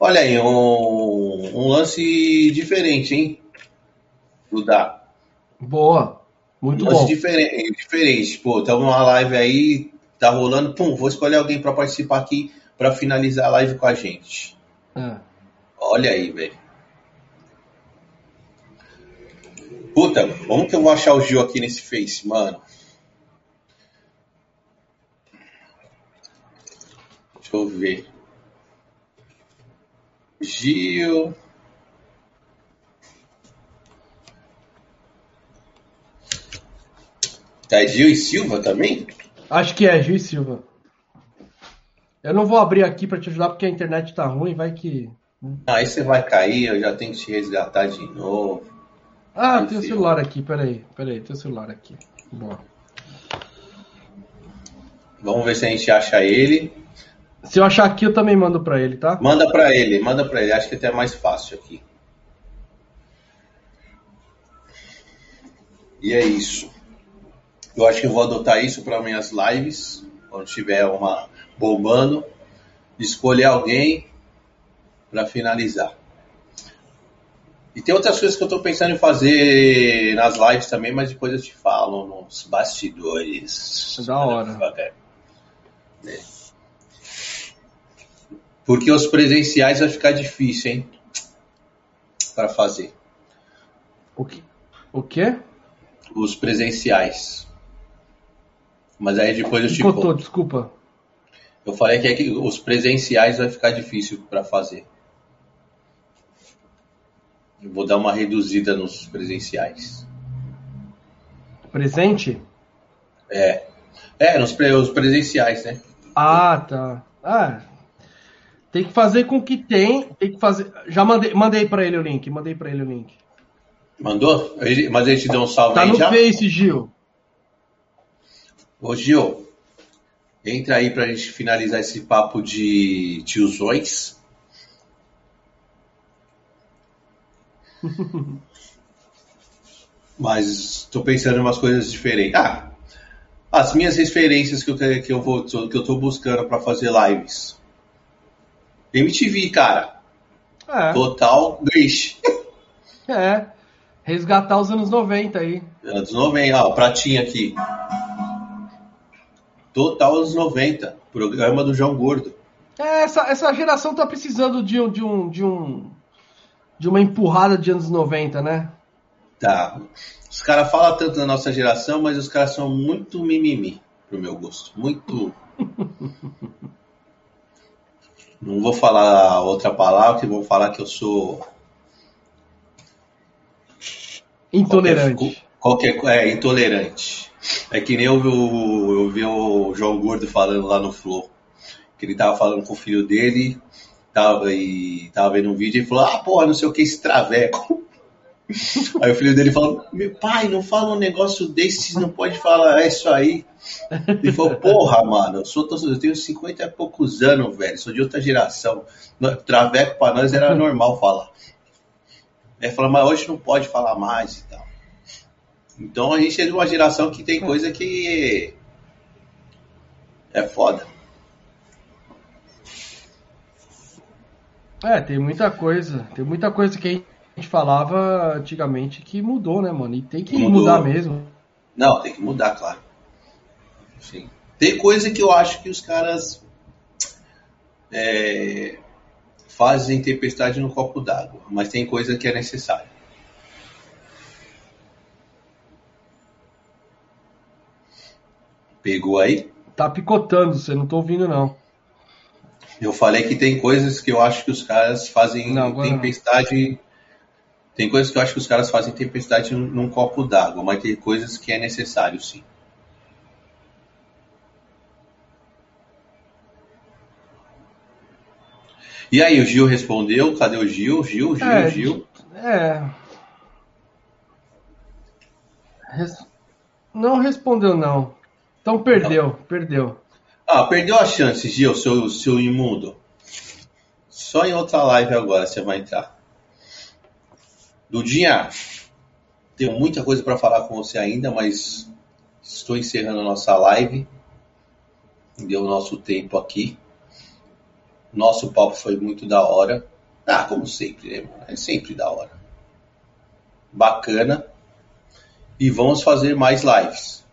Olha aí, um, um lance diferente, hein? Do Dá. Boa, muito um bom. Lance diferente, diferente. Pô, tá uma live aí, tá rolando, pum, vou escolher alguém pra participar aqui pra finalizar a live com a gente. Ah. Olha aí, velho. Puta, como que eu vou achar o Gil aqui nesse Face, mano? Deixa eu ver. Gil. Tá Gil e Silva também? Acho que é, Gil e Silva. Eu não vou abrir aqui pra te ajudar porque a internet tá ruim, vai que... Aí você vai cair, eu já tenho que te resgatar de novo. Ah, tem o celular aqui, peraí, peraí, tem o celular aqui. Boa. Vamos ver se a gente acha ele. Se eu achar aqui, eu também mando pra ele, tá? Manda pra ele, manda pra ele, acho que até é mais fácil aqui. E é isso. Eu acho que eu vou adotar isso pra minhas lives, quando tiver uma bombando, escolher alguém pra finalizar. E tem outras coisas que eu tô pensando em fazer nas lives também, mas depois eu te falo nos bastidores. Da hora. É. Porque os presenciais vai ficar difícil, hein? Pra fazer. O quê? O quê? Os presenciais. Mas aí depois eu te conto. Contou, desculpa. Eu falei que, é que os presenciais vai ficar difícil pra fazer. Eu vou dar uma reduzida nos presenciais. Presente? É. É, nos pre- os presenciais, né? Ah, tá. Ah. Tem que fazer com o que tem. Tem que fazer. Já mandei, mandei pra ele o link. Mandei pra ele o link. Mandou? Ele, mas ele te deu um salve tá aí já? Tá no Face, Gil. Ô, Gil. Entra aí pra gente finalizar esse papo de tiozões. Mas tô pensando em umas coisas diferentes. Ah, as minhas referências que eu, que eu, vou, que eu tô buscando pra fazer lives. M T V, cara. É. Total Grish. É. Resgatar os anos noventa aí. Anos noventa, ó, pratinha aqui. Total anos noventa. Programa do João Gordo. É, essa, essa geração tá precisando de um. De um, de um... De uma empurrada de anos noventa, né? Tá. Os caras falam tanto da nossa geração, mas os caras são muito mimimi, pro meu gosto. Muito. Não vou falar outra palavra, que vão falar que eu sou... Intolerante. Qualquer, qualquer, é, intolerante. É que nem eu, eu, eu vi o João Gordo falando lá no Flow, que ele tava falando com o filho dele... Tava, e, tava vendo um vídeo e falou, ah, porra, não sei o que, esse traveco. Aí o filho dele falou, meu pai, não fala um negócio desse, não pode falar, é isso aí. Ele falou, porra, mano, eu, sou, eu tenho cinquenta e poucos anos, velho, sou de outra geração. Traveco pra nós era normal falar. Ele falou, mas hoje não pode falar mais e tal. Então a gente é de uma geração que tem coisa que é foda. É, tem muita coisa, tem muita coisa que a gente... a gente falava antigamente que mudou, né, mano? E tem que mudou. mudar mesmo. Não, tem que mudar, claro. Sim. Tem coisa que eu acho que os caras é, fazem tempestade no copo d'água, mas tem coisa que é necessária. Pegou aí? Tá picotando, você não tá ouvindo, não. Eu falei que tem coisas que eu acho que os caras fazem não, tempestade... Não. Tem coisas que eu acho que os caras fazem tempestade num copo d'água, mas tem coisas que é necessário, sim. E aí, o Gil respondeu? Cadê o Gil? Gil, Gil, é, Gil? É... Res... Não respondeu, não. Então perdeu, não. perdeu. Ah, perdeu a chance, Gil, seu, seu imundo. Só em outra live agora você vai entrar. Dudinha, tenho muita coisa para falar com você ainda, mas estou encerrando a nossa live. Deu o nosso tempo aqui. Nosso papo foi muito da hora. Ah, como sempre, né? É sempre da hora. Bacana. E vamos fazer mais lives.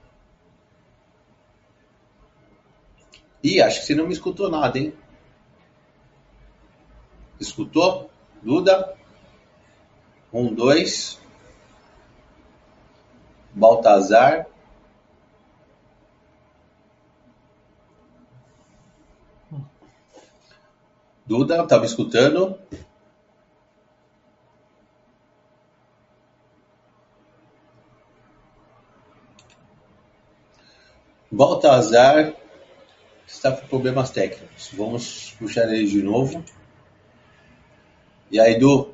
Ih, acho que você não me escutou nada, hein? Escutou, Duda? Um, dois. Baltazar. Duda, tá me escutando? Baltazar está com problemas técnicos. Vamos puxar ele de novo. E aí, Du?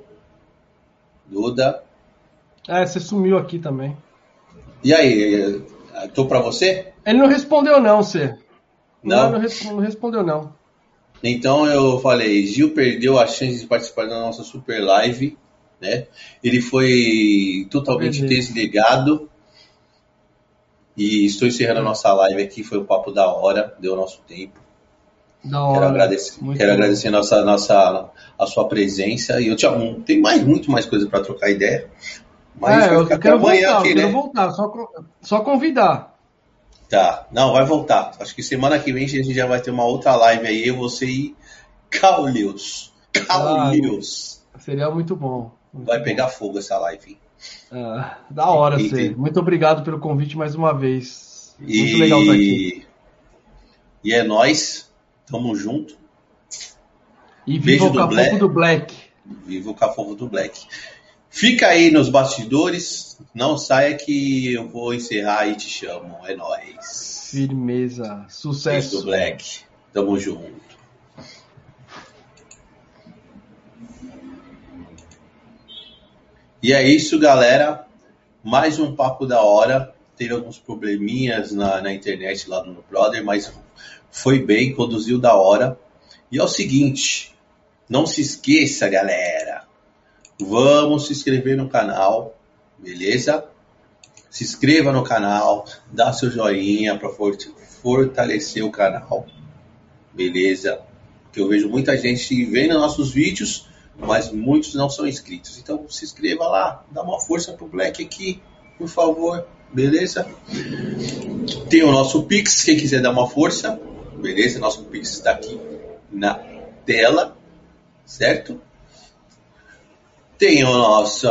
Duda. É, você sumiu aqui também. E aí, tô pra você? Ele não respondeu não, você. Não? Não, não respondeu não. Então eu falei, Gil perdeu a chance de participar da nossa super live, né? Ele foi totalmente Perdi. desligado. E estou encerrando é. a nossa live aqui, foi um papo da hora, deu o nosso tempo. Da hora. Quero agradecer, quero agradecer a, nossa, nossa, a sua presença. E eu te amo. Tem mais, muito mais coisa para trocar ideia. Mas é, eu quero amanhã voltar, aqui, eu quero né? voltar. Só, só convidar. Tá. Não, vai voltar. Acho que semana que vem a gente já vai ter uma outra live aí. Eu, você e Caulius. Caulius. Ah, seria muito bom. Muito vai bom. Pegar fogo essa live. Ah, da hora, e, você. E, muito obrigado pelo convite mais uma vez. E, muito legal estar aqui. E é nóis. Tamo junto. E viva o Cafofo do Black. Viva o Cafofo do Black. Fica aí nos bastidores. Não saia que eu vou encerrar e te chamo. É nóis. Firmeza. Sucesso. Viva o Black. Tamo junto. E é isso, galera. Mais um papo da hora. Teve alguns probleminhas na, na internet lá do meu brother, mas... foi bem, conduziu da hora. E é o seguinte, não se esqueça, galera. Vamos se inscrever no canal, beleza? Se inscreva no canal, dá seu joinha para fortalecer o canal, beleza? Porque eu vejo muita gente vendo nossos vídeos, mas muitos não são inscritos. Então se inscreva lá, dá uma força pro Black aqui, por favor, beleza? Tem o nosso Pix, quem quiser dar uma força... beleza? Nosso Pix está aqui na tela, certo? Tem o nosso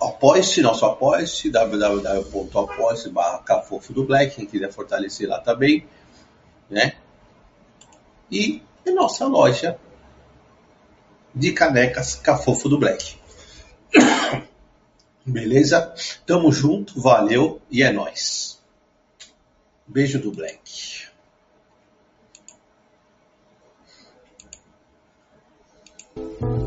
apoia-se, nosso apoia-se, www.apoia-se barra Cafofo do Black, quem quiser fortalecer lá também, né? E a nossa loja de canecas Cafofo do Black. Beleza? Tamo junto, valeu e é nóis. Beijo do Black. Thank you.